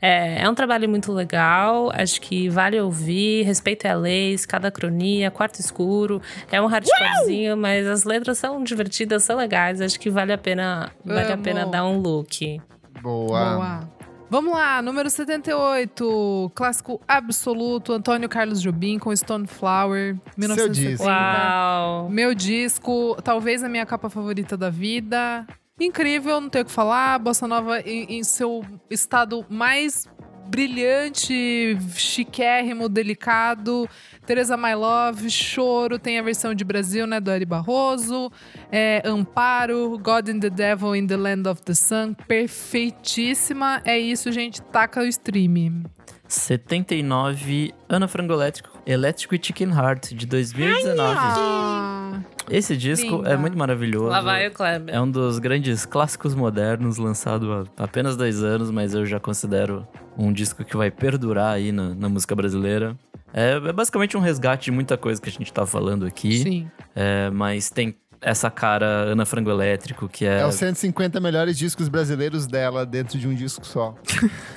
é, é um trabalho muito legal. Acho que vale ouvir. Respeito é a Lei, Escada Cronia, Quarto Escuro. É um hardcorezinho, uau! Mas as letras são divertidas, são legais. Acho que vale a pena, vale a pena dar um look. Boa. Boa. Vamos lá, número setenta e oito, clássico absoluto, Antônio Carlos Jobim com Stoneflower, mil novecentos e sessenta. Uau. Meu disco, talvez a minha capa favorita da vida. Incrível, não tenho o que falar. Bossa Nova em, em seu estado mais brilhante, chiquérrimo, delicado. Teresa My Love, Choro, tem a versão de Brasil, né, do Ari Barroso, é, Amparo, God and the Devil in the Land of the Sun, perfeitíssima, é isso, gente, taca o stream. setenta e nove, Ana Frango Elétrico, Elétrico e Chicken Heart, de dois mil e dezenove. Ai, esse disco linda. É muito maravilhoso. Lá vai o Kleber. É um dos grandes clássicos modernos, lançado há apenas dois anos, mas eu já considero um disco que vai perdurar aí na, na música brasileira. É, é basicamente um resgate de muita coisa que a gente tá falando aqui. Sim. É, mas tem essa cara Ana Frango Elétrico, que é... É os cento e cinquenta melhores discos brasileiros dela dentro de um disco só.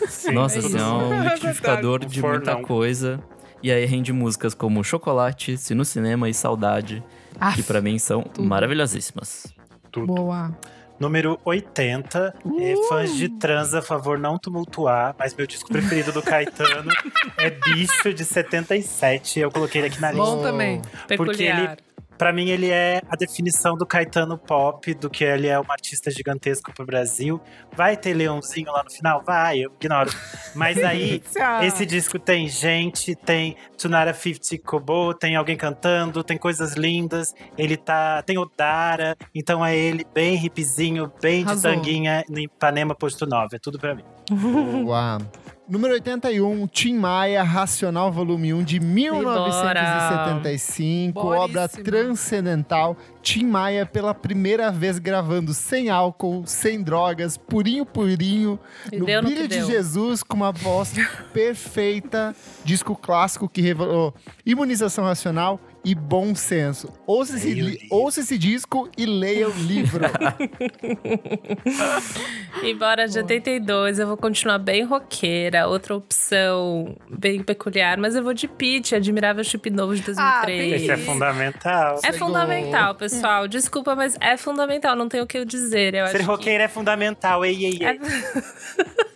Sim, nossa, é, é um liquidificador é de muita não. coisa. E aí rende músicas como Chocolate, Se no Cinema e Saudade, Aff, que pra mim são tudo. maravilhosíssimas. Tudo. Boa. Número oitenta, uh. é, fãs de trans, a favor não tumultuar, mas meu disco preferido do Caetano é Bicho, de setenta e sete, eu coloquei ele aqui na lista. Bom também, porque ele, pra mim ele é a definição do Caetano pop, do que ele é um artista gigantesco pro Brasil. Vai ter leãozinho lá no final? Vai, eu ignoro. Mas aí, esse disco tem gente, tem Tsunara cinquenta Kobo, tem alguém cantando, tem coisas lindas. Ele tá... tem Odara, então é ele bem hipzinho, bem de tanguinha, no Ipanema Posto nove. É tudo pra mim. Boa! Número oitenta e um, Tim Maia, Racional Volume um, de mil novecentos e setenta e cinco. Boríssima. Obra transcendental. Tim Maia, pela primeira vez gravando sem álcool, sem drogas, purinho, purinho. E no Brilho de deu. Jesus, com uma voz perfeita. Disco clássico que revelou imunização racional e bom senso. Ouça esse, li- ouça esse disco e leia o livro. Embora de oitenta e dois, eu vou continuar bem roqueira. Outra opção bem peculiar, mas eu vou de Pitty, Admirável Chip Novo, de dois mil e três. Ah, esse é fundamental. É Chegou. fundamental, pessoal. Desculpa, mas é fundamental. Não tem o que eu dizer. Eu Ser acho roqueira que... é fundamental. Ei, ei, ei. É...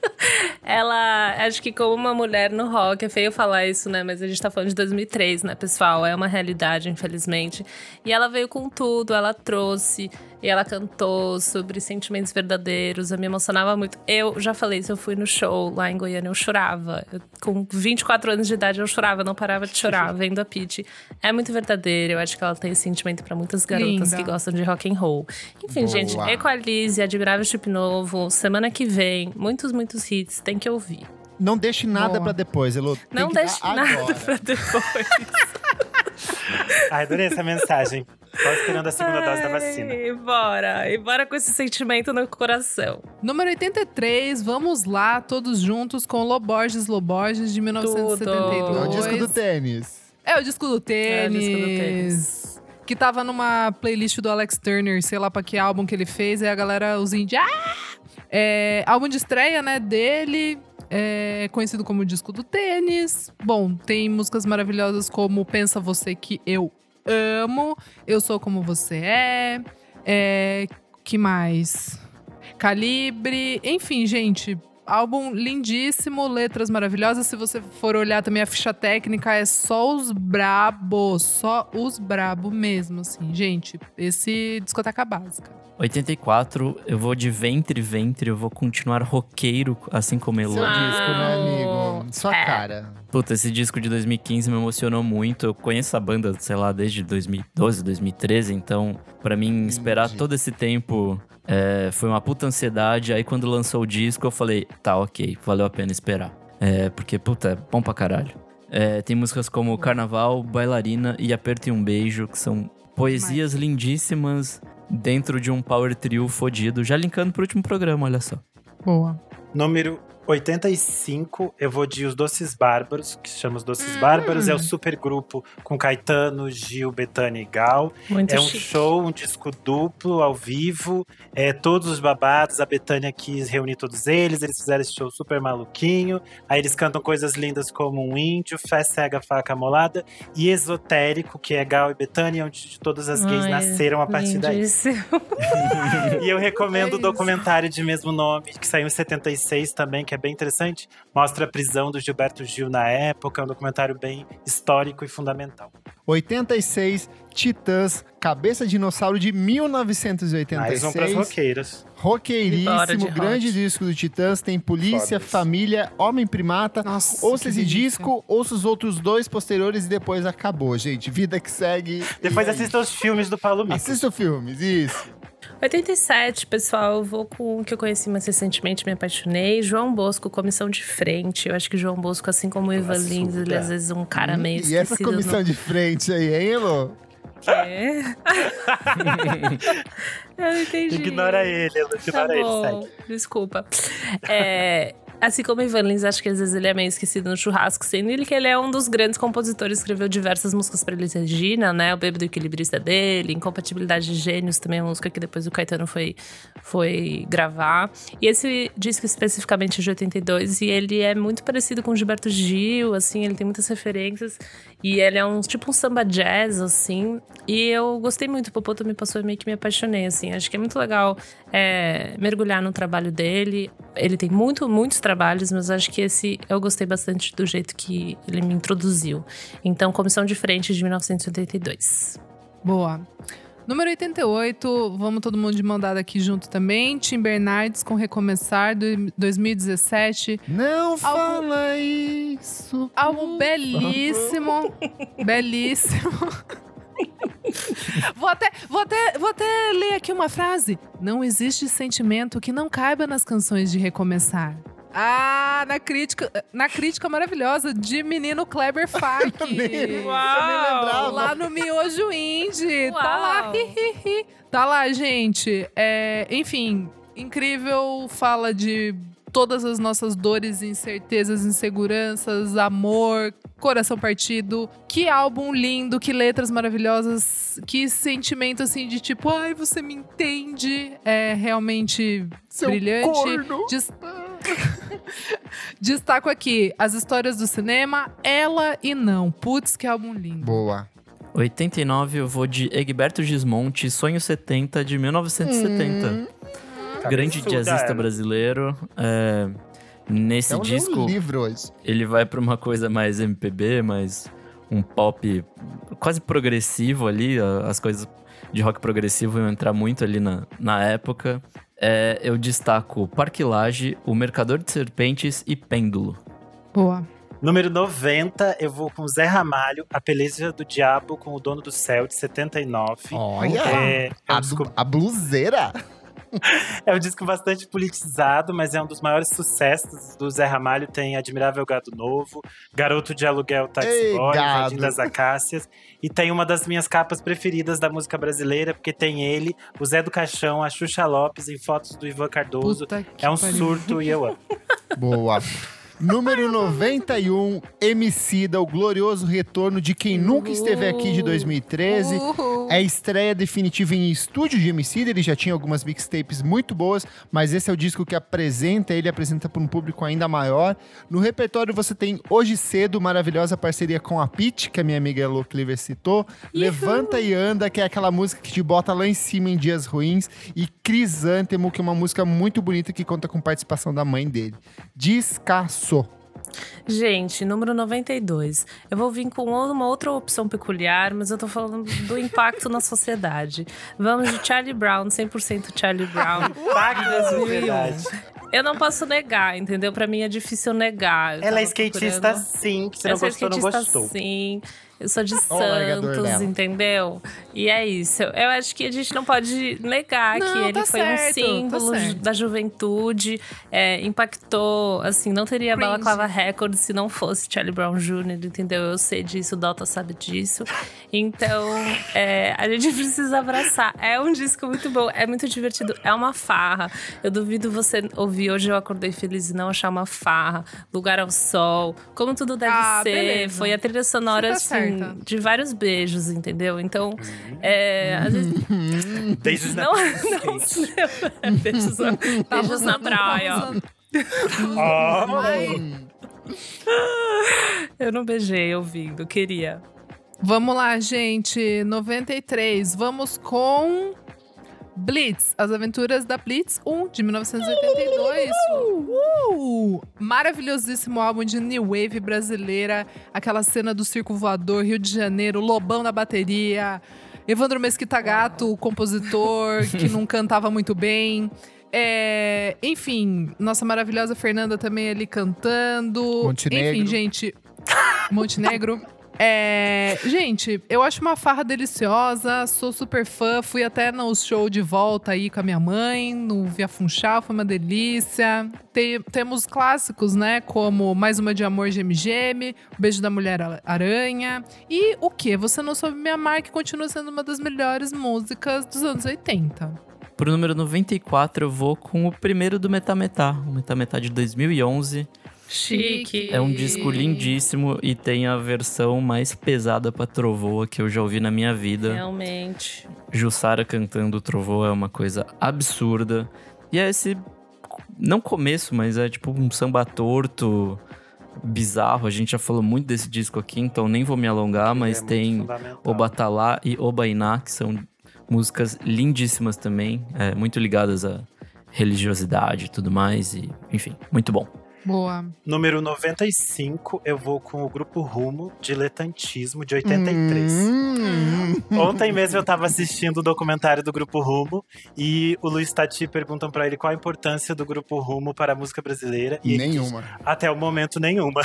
Ela, acho que como uma mulher no rock, é feio falar isso, né? Mas a gente tá falando de dois mil e três, né, pessoal? É uma realidade, infelizmente. E ela veio com tudo, ela trouxe, e ela cantou sobre sentimentos verdadeiros. Eu me emocionava muito. Eu já falei isso, eu fui no show lá em Goiânia, eu chorava. Eu, com vinte e quatro anos de idade, eu chorava, eu não parava de chorar vendo a Pitty. É muito verdadeira, eu acho que ela tem esse sentimento pra muitas garotas Linda. que gostam de rock and roll. Enfim, Boa. gente, Equalize, Admirável Chip Novo, semana que vem, muitos, muitos hits, tem que ouvir. Não deixe nada Boa. pra depois, Elô. Tem não deixe nada agora. pra depois. Ai, adorei essa mensagem. Tô esperando a segunda Ai, dose da vacina. E bora, e bora com esse sentimento no coração. Número oitenta e três, vamos lá, todos juntos, com Loborges Loborges, de mil novecentos e setenta e dois. É o disco do tênis. É o disco do tênis. É o disco do tênis. Que tava numa playlist do Alex Turner, sei lá pra que álbum que ele fez. Aí a galera, os indie... Ah! É, álbum de estreia, né, dele... É conhecido como o disco do tênis. Bom, tem músicas maravilhosas como Pensa Você, que eu amo. Eu Sou Como Você É. É, que mais? Calibre. Enfim, gente, álbum lindíssimo, letras maravilhosas. Se você for olhar também a ficha técnica, é só os brabo. Só os brabo mesmo, assim. Gente, esse discoteca básica. oitenta e quatro, eu vou de ventre, ventre, eu vou continuar roqueiro, assim como Elô. Seu disco, meu amigo, sua é. cara. Puta, esse disco de dois mil e quinze me emocionou muito. Eu conheço a banda, sei lá, desde dois mil e doze, dois mil e treze. Então, pra mim, Entendi. esperar todo esse tempo é, foi uma puta ansiedade. Aí, quando lançou o disco, eu falei, tá, ok, valeu a pena esperar. É, porque, puta, é bom pra caralho. É, tem músicas como Carnaval, Bailarina e Aperto e um Beijo, que são poesias Mas... lindíssimas... Dentro de um power trio fodido. Já linkando pro último programa, olha só. Boa. Número oitenta e cinco, eu vou de Os Doces Bárbaros, que se chama Os Doces hum. Bárbaros. É o super grupo com Caetano, Gil, Bethânia e Gal. Muito É chique. um show, um disco duplo, ao vivo. É, todos os babados, a Bethânia quis reunir todos eles. Eles fizeram esse show super maluquinho. Aí eles cantam coisas lindas como Um Índio, Fé Cega, Faca Molada. E Esotérico, que é Gal e Bethânia, onde todas as gays Ai, nasceram a partir lindíssimo. daí. E eu recomendo é o documentário de mesmo nome, que saiu em setenta e seis também, que é bem interessante, mostra a prisão do Gilberto Gil na época, é um documentário bem histórico e fundamental. oitenta e seis, Titãs, Cabeça de Dinossauro, de mil novecentos e oitenta e seis. Aí vão pras roqueiras. Roqueiríssimo, grande rock. Disco do Titãs, tem Polícia, Foda-se. Família, Homem Primata. Nossa, ouça esse delícia. disco, ouça os outros dois posteriores e depois acabou, gente. Vida que segue. Depois assista os filmes do Paulo Micos. Assista os filmes, isso. oitenta e sete, pessoal, eu vou com o que eu conheci mais recentemente, me apaixonei. João Bosco, Comissão de Frente. Eu acho que João Bosco, assim como o Ivan Lins, ele é às vezes um cara meio esquecido. E essa comissão no... de frente aí, hein, Elô? É. Eu não entendi. Ignora ele, Elô, ignora tá bom. ele, segue. Desculpa. É... Assim como Ivan Lins, acho que às vezes ele é meio esquecido no churrasco, sendo ele que ele é um dos grandes compositores, escreveu diversas músicas pra Elis Regina, né? O Bêbado Equilibrista dele, Incompatibilidade de Gênios, também é uma música que depois o Caetano foi, foi gravar. E esse disco especificamente é de oitenta e dois, e ele é muito parecido com o Gilberto Gil, assim, ele tem muitas referências, e ele é um tipo um samba jazz, assim, e eu gostei muito, o Popoto me passou e meio que me apaixonei, assim, acho que é muito legal é, mergulhar no trabalho dele. Ele tem muito, muitos trabalhos, mas acho que esse eu gostei bastante do jeito que ele me introduziu. Então, Comissão de Frente de mil novecentos e oitenta e dois. Boa. Número oitenta e oito, vamos todo mundo de mandada aqui junto também. Tim Bernardes com Recomeçar, de dois mil e dezessete. Não fala álbum, isso. Álbum belíssimo. Belíssimo. Vou até, vou, até, vou até ler aqui uma frase. Não existe sentimento que não caiba nas canções de Recomeçar. Ah, na crítica, na crítica maravilhosa de Menino Kleber Fak. Uau! Lá no Miojo Indie. Uau. Tá lá, hi, hi, hi. Tá lá, gente. É, enfim, incrível, fala de todas as nossas dores, incertezas, inseguranças, amor, coração partido. Que álbum lindo, que letras maravilhosas, que sentimento assim de tipo, ai, você me entende. É realmente seu brilhante. Corno. Des... Destaco aqui, As Histórias do Cinema, Ela e Não. Putz, que álbum lindo. Boa. oitenta e nove, eu vou de Egberto Gismonti, Sonho setenta, de mil novecentos e setenta. Hum. Grande jazzista brasileiro. É, nesse então, disco, um livro hoje. Ele vai pra uma coisa mais M P B, mais um pop quase progressivo ali. As coisas de rock progressivo iam entrar muito ali na, na época. É, eu destaco Parquilage, O Mercador de Serpentes e Pêndulo. Boa. Número noventa, eu vou com Zé Ramalho, A Peleja do Diabo com o Dono do Céu, de setenta e nove. Olha! É, a, descul... a bluseira! É um disco bastante politizado, mas é um dos maiores sucessos do Zé Ramalho. Tem Admirável Gado Novo, Garoto de Aluguel, Taxi Boy, Jardim das Acácias. E tem uma das minhas capas preferidas da música brasileira, porque tem ele, o Zé do Caixão, a Xuxa Lopes em fotos do Ivan Cardoso. É um pariu. Surto e eu amo. Boa. Número noventa e um, Emicida, O Glorioso Retorno de Quem Nunca Esteve Aqui, de dois mil e treze. É a estreia definitiva em estúdio de Emicida. Ele já tinha algumas mixtapes muito boas, mas esse é o disco que apresenta, ele apresenta para um público ainda maior. No repertório você tem Hoje Cedo, maravilhosa parceria com a Pitty, que a minha amiga Elô Cleaver citou. Uhul. Levanta e Anda, que é aquela música que te bota lá em cima em dias ruins. E Crisântemo, que é uma música muito bonita que conta com participação da mãe dele. Descasso. Gente, número noventa e dois. Eu vou vir com uma outra opção peculiar, mas eu tô falando do impacto na sociedade. Vamos de Charlie Brown, cem por cento Charlie Brown. Impacto na sociedade. Eu não posso negar, entendeu? Pra mim é difícil negar. Ela é skatista procurando. Sim, que você não gostou, não gostou. Sim. Eu sou de Santos, entendeu? E é isso. Eu acho que a gente não pode negar não, que ele tá foi certo, um símbolo tá da juventude. É, impactou, assim, não teria Cringe. Balaclava Records se não fosse Charlie Brown júnior, entendeu? Eu sei disso, o Dalton sabe disso. Então, é, a gente precisa abraçar. É um disco muito bom, é muito divertido, é uma farra. Eu duvido você ouvir Hoje Eu Acordei Feliz e não achar uma farra. Lugar ao Sol, Como Tudo Deve ah, Ser. Beleza. Foi a trilha sonora... Tá de vários beijos, entendeu? Então, é... Às vezes, beijos na praia. Beijos na, beijos na praia, ó. Oh. Eu não beijei ouvindo, queria. Vamos lá, gente. noventa e três. Vamos com... Blitz, As Aventuras da Blitz um, de mil novecentos e oitenta e dois. Uh, uh. Maravilhosíssimo álbum de New Wave brasileira. Aquela cena do circo voador, Rio de Janeiro, Lobão na bateria. Evandro Mesquita Gato, o compositor, que não cantava muito bem. É, enfim, nossa maravilhosa Fernanda também ali cantando. Montenegro. Enfim, gente. Montenegro. É, gente, eu acho uma farra deliciosa, sou super fã, fui até no show de volta aí com a minha mãe, no Via Funchal, foi uma delícia. Tem, temos clássicos, né, como Mais Uma de Amor, Geme Geme, Beijo da Mulher Aranha e o que? Você Não Soube Me Amar, que continua sendo uma das melhores músicas dos anos oitenta. Pro número noventa e quatro eu vou com o primeiro do Metametá, o Metametá de dois mil e onze. Chique! É um disco lindíssimo e tem a versão mais pesada pra trovoa que eu já ouvi na minha vida. Realmente. Jussara cantando trovoa é uma coisa absurda. E é esse, não começo, mas é tipo um samba torto, bizarro. A gente já falou muito desse disco aqui, então nem vou me alongar, mas é tem Obatalá e Obainá, que são músicas lindíssimas também, é, muito ligadas à religiosidade e tudo mais, e, enfim, muito bom. Boa. Número noventa e cinco, eu vou com o grupo Rumo, Diletantismo, de oitenta e três. Hum. Ontem mesmo eu tava assistindo o documentário do grupo Rumo e o Luiz Tati perguntam pra ele qual a importância do grupo Rumo para a música brasileira. E nenhuma. Ele, até o momento, nenhuma.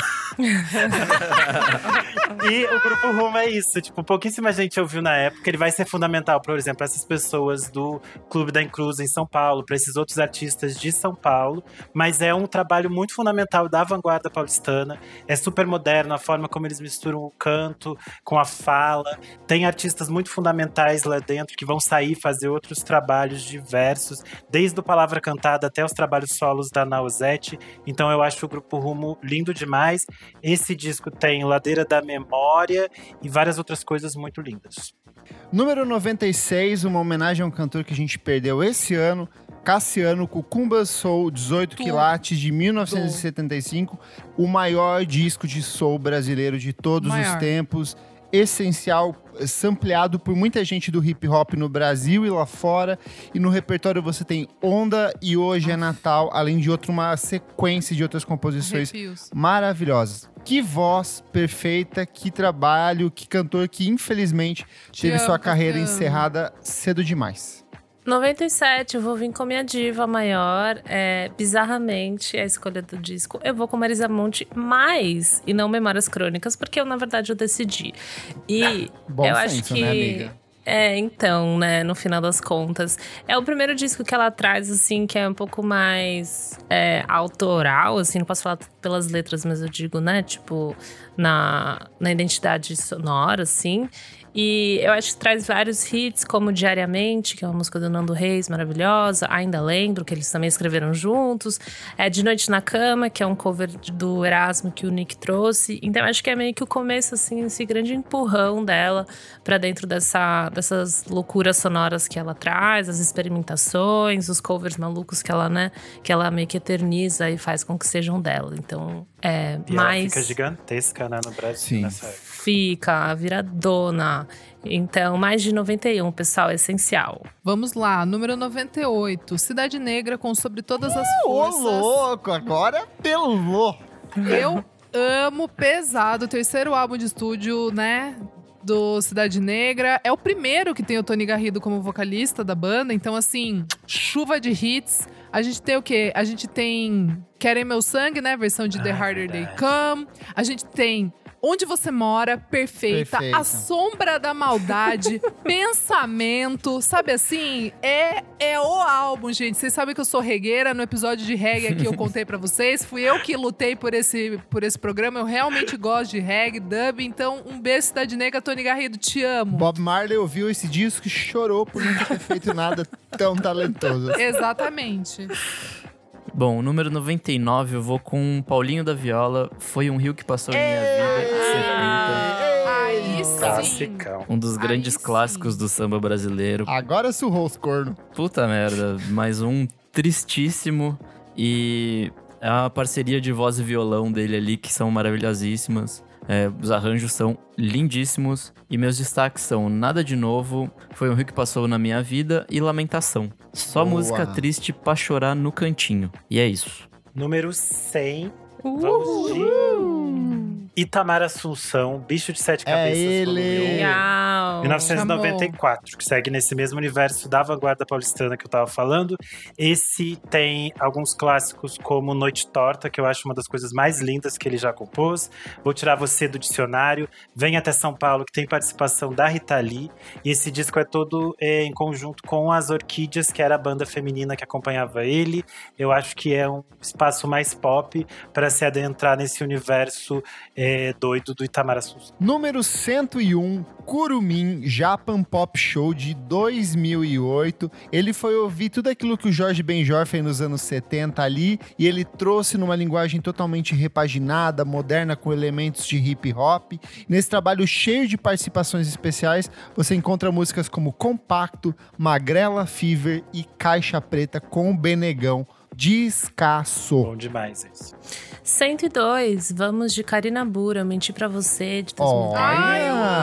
E o grupo Rumo é isso, tipo, pouquíssima gente ouviu na época. Ele vai ser fundamental, por exemplo, essas pessoas do Clube da Encruz em São Paulo, pra esses outros artistas de São Paulo, mas é um trabalho muito fundamental fundamental da vanguarda paulistana. É super moderno a forma como eles misturam o canto com a fala. Tem artistas muito fundamentais lá dentro que vão sair fazer outros trabalhos diversos, desde o Palavra Cantada até os trabalhos solos da Nausete. Então eu acho o grupo Rumo lindo demais. Esse disco tem Ladeira da Memória e várias outras coisas muito lindas. Número noventa e seis, uma homenagem a um cantor que a gente perdeu esse ano, Cassiano Cucumba Soul, dezoito Tum. Quilates, de mil novecentos e setenta e cinco, o maior disco de soul brasileiro de todos maior. Os tempos, essencial, sampleado por muita gente do hip hop no Brasil e lá fora, e no repertório você tem Onda e Hoje é Natal, além de outra uma sequência de outras composições Arrepios. Maravilhosas. Que voz perfeita, que trabalho, que cantor que infelizmente teve Te sua amo, carreira encerrada cedo demais. noventa e sete, eu vou vir com a minha diva maior, é, bizarramente a escolha do disco, eu vou com Marisa Monte mais, e não Memórias Crônicas, porque eu, na verdade, eu decidi. E bom eu senso, acho que... né, amiga? É, então, né, no final das contas. É o primeiro disco que ela traz, assim, que é um pouco mais é, autoral, assim, não posso falar pelas letras, mas eu digo, né, tipo, na, na identidade sonora, assim. E eu acho que traz vários hits, como Diariamente, que é uma música do Nando Reis, maravilhosa. Ainda Lembro, que eles também escreveram juntos. É De Noite na Cama, que é um cover do Erasmo que o Nick trouxe. Então acho que é meio que o começo, assim, esse grande empurrão dela pra dentro dessa, dessas loucuras sonoras que ela traz, as experimentações, os covers malucos que ela, né, que ela meio que eterniza e faz com que sejam dela. Então, é, e mais... ela fica gigantesca, né, no Brasil. Sim. Nessa época. Fica, vira dona. Então, mais de noventa e um, pessoal, é essencial. Vamos lá, número noventa e oito, Cidade Negra com Sobre Todas uh, as Forças. Ô, louco, agora pelou. Eu amo pesado, terceiro álbum de estúdio, né, do Cidade Negra. É o primeiro que tem o Tony Garrido como vocalista da banda, então assim, chuva de hits. A gente tem o quê? A gente tem Querem Meu Sangue, né, versão de The Harder They Come. A gente tem Onde Você Mora, perfeita, perfeita. A Sombra da Maldade, Pensamento, sabe assim? É, é o álbum, gente. Vocês sabem que eu sou regueira, no episódio de reggae que eu contei pra vocês. Fui eu que lutei por esse, por esse programa. Eu realmente gosto de reggae, dub. Então, um beijo, Cidade Negra, Tony Garrido, te amo. Bob Marley ouviu esse disco e chorou por nunca ter feito nada tão talentoso. Exatamente. Bom, número noventa e nove, eu vou com Paulinho da Viola. Foi um rio que passou na minha vida. setenta. Aí sim. Um dos grandes Aí clássicos sim. do samba brasileiro. Agora surrou os cornos. Puta merda. Mais um tristíssimo. E a parceria de voz e violão dele ali, que são maravilhosíssimas. É, os arranjos são lindíssimos. E meus destaques são Nada de Novo, Foi um Rio que Passou na Minha Vida e Lamentação. Só Boa. Música triste pra chorar no cantinho. E é isso. Número cem. Uhul. Vamos de Itamar Assunção, Bicho de Sete Cabeças. É ele! mil novecentos e noventa e quatro, Chamou. Que segue nesse mesmo universo da vanguarda paulistana que eu tava falando. Esse tem alguns clássicos como Noite Torta, que eu acho uma das coisas mais lindas que ele já compôs. Vou Tirar Você do Dicionário. Vem Até São Paulo, que tem participação da Rita Lee. E esse disco é todo é, em conjunto com As Orquídeas, que era a banda feminina que acompanhava ele. Eu acho que é um espaço mais pop para se adentrar nesse universo é, é, doido do Itamar Assunção. Número cento e um, Curumim, Japan Pop Show de dois mil e oito. Ele foi ouvir tudo aquilo que o Jorge Ben fez nos anos setenta ali, e ele trouxe numa linguagem totalmente repaginada, moderna, com elementos de hip hop. Nesse trabalho cheio de participações especiais, você encontra músicas como Compacto, Magrela Fever e Caixa Preta com o Benegão. Descasso. Bom demais isso. cento e dois, vamos de Karina Bura, Mentir Pra Você, de dois mil e dez.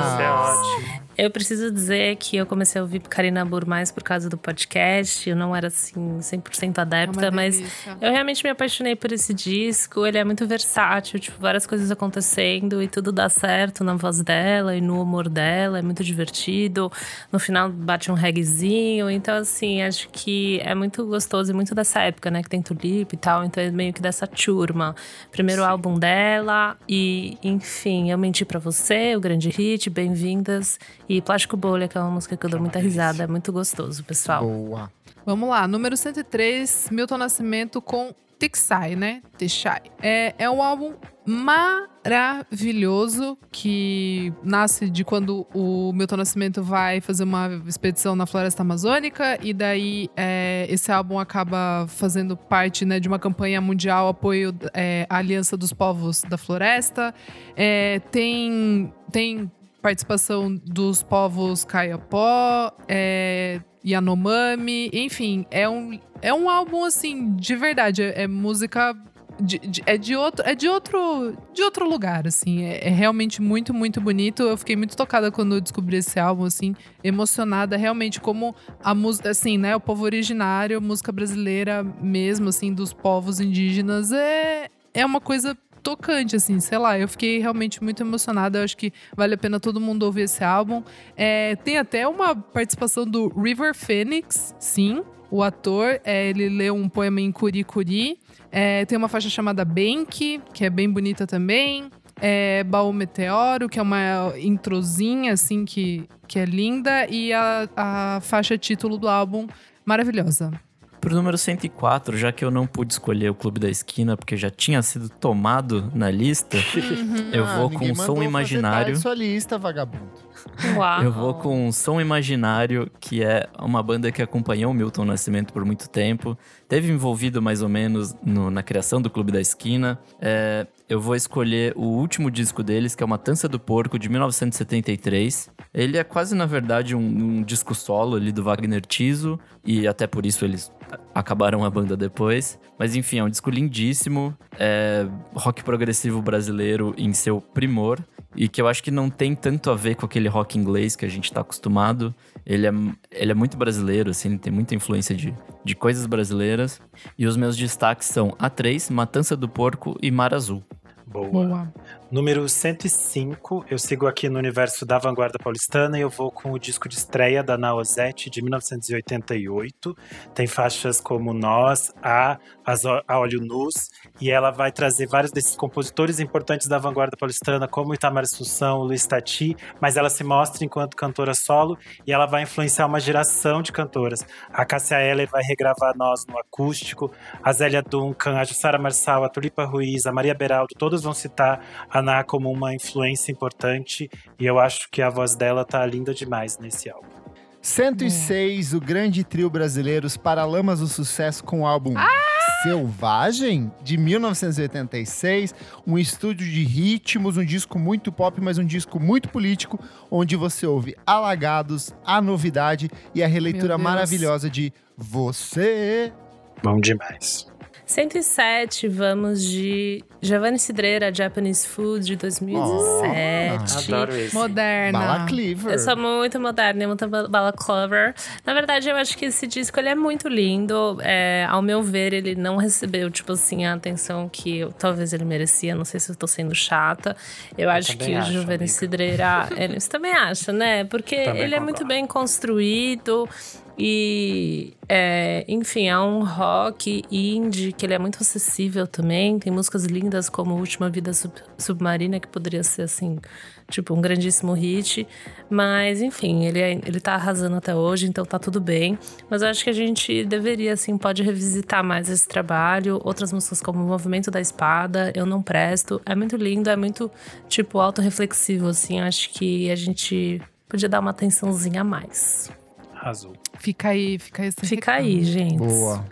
Isso é ótimo. Eu preciso dizer que eu comecei a ouvir Karina Bur mais por causa do podcast. Eu não era, assim, cem por cento adepta, é mas eu realmente me apaixonei por esse disco. Ele é muito versátil, tipo, várias coisas acontecendo e tudo dá certo na voz dela e no humor dela. É muito divertido. No final bate um reggaezinho. Então, assim, acho que é muito gostoso e muito dessa época, né? Que tem Tulipe e tal. Então é meio que dessa turma. Primeiro Sim. álbum dela e, enfim, Eu Menti Pra Você, o grande hit, Bem-vindas. E Plástico Bolha, que é uma música que eu dou muita risada. É muito gostoso, pessoal. Boa. Vamos lá, número cento e três, Milton Nascimento com Tixai, né? Tixai. É, é um álbum maravilhoso que nasce de quando o Milton Nascimento vai fazer uma expedição na floresta amazônica, e daí é, esse álbum acaba fazendo parte, né, de uma campanha mundial apoio é, à Aliança dos Povos da Floresta. É, tem... tem participação dos povos Kayapó, é, Yanomami, enfim, é um, é um álbum, assim, de verdade, é, é música, de, de, é, de outro, é de outro de outro lugar, assim, é, é realmente muito, muito bonito. Eu fiquei muito tocada quando eu descobri esse álbum, assim, emocionada, realmente, como a música, assim, né, o povo originário, música brasileira mesmo, assim, dos povos indígenas, é, é uma coisa tocante, assim, sei lá, eu fiquei realmente muito emocionada. Eu acho que vale a pena todo mundo ouvir esse álbum. É, tem até uma participação do River Phoenix, sim, o ator, é, ele leu um poema em Curicuri. É, tem uma faixa chamada Benki, que é bem bonita também. É, Baú Meteoro, que é uma introzinha, assim, que, que é linda. E a, a faixa título do álbum, maravilhosa. Pro número cento e quatro, já que eu não pude escolher o Clube da Esquina, porque já tinha sido tomado na lista, uhum. eu vou ah, com um Som Imaginário. Sua lista, vagabundo. Uau. Eu vou com um Som Imaginário, que é uma banda que acompanhou o Milton Nascimento por muito tempo, teve envolvido mais ou menos no, na criação do Clube da Esquina. É, eu vou escolher o último disco deles, que é Matança do Porco, de mil novecentos e setenta e três. Ele é quase, na verdade, um, um disco solo ali do Wagner Tiso, e até por isso eles acabaram a banda depois. Mas enfim, é um disco lindíssimo, é rock progressivo brasileiro em seu primor, e que eu acho que não tem tanto a ver com aquele rock inglês que a gente tá acostumado. Ele é, ele é muito brasileiro, assim, ele tem muita influência de, de coisas brasileiras. E os meus destaques são A três, Matança do Porco e Mar Azul. Boa. Boa. Número cento e cinco, eu sigo aqui no universo da vanguarda paulistana e eu vou com o disco de estreia da Naozete de mil novecentos e oitenta e oito. Tem faixas como Nós, A, A Olho Nus, e ela vai trazer vários desses compositores importantes da vanguarda paulistana, como Itamar Assunção, Luiz Tati, mas ela se mostra enquanto cantora solo e ela vai influenciar uma geração de cantoras. A Cássia Eller vai regravar Nós no acústico, a Zélia Duncan, a Jussara Marçal, a Tulipa Ruiz, a Maria Beraldo, todos vão citar a Ná como uma influência importante, e eu acho que a voz dela tá linda demais nesse álbum. cento e seis, hum. o grande trio brasileiro, os Paralamas do Sucesso, com o álbum ah! Selvagem, de mil novecentos e oitenta e seis, um estúdio de ritmos, um disco muito pop, mas um disco muito político, onde você ouve Alagados, A Novidade e a releitura maravilhosa de Você. Bom demais. cento e sete, vamos de Giovanni Cidreira, Japanese Food, de dois mil e dezessete. Oh, adoro esse. Moderna. Balaclava. Eu sou muito moderna, eu muito balaclava. Na verdade, eu acho que esse disco, ele é muito lindo. É, ao meu ver, ele não recebeu, tipo assim, a atenção que eu, talvez ele merecia. Não sei se eu tô sendo chata. Eu, eu acho que acho, o Giovanni Cidreira... Ele, você também acha, né? Porque também ele concordo. É muito bem construído. E, é, enfim, é um rock indie que ele é muito acessível também. Tem músicas lindas como Última Vida Sub- Submarina, que poderia ser, assim, tipo, um grandíssimo hit. Mas, enfim, ele, é, ele tá arrasando até hoje, então tá tudo bem. Mas eu acho que a gente deveria, assim, pode revisitar mais esse trabalho. Outras músicas como Movimento da Espada, Eu Não Presto. É muito lindo, é muito, tipo, autorreflexivo, assim. Acho que a gente podia dar uma atençãozinha a mais. Arrasou. Fica aí, fica aí. Fica reclamo. Aí, gente. Boa.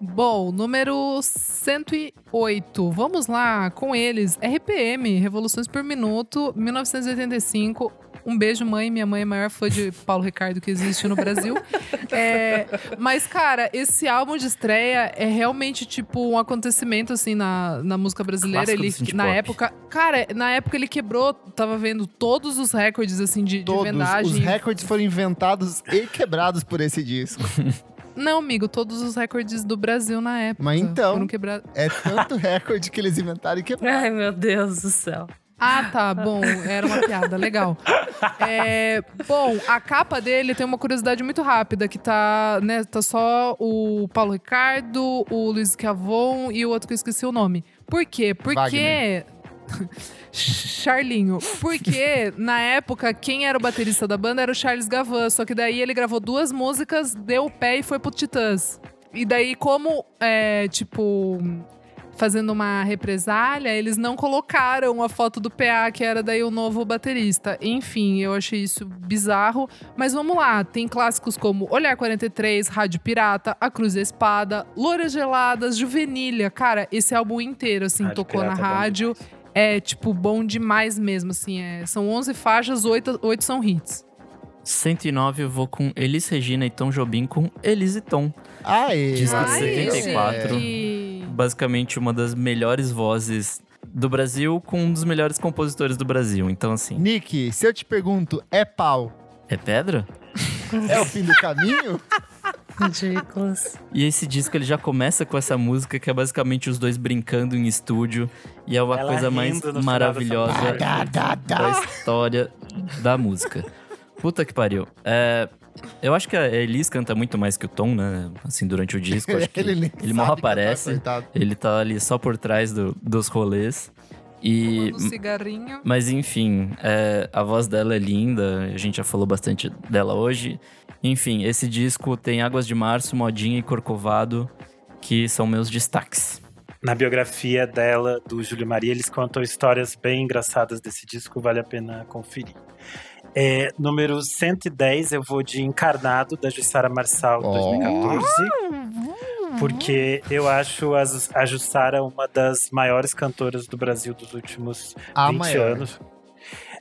Bom, número cento e oito. Vamos lá com eles. R P M, Revoluções por Minuto, mil novecentos e oitenta e cinco. Um beijo, mãe. Minha mãe é a maior fã de Paulo Ricardo que existe no Brasil. É, mas, cara, esse álbum de estreia é realmente, tipo, um acontecimento, assim, na, na música brasileira. Ele, na pop. época... Cara, na época ele quebrou, tava vendo todos os recordes, assim, de, todos. de vendagem. Os recordes foram inventados e quebrados por esse disco. Não, amigo, todos os recordes do Brasil na época. Mas então, quebra... é tanto recorde que eles inventaram e quebraram. Ai, meu Deus do céu. Ah, tá, bom, era uma piada, legal. É, bom, a capa dele tem uma curiosidade muito rápida, que tá, né, tá só o Paulo Ricardo, o Luiz Cavon e o outro que eu esqueci o nome. Por quê? Porque... Wagner. Charlinho. Porque, na época, quem era o baterista da banda era o Charles Gavin, só que daí ele gravou duas músicas, deu o pé e foi pro Titãs. E daí, como, é, tipo... fazendo uma represália, eles não colocaram a foto do P A, que era daí o novo baterista. Enfim, eu achei isso bizarro. Mas vamos lá, tem clássicos como Olhar quarenta e três, Rádio Pirata, A Cruz e a Espada, Louras Geladas, Juvenilha. Cara, esse álbum inteiro, assim, rádio tocou Pirata, na rádio. É, tipo, bom demais mesmo, assim. É, são onze faixas, oito são hits. cento e nove eu vou com Elis Regina e Tom Jobim com Elis e Tom. Aê! Disco de setenta e quatro. Aê. Basicamente uma das melhores vozes do Brasil com um dos melhores compositores do Brasil, então assim... Nick, se eu te pergunto, é pau? É pedra? É o fim do caminho? Ridículos. E esse disco, ele já começa com essa música, que é basicamente os dois brincando em estúdio. E é uma Ela coisa mais maravilhosa da, da, da. da história da música. Puta que pariu. É, eu acho que a Elis canta muito mais que o Tom, né? Assim, durante o disco. Acho que ele ele mal aparece. Tá, ele tá ali só por trás do, dos rolês. E, um cigarrinho. Mas enfim, é, a voz dela é linda. A gente já falou bastante dela hoje. Enfim, esse disco tem Águas de Março, Modinha e Corcovado, que são meus destaques. Na biografia dela, do Júlio Maria, eles contam histórias bem engraçadas desse disco. Vale a pena conferir. É, número cento e dez, eu vou de Encarnado, da Jussara Marçal, oh. dois mil e catorze. Porque eu acho a Jussara uma das maiores cantoras do Brasil dos últimos a vinte maior. anos.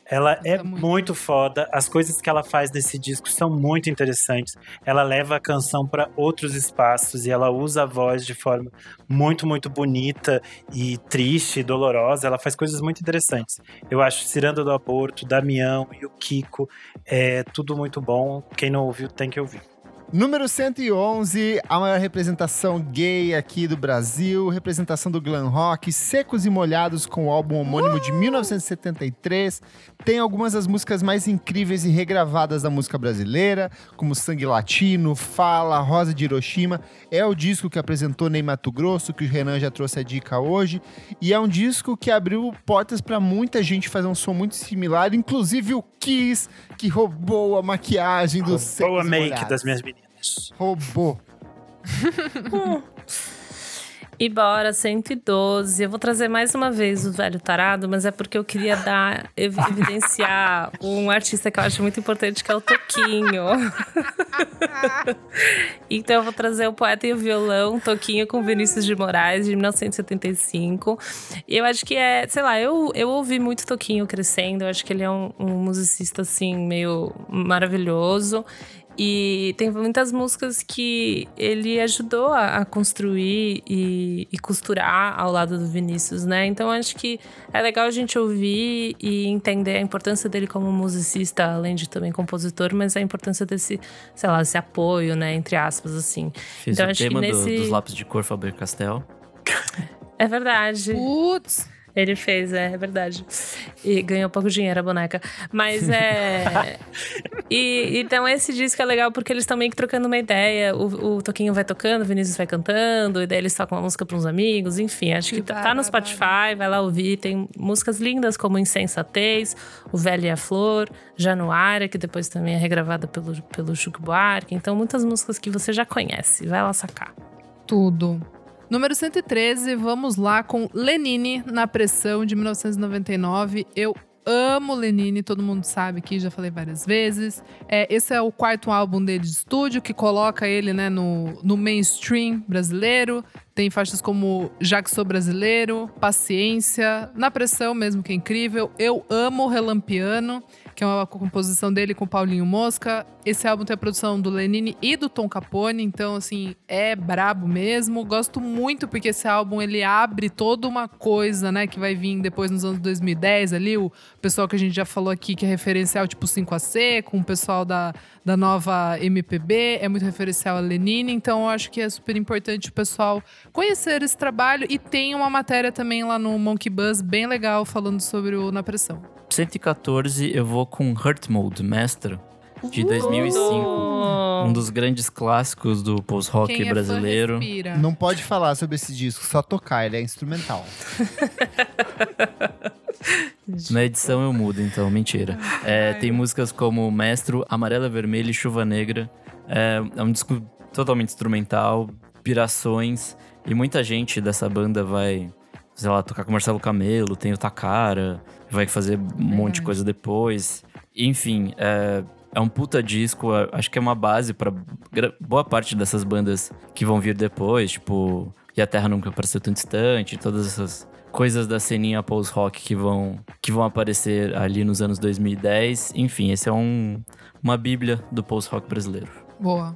Ela é muito foda. As coisas que ela faz nesse disco são muito interessantes. Ela leva a canção para outros espaços e ela usa a voz de forma muito, muito bonita e triste e dolorosa. Ela faz coisas muito interessantes. Eu acho Ciranda do Aborto, Damião e o Kiko, é tudo muito bom. Quem não ouviu tem que ouvir. Número cento e onze, a maior representação gay aqui do Brasil, representação do glam rock, Secos e Molhados, com o álbum homônimo de mil novecentos e setenta e três. Tem algumas das músicas mais incríveis e regravadas da música brasileira, como Sangue Latino, Fala, Rosa de Hiroshima. É o disco que apresentou Ney Matogrosso, que o Renan já trouxe a dica hoje. E é um disco que abriu portas para muita gente fazer um som muito similar, inclusive o Kiss, que roubou a maquiagem dos Secos e Molhados. Roubou a make das minhas meninas. Robô. hum. E bora, cento e doze. Eu vou trazer mais uma vez o Velho Tarado, mas é porque eu queria dar, ev- evidenciar um artista que eu acho muito importante, que é o Toquinho. Então eu vou trazer O Poeta e o Violão, Toquinho com Vinícius de Moraes, de mil novecentos e setenta e cinco. Eu acho que é, sei lá, eu, eu ouvi muito Toquinho crescendo. Eu acho que ele é um, um musicista, assim, meio maravilhoso. E tem muitas músicas que ele ajudou a, a construir e, e costurar ao lado do Vinícius, né? Então acho que é legal a gente ouvir e entender a importância dele como musicista, além de também compositor, mas a importância desse, sei lá, esse apoio, né? Entre aspas, assim. Fiz então, o acho tema que nesse... do, dos lápis de cor Faber-Castell. É verdade. Putz! Ele fez, é, é verdade. E ganhou pouco dinheiro a boneca. Mas é... e, então esse disco é legal porque eles estão meio que trocando uma ideia. O, o Toquinho vai tocando, o Vinícius vai cantando. E daí eles tocam uma música para uns amigos. Enfim, acho que tá no Spotify, vai lá ouvir. Tem músicas lindas como Insensatez, O Velho e a Flor, Januária, que depois também é regravada pelo, pelo Chico Buarque. Então muitas músicas que você já conhece. Vai lá sacar. Tudo. Número cento e treze, vamos lá com Lenine na Pressão, de mil novecentos e noventa e nove. Eu amo Lenine, todo mundo sabe aqui, já falei várias vezes. É, esse é o quarto álbum dele de estúdio, que coloca ele, né, no, no mainstream brasileiro. Tem faixas como Já Que Sou Brasileiro, Paciência, Na Pressão mesmo, que é incrível. Eu amo Relampiano, que é uma composição dele com Paulinho Mosca. Esse álbum tem a produção do Lenine e do Tom Capone, então, assim, é brabo mesmo. Gosto muito porque esse álbum, ele abre toda uma coisa, né, que vai vir depois nos anos dois mil e dez ali, o pessoal que a gente já falou aqui, que é referencial, tipo cinco A C, com o pessoal da, da nova M P B, é muito referencial a Lenine, então eu acho que é super importante o pessoal conhecer esse trabalho. E tem uma matéria também lá no Monkey Buzz, bem legal, falando sobre o Na Pressão. cento e quatorze, eu vou com Hurt Mode, Mestre, de dois mil e cinco. Uh! Um dos grandes clássicos do post-rock é brasileiro. Não pode falar sobre esse disco, só tocar, ele é instrumental. Na edição eu mudo, então, mentira. É, tem músicas como Mestre, Amarela Vermelha e Chuva Negra. É, é um disco totalmente instrumental, pirações. E muita gente dessa banda vai, sei lá, tocar com o Marcelo Camelo, tem o Takara, vai fazer um é. monte de coisa depois. Enfim, é, é um puta disco, é, acho que é uma base pra gra- boa parte dessas bandas que vão vir depois, tipo E a Terra Nunca Pareceu Tão Distante, todas essas coisas da ceninha post-rock que vão, que vão aparecer ali nos anos dois mil e dez. Enfim, esse é um, uma bíblia do post-rock brasileiro. Boa.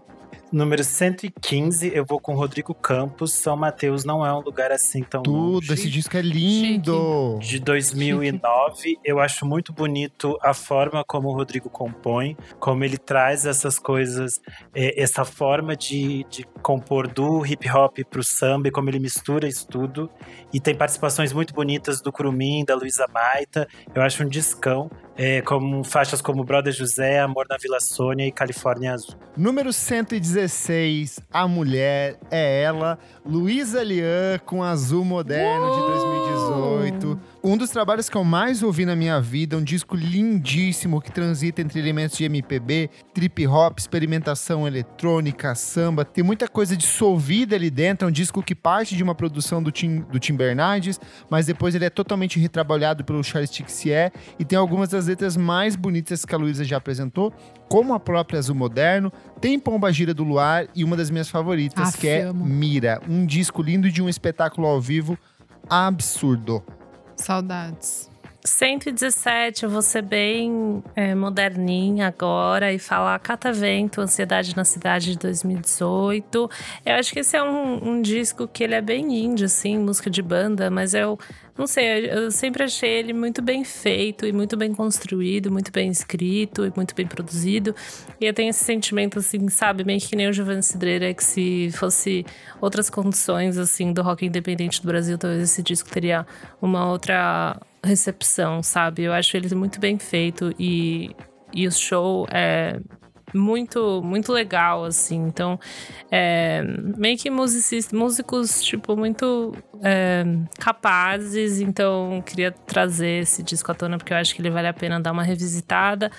Número cento e quinze, eu vou com Rodrigo Campos, São Mateus Não É Um Lugar Assim Tão Longe. Tudo, esse disco é lindo! Chique. De dois mil e nove, Chique. Eu acho muito bonito a forma como o Rodrigo compõe, como ele traz essas coisas, essa forma de, de compor do hip-hop pro samba, e como ele mistura isso tudo. E tem participações muito bonitas do Curumim, da Luísa Maita, eu acho um discão. É, como faixas como Brother José, Amor na Vila Sônia e Califórnia Azul. Número cento e dezesseis, A Mulher é Ela, Luísa Lian com Azul Moderno. Uou! De dois mil e dezoito. Um dos trabalhos que eu mais ouvi na minha vida, um disco lindíssimo que transita entre elementos de M P B, trip hop, experimentação eletrônica, samba. Tem muita coisa dissolvida ali dentro, é um disco que parte de uma produção do Tim, do Tim Bernardes, mas depois ele é totalmente retrabalhado pelo Charles Tixier e tem algumas das letras mais bonitas que a Luísa já apresentou, como a própria Azul Moderno. Tem Pomba Gira do Luar e uma das minhas favoritas, Aff, que é amo. Mira. Um disco lindo de um espetáculo ao vivo absurdo. Saudades. cento e dezessete, eu vou ser bem é, moderninha agora e falar Catavento, Ansiedade na Cidade, de dois mil e dezoito. Eu acho que esse é um, um disco que ele é bem indie, assim, música de banda, mas eu não sei, eu sempre achei ele muito bem feito e muito bem construído, muito bem escrito e muito bem produzido. E eu tenho esse sentimento, assim, sabe, meio que nem o Giovanni Cidreira, que se fosse outras condições, assim, do rock independente do Brasil, talvez esse disco teria uma outra recepção, sabe? Eu acho ele muito bem feito e, e o show é muito, muito legal, assim. Então, é, meio que musicis, músicos, tipo, muito é, capazes. Então, queria trazer esse disco à tona porque eu acho que ele vale a pena dar uma revisitada.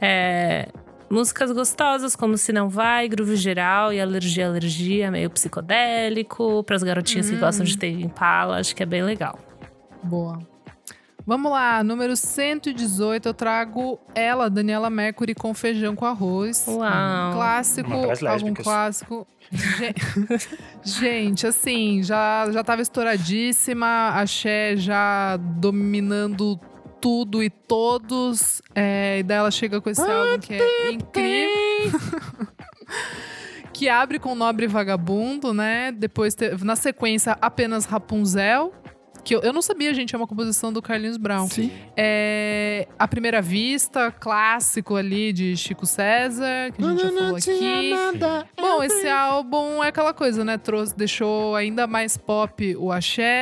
É, músicas gostosas como Se Não Vai, Groove Geral e Alergia, Alergia, meio psicodélico. Para as garotinhas hum. que gostam de ter Impala, acho que é bem legal. Boa. Vamos lá, número cento e dezoito, eu trago ela, Daniela Mercury, com Feijão com Arroz. Uau! Um clássico, algum clássico. Gente, assim, já, já tava estouradíssima, axé já dominando tudo e todos. É, e daí ela chega com esse álbum que é incrível. Que abre com Nobre Vagabundo, né? Depois, teve, na sequência, Apenas Rapunzel. Que eu, eu não sabia, gente, é uma composição do Carlinhos Brown. Sim. É, A Primeira Vista, clássico ali de Chico César, que a gente não, já falou não aqui. Nada. Bom, esse álbum é aquela coisa, né? Trouxe, deixou ainda mais pop o axé,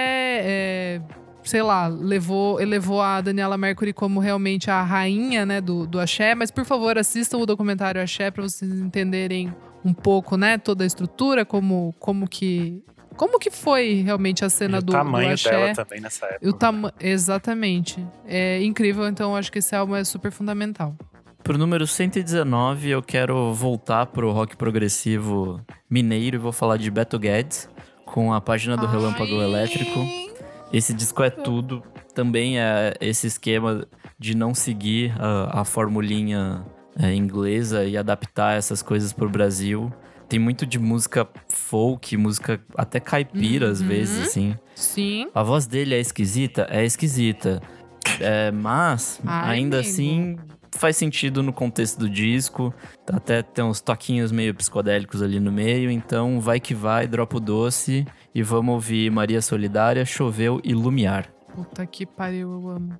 é, sei lá, levou, elevou a Daniela Mercury como realmente a rainha, né, do, do axé. Mas, por favor, assistam o documentário Axé para vocês entenderem um pouco, né, toda a estrutura, como, como que... Como que foi realmente a cena do, do axé? E o tamanho dela também nessa época. O tama- Exatamente. É incrível, então acho que esse álbum é super fundamental. Pro número cento e dezenove, eu quero voltar pro rock progressivo mineiro e vou falar de Beto Guedes, com a página do Ai. Relâmpago Elétrico. Esse disco é tudo. Também é esse esquema de não seguir a, a formulinha é, inglesa e adaptar essas coisas pro Brasil. Tem muito de música folk, música até caipira, uhum. às vezes, assim. Sim. A voz dele é esquisita? É esquisita. É, mas, Ai, ainda amigo. assim, faz sentido no contexto do disco. Até tem uns toquinhos meio psicodélicos ali no meio. Então, vai que vai, dropa o doce. E vamos ouvir Maria Solidária, Choveu e Lumiar. Puta que pariu, eu amo.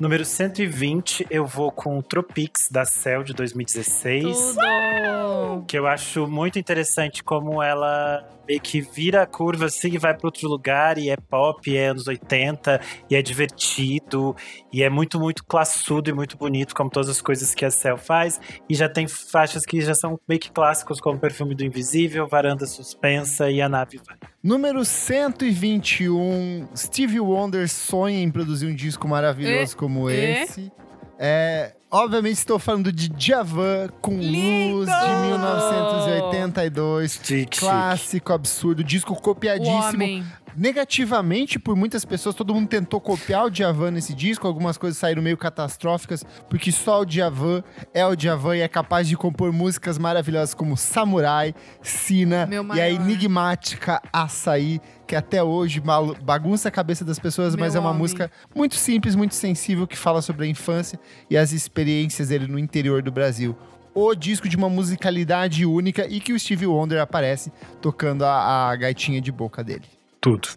Número cento e vinte, eu vou com o Tropics, da Céu, de dois mil e dezesseis. Tudo! Que eu acho muito interessante como ela meio que vira a curva assim e vai para outro lugar, e é pop, e é anos oitenta, e é divertido, e é muito, muito classudo e muito bonito, como todas as coisas que a Céu faz. E já tem faixas que já são meio que clássicos, como Perfume do Invisível, Varanda Suspensa e A Nave Vai. Número cento e vinte e um, Stevie Wonder sonha em produzir um disco maravilhoso e, como e? esse. É, obviamente estou falando de Djavan com Lindo! Luz, de mil novecentos e oitenta e dois. Chique, clássico, chique. Absurdo, disco copiadíssimo. Negativamente por muitas pessoas, todo mundo tentou copiar o Djavan nesse disco. Algumas coisas saíram meio catastróficas, porque só o Djavan é o Djavan e é capaz de compor músicas maravilhosas como Samurai, Sina e a enigmática Açaí, que até hoje bagunça a cabeça das pessoas, Meu mas é uma homem. música muito simples, muito sensível, que fala sobre a infância e as experiências dele no interior do Brasil. O disco de uma musicalidade única e que o Stevie Wonder aparece tocando a, a gaitinha de boca dele. Tudo.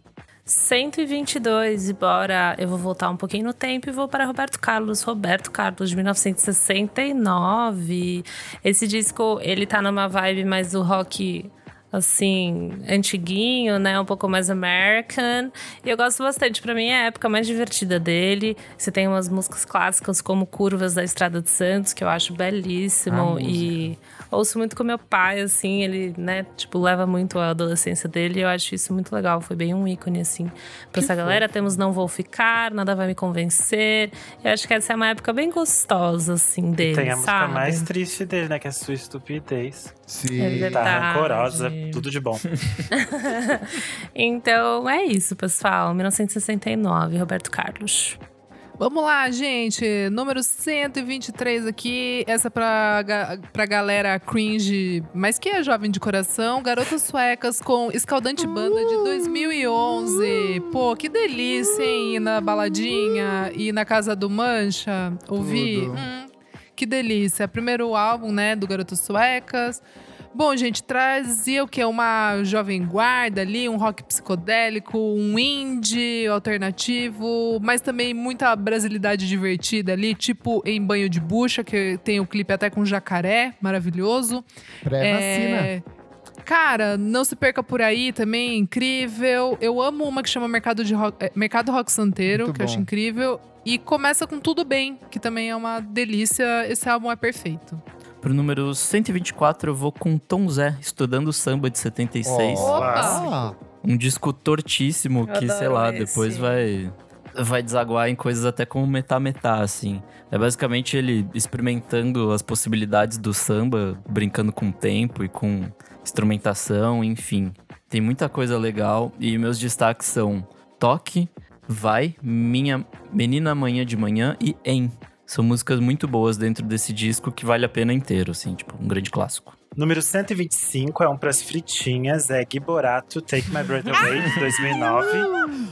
cento e vinte e dois, e bora. Eu vou voltar um pouquinho no tempo e vou para Roberto Carlos. Roberto Carlos, de mil novecentos e sessenta e nove. Esse disco, ele tá numa vibe mais do rock, assim, antiguinho, né? Um pouco mais American. E eu gosto bastante. Pra mim, é a época mais divertida dele. Você tem umas músicas clássicas, como Curvas da Estrada de Santos, que eu acho belíssimo. Ah, e... Ouço muito com meu pai, assim, ele, né, tipo, leva muito a adolescência dele. E eu acho isso muito legal, foi bem um ícone, assim, pra essa galera. Temos Não Vou Ficar, Nada Vai Me Convencer. Eu acho que essa é uma época bem gostosa, assim, dele, sabe? Tem a música mais triste dele, né, que é Sua Estupidez. Sim. É verdade. Tá rancorosa, tudo de bom. Então, é isso, pessoal. mil novecentos e sessenta e nove, Roberto Carlos. Vamos lá, gente. Número cento e vinte e três aqui. Essa pra, pra galera cringe, mas que é jovem de coração. Garotas Suecas com Escaldante Banda, de dois mil e onze. Pô, que delícia, hein? Ir na baladinha, ir na casa do Mancha, ouvir. Hum, que delícia. Primeiro álbum, né, do Garotas Suecas. Bom, gente, trazia o quê? Uma jovem guarda ali, um rock psicodélico, um indie alternativo, mas também muita brasilidade divertida ali, tipo Em Banho de Bucha, que tem o um clipe até com jacaré, maravilhoso. Pré-vacina. É... Cara, Não Se Perca Por Aí também, incrível. Eu amo uma que chama Mercado, de rock... Mercado Rock Santeiro, Muito que bom. Eu acho incrível. E começa com Tudo Bem, que também é uma delícia. Esse álbum é perfeito. Pro número cento e vinte e quatro, eu vou com Tom Zé, Estudando Samba, de setenta e seis. Opa! Um disco tortíssimo eu que, sei lá, esse. depois vai, vai desaguar em coisas até como metá-metá, assim. É basicamente ele experimentando as possibilidades do samba, brincando com tempo e com instrumentação, enfim. Tem muita coisa legal e meus destaques são Toque, Vai, Minha Menina Amanhã de Manhã e Em. São músicas muito boas dentro desse disco que vale a pena inteiro, assim, tipo, um grande clássico. Número cento e vinte e cinco é um pras fritinhas, é Gui Borato, Take My Breath Away, de dois mil e nove.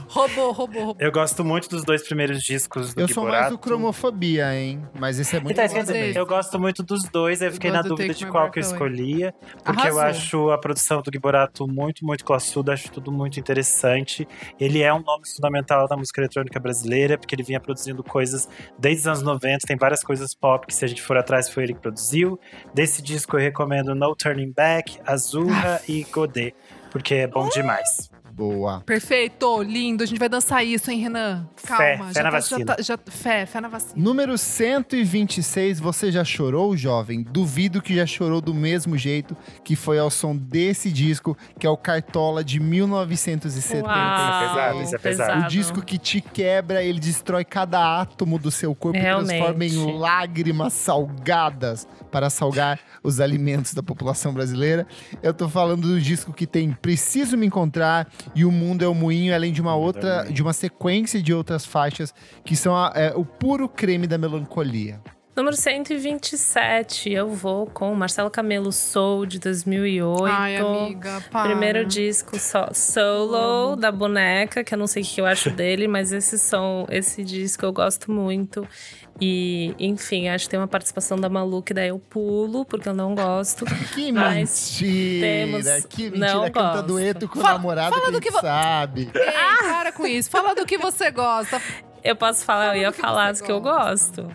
Roubou, roubou, roubou. Eu gosto muito dos dois primeiros discos do Gui Borato. Eu sou mais do Cromofobia, hein? Mas esse é muito então, bom. Dizer, eu gosto muito dos dois, eu fiquei eu na dúvida de qual que eu escolhia. Porque Arrasou. eu acho a produção do Gui Borato muito, muito classuda, acho tudo muito interessante. Ele é um nome fundamental da música eletrônica brasileira, porque ele vinha produzindo coisas desde os anos noventa, tem várias coisas pop que, se a gente for atrás, foi ele que produziu. Desse disco eu recomendo No Turning Back, Azurra ah. e Godet, porque é bom demais. Boa. Perfeito, lindo. A gente vai dançar isso, hein, Renan? Calma. Fé, fé já na tá, vacina. Já tá, já, fé, fé na vacina. Número cento e vinte e seis, você já chorou, jovem? Duvido que já chorou do mesmo jeito que foi ao som desse disco, que é o Cartola de mil novecentos e setenta. Uau, pesado, isso é pesado. O disco que te quebra, ele destrói cada átomo do seu corpo. Realmente. E transforma em lágrimas salgadas para salgar os alimentos da população brasileira. Eu tô falando do disco que tem Preciso Me Encontrar e O Mundo é o Moinho, além de uma outra, de uma sequência de outras faixas que são a, é, o puro creme da melancolia. Número cento e vinte e sete, eu vou com Marcelo Camelo, Soul, de dois mil e oito. Ai, amiga, pá. Primeiro disco so, solo, oh, da Boneca, que eu não sei o que eu acho dele, mas esse som, esse disco eu gosto muito. E, enfim, acho que tem uma participação da Malu, que daí eu pulo, porque eu não gosto. Que mas mentira, temos... que mentira, não canta gosto. Dueto com fala, o namorado, fala que do que vo... sabe. Ei, para com isso, fala do que você gosta. Eu posso falar, fala eu ia falar as que eu gosto.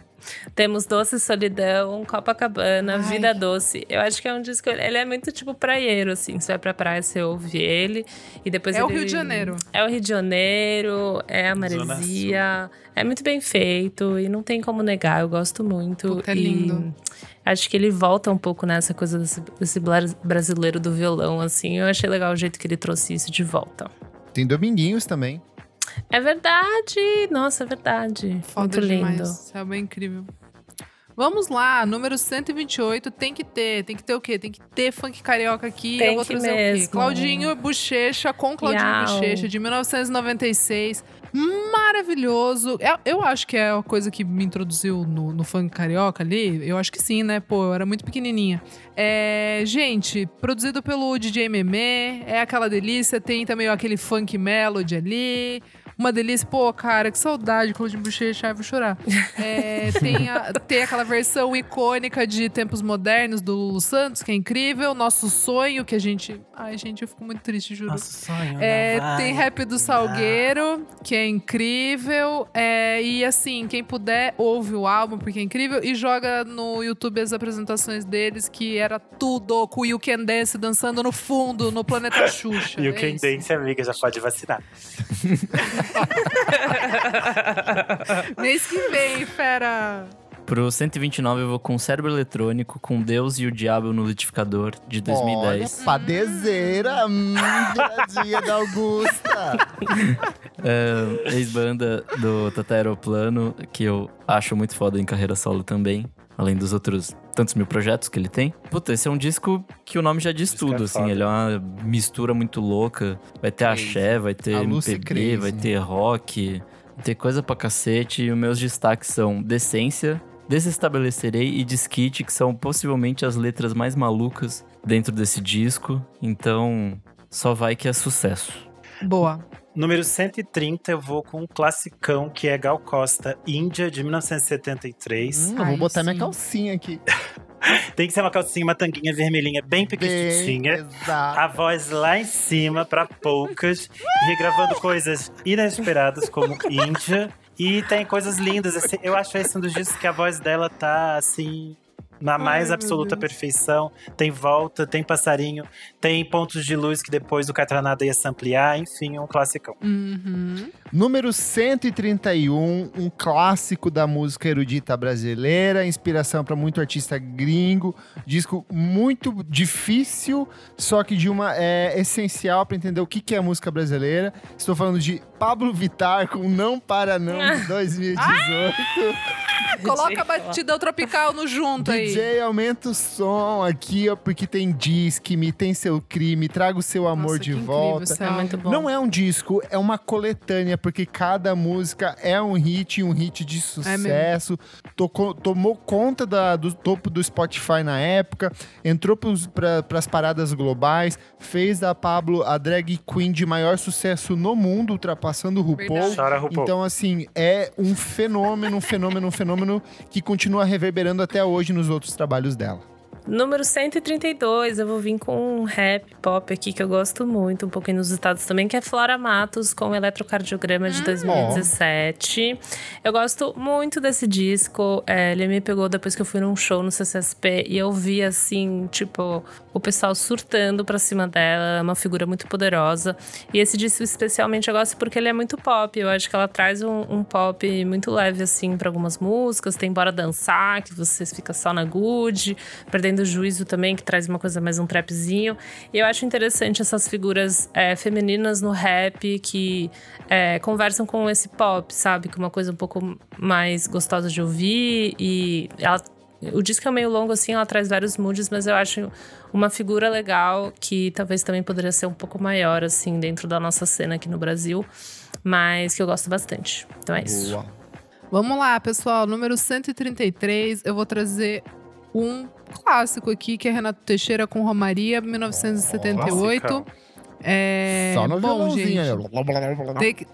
Temos Doce Solidão, Copacabana, ai, Vida Doce. Eu acho que é um disco, ele é muito tipo praieiro, assim. Você vai pra praia, você ouve ele e depois é ele... o Rio de Janeiro. É o Rio de Janeiro, é a maresia. É muito bem feito e não tem como negar, eu gosto muito. Puta, é lindo. Acho que ele volta um pouco nessa coisa desse, desse brasileiro do violão, assim. Eu achei legal o jeito que ele trouxe isso de volta. Tem Dominguinhos também. É verdade! Nossa, é verdade. Foda lindo. É bem incrível. Vamos lá, número cento e vinte e oito. Tem que ter. Tem que ter o quê? Tem que ter funk carioca aqui. Tem eu vou trazer mesmo. O quê? Claudinho Buchecha com Claudinho Iau. Buchecha, de mil novecentos e noventa e seis. Maravilhoso. Eu, eu acho que é a coisa que me introduziu no, no funk carioca ali. Eu acho que sim, né? Pô, eu era muito pequenininha. É, gente, produzido pelo D J Meme. É aquela delícia. Tem também aquele funk melody ali. Uma delícia. Pô, cara, que saudade. Claudinho Buchecha, eu vou chorar. É, tem, a, tem aquela versão icônica de Tempos Modernos, do Lulu Santos, que é incrível. Nosso Sonho, que a gente... Ai, gente, eu fico muito triste, juro. Nosso Sonho, é, vai, tem Rap do Salgueiro, não, que é incrível. É, e assim, quem puder, ouve o álbum, porque é incrível. E joga no YouTube as apresentações deles, que era tudo com o You Can Dance dançando no fundo, no Planeta Xuxa. You é Can isso. Dance, amiga, já pode vacinar. Mês que vem, fera. Pro cento e vinte e nove eu vou com Cérebro Eletrônico, com Deus e o Diabo no Litificador, de dois mil e dez. Olha, padezeira, hum, dia da Augusta. é, Ex-banda do Tata Aeroplano, que eu acho muito foda em carreira solo também, além dos outros tantos mil projetos que ele tem. Puta, esse é um disco que o nome já diz tudo, é assim. Foda. Ele é uma mistura muito louca. Vai ter axé, vai ter M P B, vai ter rock, vai ter coisa pra cacete. E os meus destaques são Decência, Desestabelecerei e Disquite, que são possivelmente as letras mais malucas dentro desse disco. Então, só vai que é sucesso. Boa. Número cento e trinta, eu vou com um classicão, que é Gal Costa, Índia, de mil novecentos e setenta e três. Hum, eu vou botar sim. minha calcinha aqui. Tem que ser uma calcinha, uma tanguinha vermelhinha, bem pequitinha. A voz lá em cima, pra poucas. Regravando coisas inesperadas, como Índia. E tem coisas lindas. Assim, eu acho esse um dos discos que a voz dela tá, assim... na mais ai, absoluta perfeição. Tem Volta, tem Passarinho, tem Pontos de Luz, que depois do Catranada ia se ampliar. Enfim, um classicão. Uhum. Número cento e trinta e um, um clássico da música erudita brasileira, inspiração para muito artista gringo. Disco muito difícil, só que de uma é, essencial para entender o que, que é a música brasileira. Estou falando de Pablo Vittar com Não Para Não, de dois mil e dezoito. Coloca a batidão tropical no junto aí. D J, aumenta o som aqui, ó, porque tem Disque-me, tem Seu Crime, Traga o Seu Amor. Nossa, de volta. Incrível, é muito bom. Não é um disco, é uma coletânea, porque cada música é um hit, um hit de sucesso. É Tocou, tomou conta da, do topo do Spotify na época, entrou para as paradas globais, fez da Pablo a drag queen de maior sucesso no mundo, ultrapassando o RuPaul. Então, assim, é um fenômeno, um fenômeno, um fenômeno que continua reverberando até hoje nos outros trabalhos dela. Número cento e trinta e dois, eu vou vir com um rap pop aqui que eu gosto muito, um pouquinho nos Estados também, que é Flora Matos com Eletrocardiograma de dois mil e dezessete. Eu gosto muito desse disco, é, ele me pegou depois que eu fui num show no C C S P e eu vi assim, tipo, o pessoal surtando pra cima dela, é uma figura muito poderosa. E esse disco especialmente eu gosto porque ele é muito pop, eu acho que ela traz um, um pop muito leve assim pra algumas músicas, tem Bora Dançar, que você fica só na good, perdendo do Juízo também, que traz uma coisa mais um trapzinho. E eu acho interessante essas figuras é, femininas no rap que é, conversam com esse pop, sabe? Que é uma coisa um pouco mais gostosa de ouvir. E ela, o disco é meio longo assim, ela traz vários moods, mas eu acho uma figura legal que talvez também poderia ser um pouco maior assim dentro da nossa cena aqui no Brasil, mas que eu gosto bastante. Então é isso. Boa. Vamos lá, pessoal. Número cento e trinta e três, eu vou trazer um clássico aqui, que é Renato Teixeira com Romaria, mil novecentos e setenta e oito. É, Só no bom, gente. Take...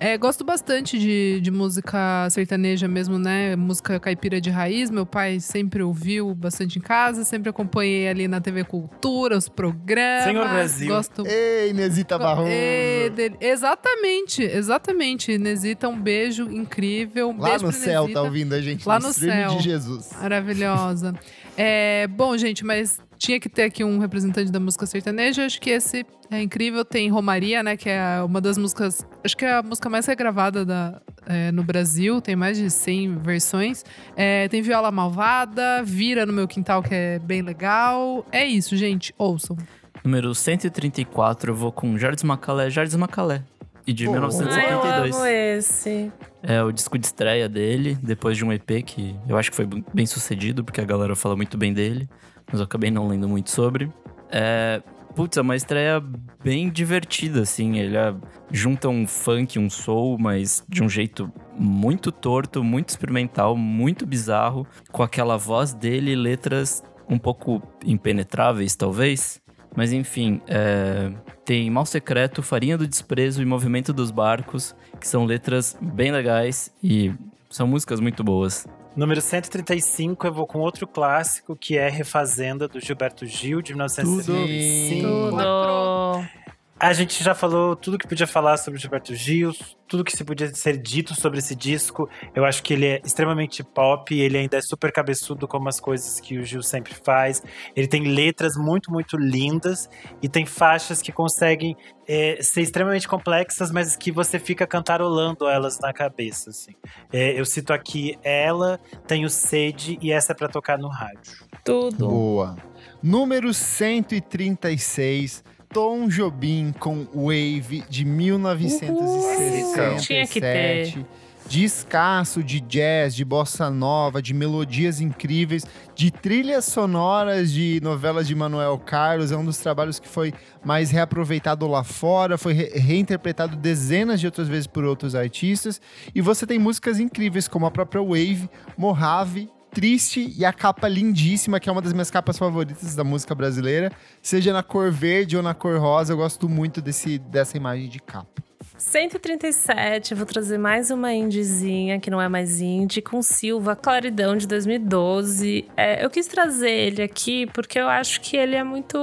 É, gosto bastante de, de música sertaneja mesmo, né? Música caipira de raiz. Meu pai sempre ouviu bastante em casa, sempre acompanhei ali na T V Cultura, os programas. Senhor Brasil. Gosto... Ei, Inesita Barroso. Ei, dele... Exatamente, exatamente. Inesita, um beijo incrível. Um Lá beijo no céu, Inesita. Tá ouvindo a gente. Lá no, no céu. De Jesus. Maravilhosa. É, bom, gente, mas tinha que ter aqui um representante da música sertaneja. Acho que esse é incrível. Tem Romaria, né? Que é uma das músicas... Acho que é a música mais regravada da, é, no Brasil. Tem mais de cem versões. É, tem Viola Malvada, Vira no Meu Quintal, que é bem legal. É isso, gente. Ouçam. Número cento e trinta e quatro, eu vou com Jardim Macalé. Jardim Macalé. E de oh. mil novecentos e setenta e dois. Eu amo esse. É o disco de estreia dele, depois de um E P que eu acho que foi bem sucedido, porque a galera fala muito bem dele, mas eu acabei não lendo muito sobre. É, putz, é uma estreia bem divertida, assim. Ele é, junta um funk, um soul, mas de um jeito muito torto, muito experimental, muito bizarro, com aquela voz dele e letras um pouco impenetráveis, talvez. Mas enfim, é, tem Mal Secreto, Farinha do Desprezo e Movimento dos Barcos, que são letras bem legais e são músicas muito boas. Número cento e trinta e cinco, eu vou com outro clássico, que é Refazenda, do Gilberto Gil, de mil novecentos e setenta e cinco. Tudo. A gente já falou tudo que podia falar sobre Gilberto Gil, tudo que se podia ser dito sobre esse disco. Eu acho que ele é extremamente pop, ele ainda é super cabeçudo como as coisas que o Gil sempre faz. Ele tem letras muito, muito lindas e tem faixas que conseguem é, ser extremamente complexas, mas que você fica cantarolando elas na cabeça, assim. É, eu cito aqui Ela, Tenho Sede e Essa é Pra Tocar no Rádio. Tudo. Boa. Número cento e trinta e seis... Tom Jobim com Wave, de mil novecentos e sessenta e sete. Uhul, discaço de jazz, de bossa nova, de melodias incríveis, de trilhas sonoras de novelas de Manuel Carlos. É um dos trabalhos que foi mais reaproveitado lá fora, foi re- reinterpretado dezenas de outras vezes por outros artistas. E você tem músicas incríveis como a própria Wave, Mojave, Triste e a capa lindíssima, que é uma das minhas capas favoritas da música brasileira. Seja na cor verde ou na cor rosa, eu gosto muito desse, dessa imagem de capa. cento e trinta e sete, vou trazer mais uma indiezinha, que não é mais indie, com Silva, Claridão, de dois mil e doze. É, eu quis trazer ele aqui porque eu acho que ele é muito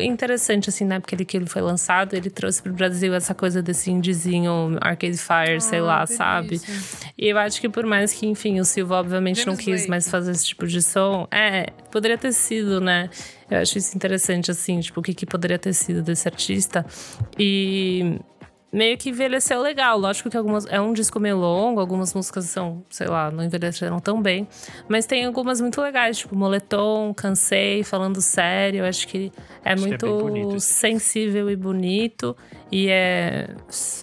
interessante, assim, na época que ele foi lançado, ele trouxe pro Brasil essa coisa desse indiezinho, Arcade Fire, ah, sei lá, delícia. Sabe? E eu acho que por mais que, enfim, o Silva obviamente Menos não quis leite. mais fazer esse tipo de som, é, poderia ter sido, né? Eu acho isso interessante, assim, tipo, o que, que poderia ter sido desse artista. E... meio que envelheceu legal. Lógico que algumas, é um disco meio longo, algumas músicas são, sei lá, não envelheceram tão bem. Mas tem algumas muito legais, tipo Moletom, Cansei, Falando Sério. Eu acho que é acho muito que é bonito, sensível e bonito. E é,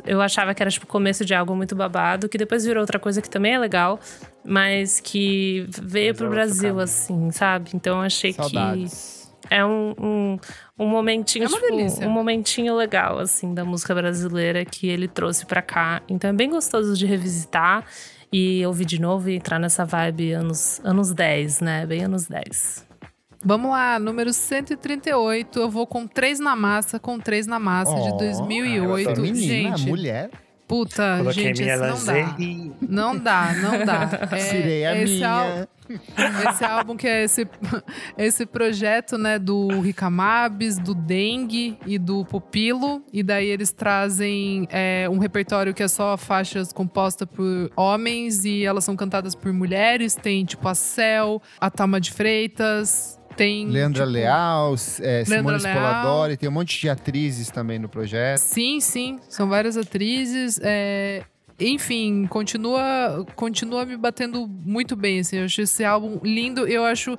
eu achava que era tipo o começo de algo muito babado, que depois virou outra coisa que também é legal, mas que veio mas pro é Brasil, caminho. assim, sabe? Então eu achei Saudades. que... É um, um, um momentinho, é tipo, um momentinho legal, assim, da música brasileira que ele trouxe pra cá. Então é bem gostoso de revisitar e ouvir de novo e entrar nessa vibe anos, anos dez, né? Bem anos dez. Vamos lá, número cento e trinta e oito. Eu vou com Três na Massa, com Três na Massa, oh, de dois mil e oito. Essa menina, gente, mulher. Puta, Coloquei gente, isso não dá. não dá. Não dá, não dá. É, Tirei a esse minha. Al... Esse álbum que é esse, esse projeto, né, do Ricamabes, do Dengue e do Pupilo. E daí eles trazem é, um repertório que é só faixas compostas por homens e elas são cantadas por mulheres. Tem tipo a Céu, a Tama de Freitas… Tem, Leandra tipo, Leal, é, Simone Spoladori, tem um monte de atrizes também no projeto. Sim, sim, são várias atrizes. É, enfim, continua, continua me batendo muito bem. Assim, eu acho esse álbum lindo, eu acho.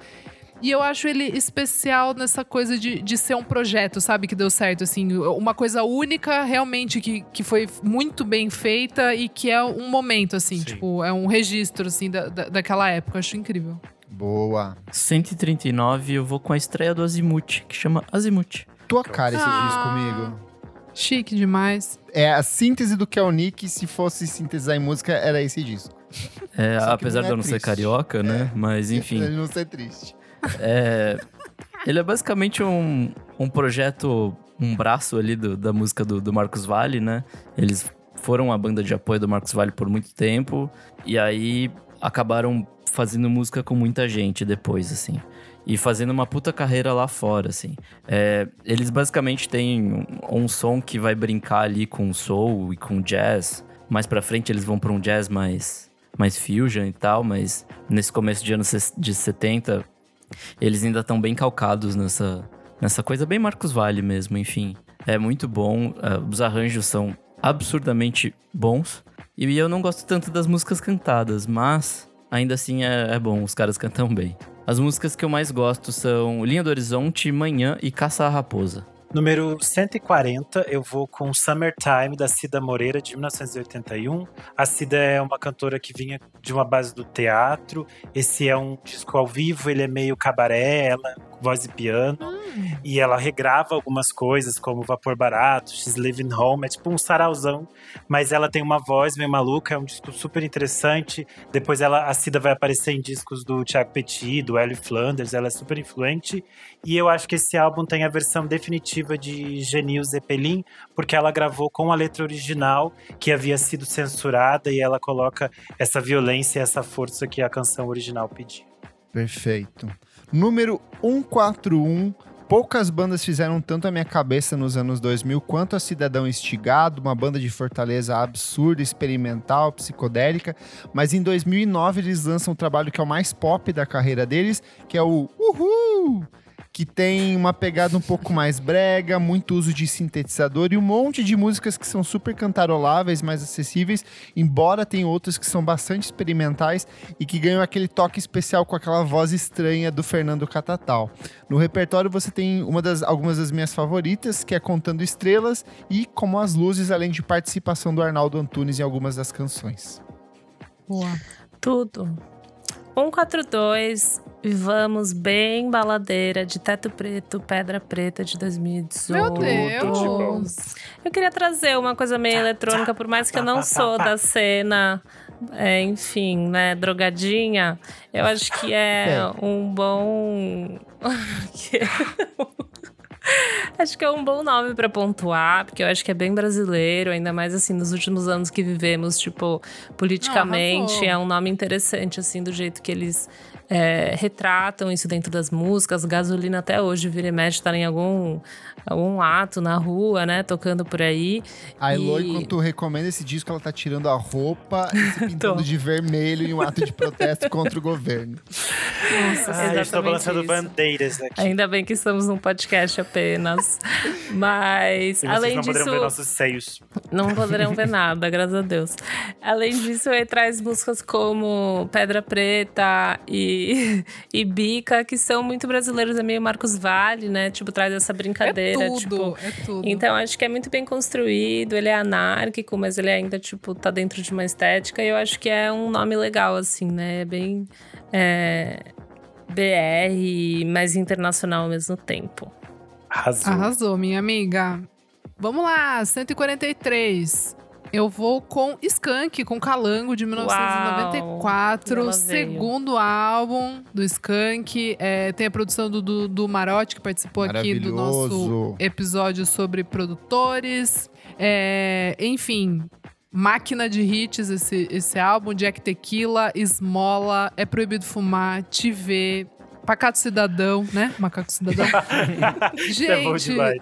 E eu acho ele especial nessa coisa de, de ser um projeto, sabe? Que deu certo, assim. Uma coisa única, realmente, que, que foi muito bem feita e que é um momento, assim. Sim. Tipo, é um registro, assim, da, da, daquela época. Eu acho incrível. Boa. cento e trinta e nove, eu vou com a estreia do Azimuth, que chama Azimuth. Tua cara esse ah, disco, amigo. Chique demais. É a síntese do que é o Nick, se fosse sintetizar em música, era esse disco. É, apesar de eu não ser carioca, né? É, mas enfim. Apesar de não ser triste. É, ele é basicamente um, um projeto, um braço ali do, da música do, do Marcos Valle, né? Eles foram a banda de apoio do Marcos Valle por muito tempo. E aí acabaram fazendo música com muita gente depois, assim. E fazendo uma puta carreira lá fora, assim. É, eles basicamente têm um, um som que vai brincar ali com soul e com jazz. Mais pra frente eles vão pra um jazz mais, mais fusion e tal, mas nesse começo de anos de setenta, eles ainda estão bem calcados nessa, nessa coisa, bem Marcos Valle mesmo, enfim. É muito bom, os arranjos são absurdamente bons. E eu não gosto tanto das músicas cantadas, mas... Ainda assim, é, é bom, os caras cantam bem. As músicas que eu mais gosto são Linha do Horizonte, Manhã e Caça à Raposa. Número cento e quarenta, eu vou com Summertime, da Cida Moreira, de mil novecentos e oitenta e um. A Cida é uma cantora que vinha de uma base do teatro. Esse é um disco ao vivo, ele é meio cabaré, ela voz e piano. Hum. E ela regrava algumas coisas, como Vapor Barato, She's Living Home. É tipo um sarauzão, mas ela tem uma voz meio maluca, é um disco super interessante. Depois ela, a Cida vai aparecer em discos do Thiago Petit, do Hélio Flanders, ela é super influente. E eu acho que esse álbum tem a versão definitiva de Genil Zeppelin, porque ela gravou com a letra original, que havia sido censurada, e ela coloca essa violência, essa força que a canção original pediu. Perfeito. Número cento e quarenta e um, poucas bandas fizeram tanto a minha cabeça nos anos dois mil quanto a Cidadão Estigado, uma banda de Fortaleza absurda, experimental, psicodélica, mas em dois mil e nove eles lançam um trabalho que é o mais pop da carreira deles, que é o Uhul, que tem uma pegada um pouco mais brega, muito uso de sintetizador e um monte de músicas que são super cantaroláveis, mais acessíveis, embora tem outras que são bastante experimentais e que ganham aquele toque especial com aquela voz estranha do Fernando Catatal. No repertório você tem uma das, algumas das minhas favoritas, que é Contando Estrelas e Como as Luzes, além de participação do Arnaldo Antunes em algumas das canções. Boa. Tudo. cento e quarenta e dois... Vamos bem baladeira, de Teto Preto, Pedra Preta, de dois mil e dezoito. Meu Deus! Eu queria trazer uma coisa meio eletrônica, por mais que eu não sou da cena, é, enfim, né, drogadinha. Eu acho que é um bom... Acho que é um bom nome pra pontuar, porque eu acho que é bem brasileiro, ainda mais assim, nos últimos anos que vivemos, tipo, politicamente. Não, é um nome interessante, assim, do jeito que eles é, retratam isso dentro das músicas. Gasolina até hoje, vira e mexe, tá em algum, algum ato na rua, né, tocando por aí. A Elô, e... enquanto recomenda esse disco, ela tá tirando a roupa e se pintando de vermelho em um ato de protesto contra o governo. Nossa, ah, eu estou balançando bandeiras aqui. Ainda bem que estamos num podcast apenas, mas além não disso... não poderão ver nossos seios. Não poderão ver nada, graças a Deus. Além disso, ele traz músicas como Pedra Preta e, e Bica, que são muito brasileiros, é meio Marcos Valle, né? Tipo, traz essa brincadeira. É tudo, tipo, é tudo. Então, acho que é muito bem construído, ele é anárquico, mas ele ainda, tipo, tá dentro de uma estética, e eu acho que é um nome legal, assim, né? É bem... É... B R, mas internacional ao mesmo tempo. Arrasou. Arrasou, minha amiga. Vamos lá, cento e quarenta e três. Eu vou com Skank, com Calango, de mil novecentos e noventa e quatro. Uau, segundo álbum do Skank. É, tem a produção do, do, do Marotti, que participou aqui do nosso episódio sobre produtores. É, enfim, máquina de hits esse, esse álbum. Jack Tequila, Esmola, É Proibido Fumar, Te Ver, Pacato Cidadão, né? Macaco Cidadão. Gente, é bom demais.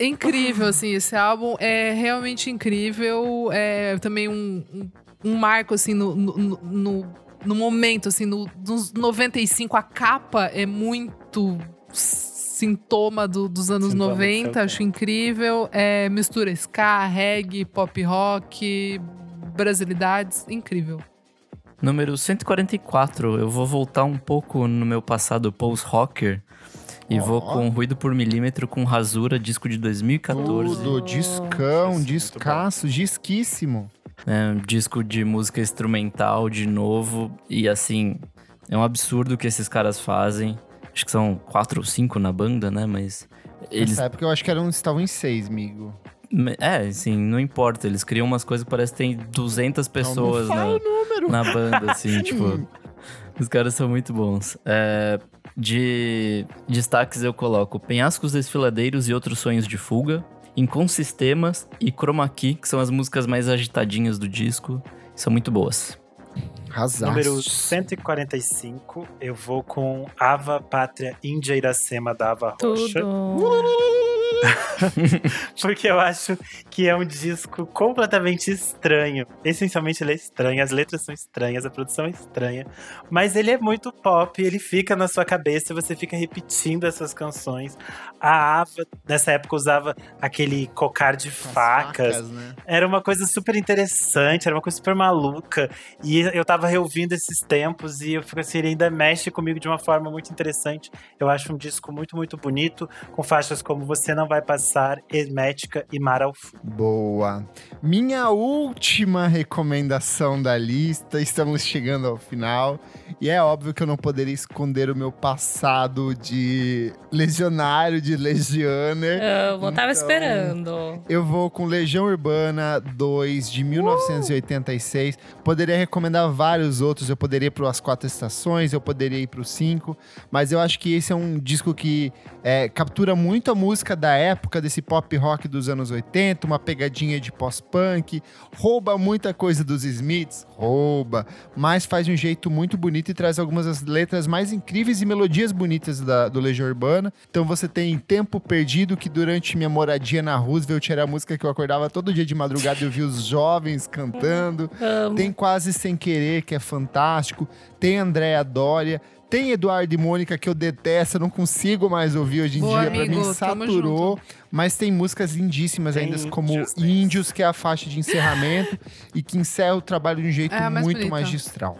Incrível, assim, esse álbum é realmente incrível. É também um, um, um marco, assim, no, no, no, no momento, assim, no, nos noventa e cinco. A capa é muito... sintoma do, dos anos sintoma, noventa, acho incrível. É, mistura ska, reggae, pop rock, brasilidades, incrível. Número cento e quarenta e quatro, eu vou voltar um pouco no meu passado post-rocker e oh. vou com Ruído por Milímetro com Rasura, disco de dois mil e catorze. Tudo, discão, oh, discaço, disquíssimo. É, um disco de música instrumental de novo e assim, é um absurdo o que esses caras fazem. Acho que são quatro ou cinco na banda, né? Mas eles... Nessa época eu acho que eram, estavam em seis, amigo. É, assim, não importa. Eles criam umas coisas que parece que tem duzentas pessoas não, não na, na banda, assim, tipo... Os caras são muito bons. É, de destaques eu coloco Penhascos Desfiladeiros e Outros Sonhos de Fuga, Inconsistemas e Chroma Key, que são as músicas mais agitadinhas do disco. São muito boas. Arrasaço. Número cento e quarenta e cinco, eu vou com Ava Pátria Índia Iracema da Ava Rocha. Porque eu acho que é um disco completamente estranho. Essencialmente ele é estranho, as letras são estranhas, a produção é estranha. Mas ele é muito pop, ele fica na sua cabeça, você fica repetindo essas canções. A Ava, nessa época, usava aquele cocar de facas. facas né? Era uma coisa super interessante, era uma coisa super maluca. E eu tava reouvindo esses tempos e eu fico assim, ele ainda mexe comigo de uma forma muito interessante. Eu acho um disco muito, muito bonito, com faixas como Você Não Vai Passar, Hermética e Mar ao Fundo. Boa! Minha última recomendação da lista, estamos chegando ao final. E é óbvio que eu não poderia esconder o meu passado de legionário, de legioner. Eu não tava então, esperando. Eu vou com Legião Urbana dois, de mil novecentos e oitenta e seis. Uh! Poderia recomendar vários outros, eu poderia ir para As Quatro Estações, eu poderia ir para o cinco. Mas eu acho que esse é um disco que é, captura muito a música da época, desse pop rock dos anos oitenta, uma pegadinha de pós-punk, rouba muita coisa dos Smiths, rouba, mas faz de um jeito muito bonito e traz algumas das letras mais incríveis e melodias bonitas da, do Legião Urbana. Então você tem Tempo Perdido, que durante minha moradia na Roosevelt era a música que eu acordava todo dia de madrugada e eu via os jovens cantando. Tem Quase Sem Querer, que é fantástico. Tem Andréa Doria. Tem Eduardo e Mônica, que eu detesto, eu não consigo mais ouvir hoje em Boa, dia, amigo, pra mim saturou. Mas tem músicas lindíssimas tem ainda, índios, como Índios, que é a faixa de encerramento e que encerra o trabalho de um jeito é muito bonita. Magistral.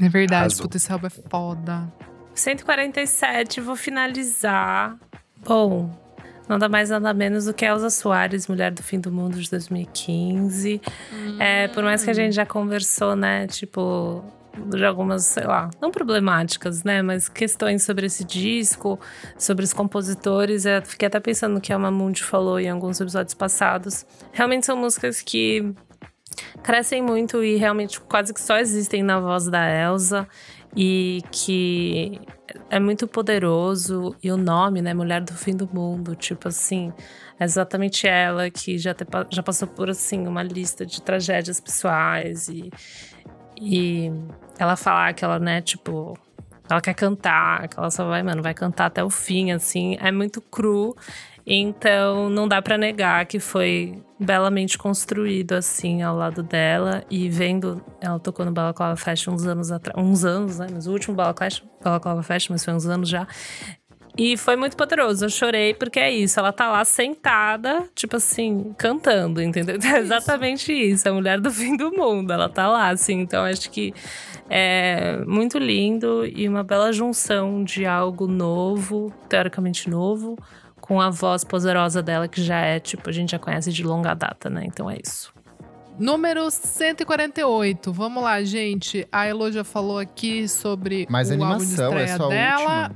É verdade, Arrasou. Puta, esse álbum é foda. cento e quarenta e sete, vou finalizar. Bom, nada mais nada menos do que Elza Soares, Mulher do Fim do Mundo, de dois mil e quinze. Hum. É, por mais que a gente já conversou, né, tipo... de algumas, sei lá, não problemáticas, né? Mas questões sobre esse disco, sobre os compositores. Eu fiquei até pensando no que a Mamundi falou em alguns episódios passados. Realmente são músicas que crescem muito e realmente quase que só existem na voz da Elza. E que é muito poderoso. E o nome, né? Mulher do Fim do Mundo. Tipo assim, é exatamente ela que já, te, já passou por, assim, uma lista de tragédias pessoais e... E ela falar que ela, né, tipo... Ela quer cantar, que ela só vai, mano, vai cantar até o fim, assim. É muito cru. Então, não dá pra negar que foi belamente construído, assim, ao lado dela. E vendo... Ela tocou no Balaclava Fest uns anos atrás. Uns anos, né? Mas o último Balaclava Fest, mas foi uns anos já. E foi muito poderoso. Eu chorei porque é isso. Ela tá lá sentada, tipo assim, cantando, entendeu? É exatamente isso. A mulher do fim do mundo. Ela tá lá, assim. Então, acho que é muito lindo e uma bela junção de algo novo, teoricamente novo, com a voz poderosa dela, que já é, tipo, a gente já conhece de longa data, né? Então, é isso. Número cento e quarenta e oito. Vamos lá, gente. A Elô já falou aqui sobre Mas o animação, álbum de estreia é só dela.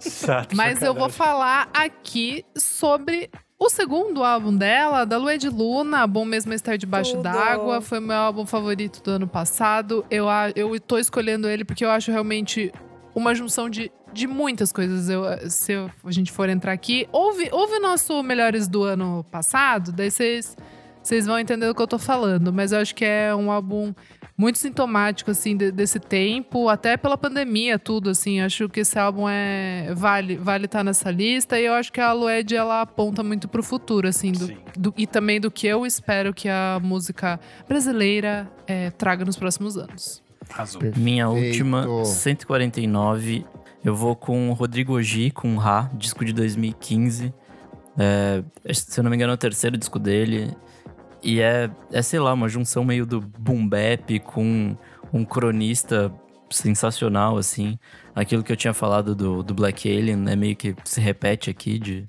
Chato, mas eu vou falar aqui sobre o segundo álbum dela, da Lua de Luna, Bom Mesmo Estar Debaixo d'Água. Foi meu álbum favorito do ano passado. Eu, eu tô escolhendo ele porque eu acho realmente uma junção de, de muitas coisas. Eu, se eu, a gente for entrar aqui, ouve, ouve o nosso Melhores do ano passado, daí vocês vocês vão entender do que eu tô falando. Mas eu acho que é um álbum muito sintomático, assim, de, desse tempo. Até pela pandemia, tudo, assim. Acho que esse álbum é... Vale estar vale tá nessa lista. E eu acho que a Lued, ela aponta muito pro futuro, assim. Do, do, e também do que eu espero que a música brasileira é, traga nos próximos anos. Azul. Minha última, cento e quarenta e nove. Eu vou com Rodrigo Oji, com Ra, disco de dois mil e quinze. É, se eu não me engano, é o terceiro disco dele. E é, é, sei lá, uma junção meio do boom bap com um cronista sensacional, assim. Aquilo que eu tinha falado do, do Black Alien, né? Meio que se repete aqui. De...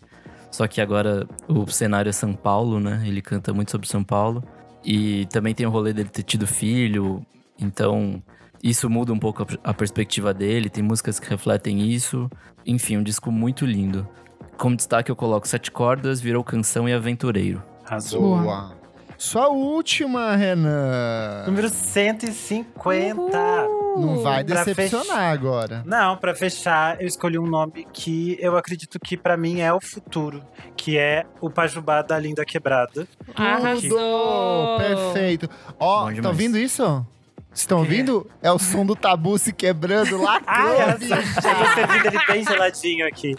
Só que agora o cenário é São Paulo, né? Ele canta muito sobre São Paulo. E também tem o rolê dele ter tido filho. Então, isso muda um pouco a perspectiva dele. Tem músicas que refletem isso. Enfim, um disco muito lindo. Como destaque, eu coloco Sete Cordas, Virou Canção e Aventureiro. Azul. Sua última, Renan. Número cento e cinquenta. Uhul. Não vai decepcionar fech... agora. Não, pra fechar, eu escolhi um nome que eu acredito que pra mim é o futuro. Que é o Pajubá da Linda Quebrada. Arrasou! Perfeito. Ó, oh, tá ouvindo isso? Estão ouvindo? É o som do tabu se quebrando lá. Ah, eu tô servindo ele bem geladinho aqui.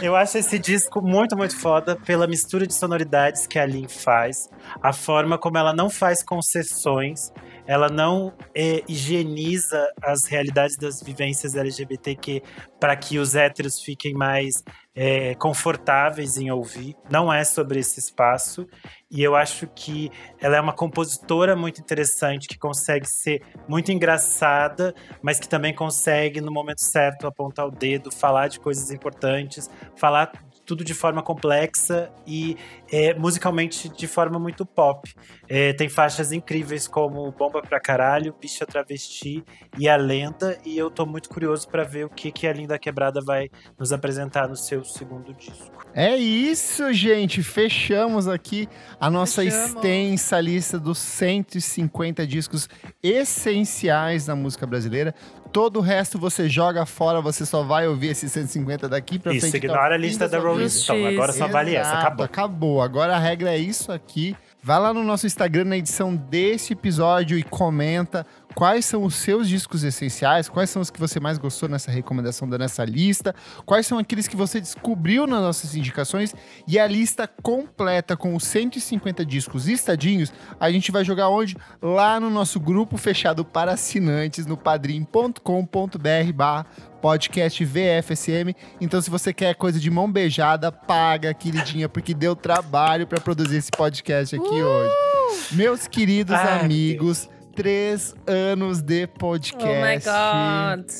Eu acho esse disco muito, muito foda pela mistura de sonoridades que a Lin faz. A forma como ela não faz concessões. Ela não é, higieniza as realidades das vivências L G B T Q para que os héteros fiquem mais é, confortáveis em ouvir. Não é sobre esse espaço. E eu acho que ela é uma compositora muito interessante, que consegue ser muito engraçada, mas que também consegue, no momento certo, apontar o dedo, falar de coisas importantes, falar tudo de forma complexa e é, musicalmente de forma muito pop. É, tem faixas incríveis como Bomba Pra Caralho, Bicha Travesti e A Lenda, e eu tô muito curioso pra ver o que, que a Linda Quebrada vai nos apresentar no seu segundo disco. É isso, gente! Fechamos aqui a nossa Fechamos. extensa lista dos cento e cinquenta discos essenciais da música brasileira. Todo o resto você joga fora, você só vai ouvir esses cento e cinquenta daqui pra isso, frente. Isso, ignora a lista da Rolling Stone, agora só vale essa, acabou. Acabou, agora a regra é isso aqui. Vai lá no nosso Instagram, na edição deste episódio, e comenta quais são os seus discos essenciais, quais são os que você mais gostou nessa recomendação da nossa lista, quais são aqueles que você descobriu nas nossas indicações, e a lista completa com os cento e cinquenta discos estadinhos, a gente vai jogar onde? Lá no nosso grupo fechado para assinantes, no padrim ponto com ponto b r barra podcast V F S M. Então, se você quer coisa de mão beijada, paga, queridinha, porque deu trabalho para produzir esse podcast aqui uh! hoje. Meus queridos ah, amigos, meu. três anos de podcast. Oh my God!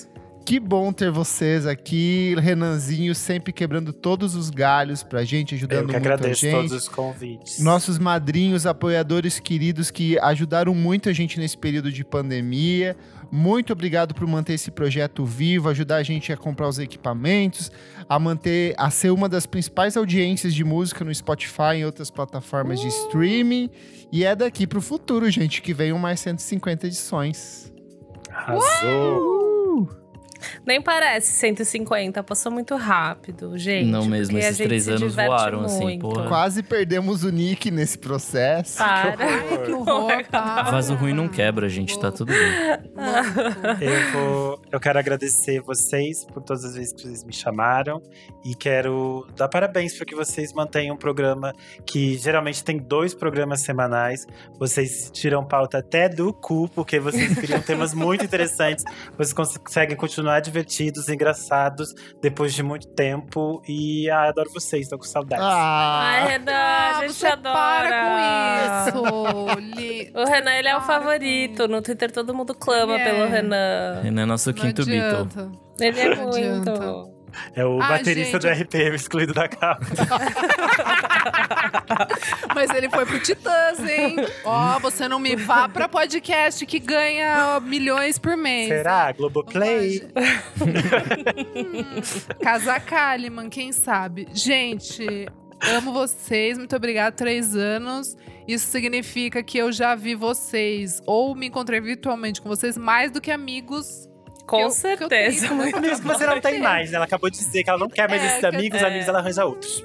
Que bom ter vocês aqui, Renanzinho, sempre quebrando todos os galhos pra gente, ajudando muito a gente. Eu que agradeço todos os convites. Nossos madrinhos, apoiadores queridos que ajudaram muito a gente nesse período de pandemia. Muito obrigado por manter esse projeto vivo, ajudar a gente a comprar os equipamentos, a manter, a ser uma das principais audiências de música no Spotify e em outras plataformas uh. de streaming. E é daqui pro futuro, gente, que venham mais cento e cinquenta edições. Arrasou! Uh. Nem parece cento e cinquenta, passou muito rápido, gente. Não mesmo, esses três anos voaram, muito. assim, porra. Quase perdemos o Nick nesse processo. Para, que horror. Vaso ruim não quebra, gente, tá tudo bem. Eu, vou, eu quero agradecer vocês por todas as vezes que vocês me chamaram. E quero dar parabéns para que vocês mantenham um programa que geralmente tem dois programas semanais. Vocês tiram pauta até do cu, porque vocês criam temas muito interessantes. Vocês conseguem continuar divertidos, engraçados, depois de muito tempo. E ah, adoro vocês, tô com saudades. Ah, Ai, Renan, ah, a gente você adora. Para com isso. O Renan, ele é o favorito. No Twitter, todo mundo clama é. pelo Renan. Renan é nosso quinto Beatle. Ele é Não muito. Adianta. É o ah, baterista gente. do R P M, excluído da capa. Mas ele foi pro Titãs, hein? Ó, oh, você não me vá pra podcast que ganha milhões por mês. Será? Né? Globoplay? hum, Casa Kalimann, quem sabe? Gente, amo vocês. Muito obrigada, três anos. Isso significa que eu já vi vocês, ou me encontrei virtualmente com vocês, mais do que amigos. Com eu, certeza. Amigos que você não tem mais, né? Ela acabou de dizer que ela não quer mais é, esses amigos, é. amigos ela arranja outros.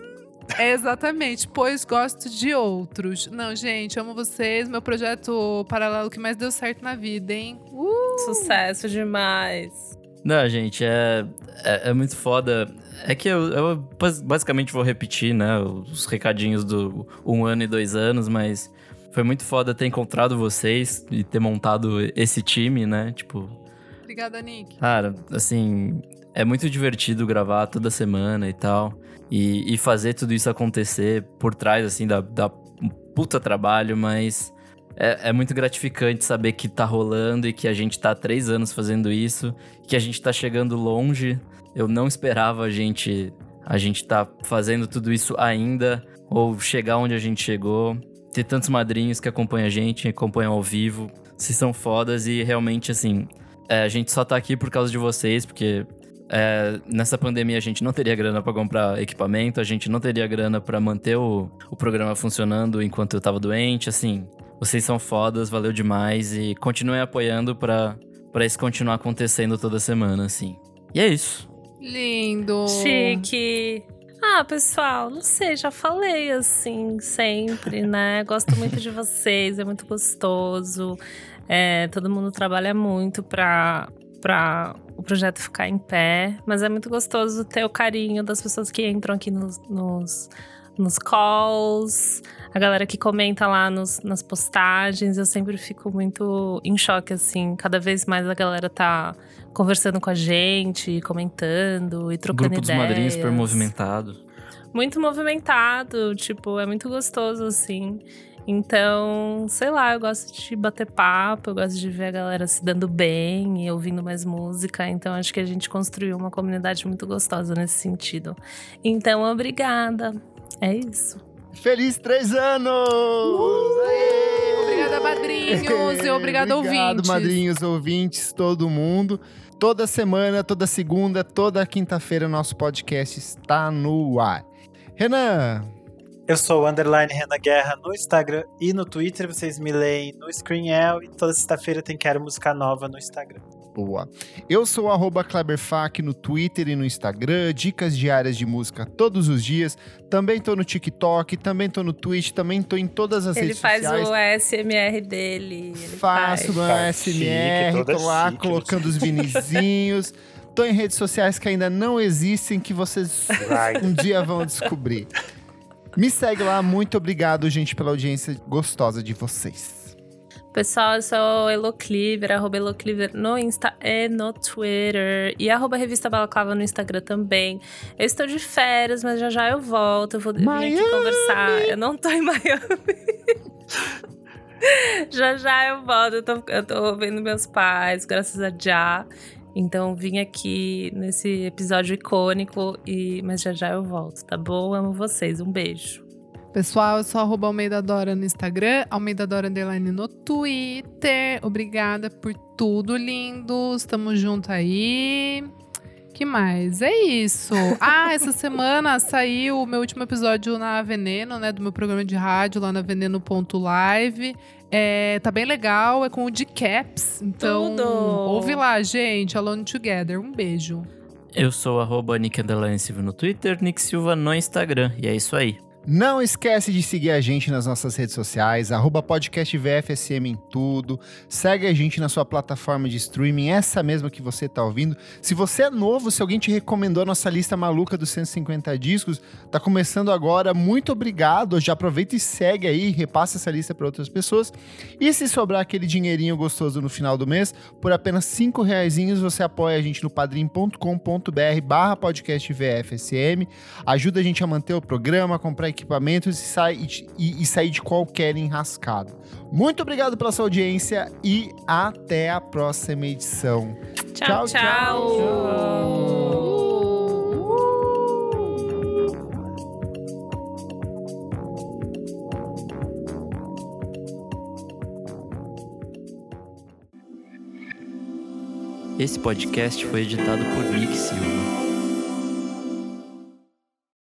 Exatamente, pois gosto de outros. Não, gente, amo vocês. Meu projeto paralelo que mais deu certo na vida, hein? Uh! Sucesso demais. Não, gente, é, é, é muito foda. É que eu, eu basicamente vou repetir, né, os recadinhos do um ano e dois anos, mas foi muito foda ter encontrado vocês e ter montado esse time, né, tipo... Obrigada, Nick. Cara, assim, é muito divertido gravar toda semana e tal, e, e fazer tudo isso acontecer por trás, assim, da, da puta trabalho, mas... É, é muito gratificante saber que tá rolando e que a gente tá há três anos fazendo isso, que a gente tá chegando longe. Eu não esperava a gente, a gente tá fazendo tudo isso ainda, ou chegar onde a gente chegou. Ter tantos madrinhos que acompanham a gente, acompanham ao vivo. Vocês são fodas e realmente, assim, é, a gente só tá aqui por causa de vocês, porque é, nessa pandemia a gente não teria grana pra comprar equipamento, a gente não teria grana pra manter o, o programa funcionando enquanto eu tava doente, assim... Vocês são fodas, valeu demais e continuem apoiando pra, pra isso continuar acontecendo toda semana, assim. E é isso. Lindo. Chique. Ah, pessoal, não sei, já falei assim sempre, né? Gosto muito de vocês, é muito gostoso. É, todo mundo trabalha muito pra, pra o projeto ficar em pé, mas é muito gostoso ter o carinho das pessoas que entram aqui nos... nos nos calls, a galera que comenta lá nos, nas postagens. Eu sempre fico muito em choque, assim. Cada vez mais a galera tá conversando com a gente, comentando e trocando ideias. Grupo dos madrinhos super movimentado. Muito movimentado, tipo, é muito gostoso, assim. Então, sei lá, eu gosto de bater papo, eu gosto de ver a galera se dando bem e ouvindo mais música. Então, acho que a gente construiu uma comunidade muito gostosa nesse sentido. Então, obrigada! É isso. Feliz três anos! Uh! Aê! Obrigada, madrinhos! E obrigada, ouvintes! Obrigado, madrinhos, ouvintes, todo mundo. Toda semana, toda segunda, toda quinta-feira, o nosso podcast está no ar. Renan! Eu sou o Underline Renan Guerra no Instagram e no Twitter. Vocês me leem no ScreenL e toda sexta-feira tem Quero Música Nova no Instagram. Boa. Eu sou o arroba Kleberfac no Twitter e no Instagram. Dicas diárias de música todos os dias. Também tô no TikTok, também tô no Twitch, também tô em todas as ele redes sociais. Ele faz o A S M R dele. Ele Faço o A S M R, chique, tô lá chique, colocando os vinizinhos. Tô em redes sociais que ainda não existem, que vocês right. um dia vão descobrir. Me segue lá, muito obrigado, gente, pela audiência gostosa de vocês. Pessoal, eu sou Elocliver, arroba Elocliver no Insta e no Twitter. E arroba Revista Balaclava no Instagram também. Eu estou de férias, mas já já eu volto, eu vou Miami. vir aqui conversar. Eu não tô em Miami. Já já eu volto, eu tô, eu tô vendo meus pais, graças a Já. Então vim aqui nesse episódio icônico, e... mas já já eu volto, tá bom? Amo vocês, um beijo. Pessoal, eu sou arroba Almeida Dora no Instagram, Almeida Dora Underline no Twitter. Obrigada por tudo, lindos. Tamo junto aí. Que mais? É isso. Ah, essa semana saiu o meu último episódio na Veneno, né? Do meu programa de rádio lá na veneno ponto live. É, tá bem legal, é com o D-Caps. Então, tudo. Ouve lá, gente. Alone Together. Um beijo. Eu sou arroba Nick Silva no Twitter, Nick Silva no Instagram. E é isso aí. Não esquece de seguir a gente nas nossas redes sociais, arroba podcast V F S M em tudo. Segue a gente na sua plataforma de streaming, essa mesma que você tá ouvindo. Se você é novo, se alguém te recomendou a nossa lista maluca dos cento e cinquenta discos, tá começando agora, muito obrigado. Já aproveita e segue aí, repassa essa lista para outras pessoas. E se sobrar aquele dinheirinho gostoso no final do mês, por apenas cinco reaisinhos você apoia a gente no padrim ponto com ponto br barra podcast V F S M. Ajuda a gente a manter o programa, comprar equipamentos e sair, e, e sair de qualquer enrascado. Muito obrigado pela sua audiência e até a próxima edição. Tchau, tchau. tchau. tchau. Esse podcast foi editado por Nick Silva.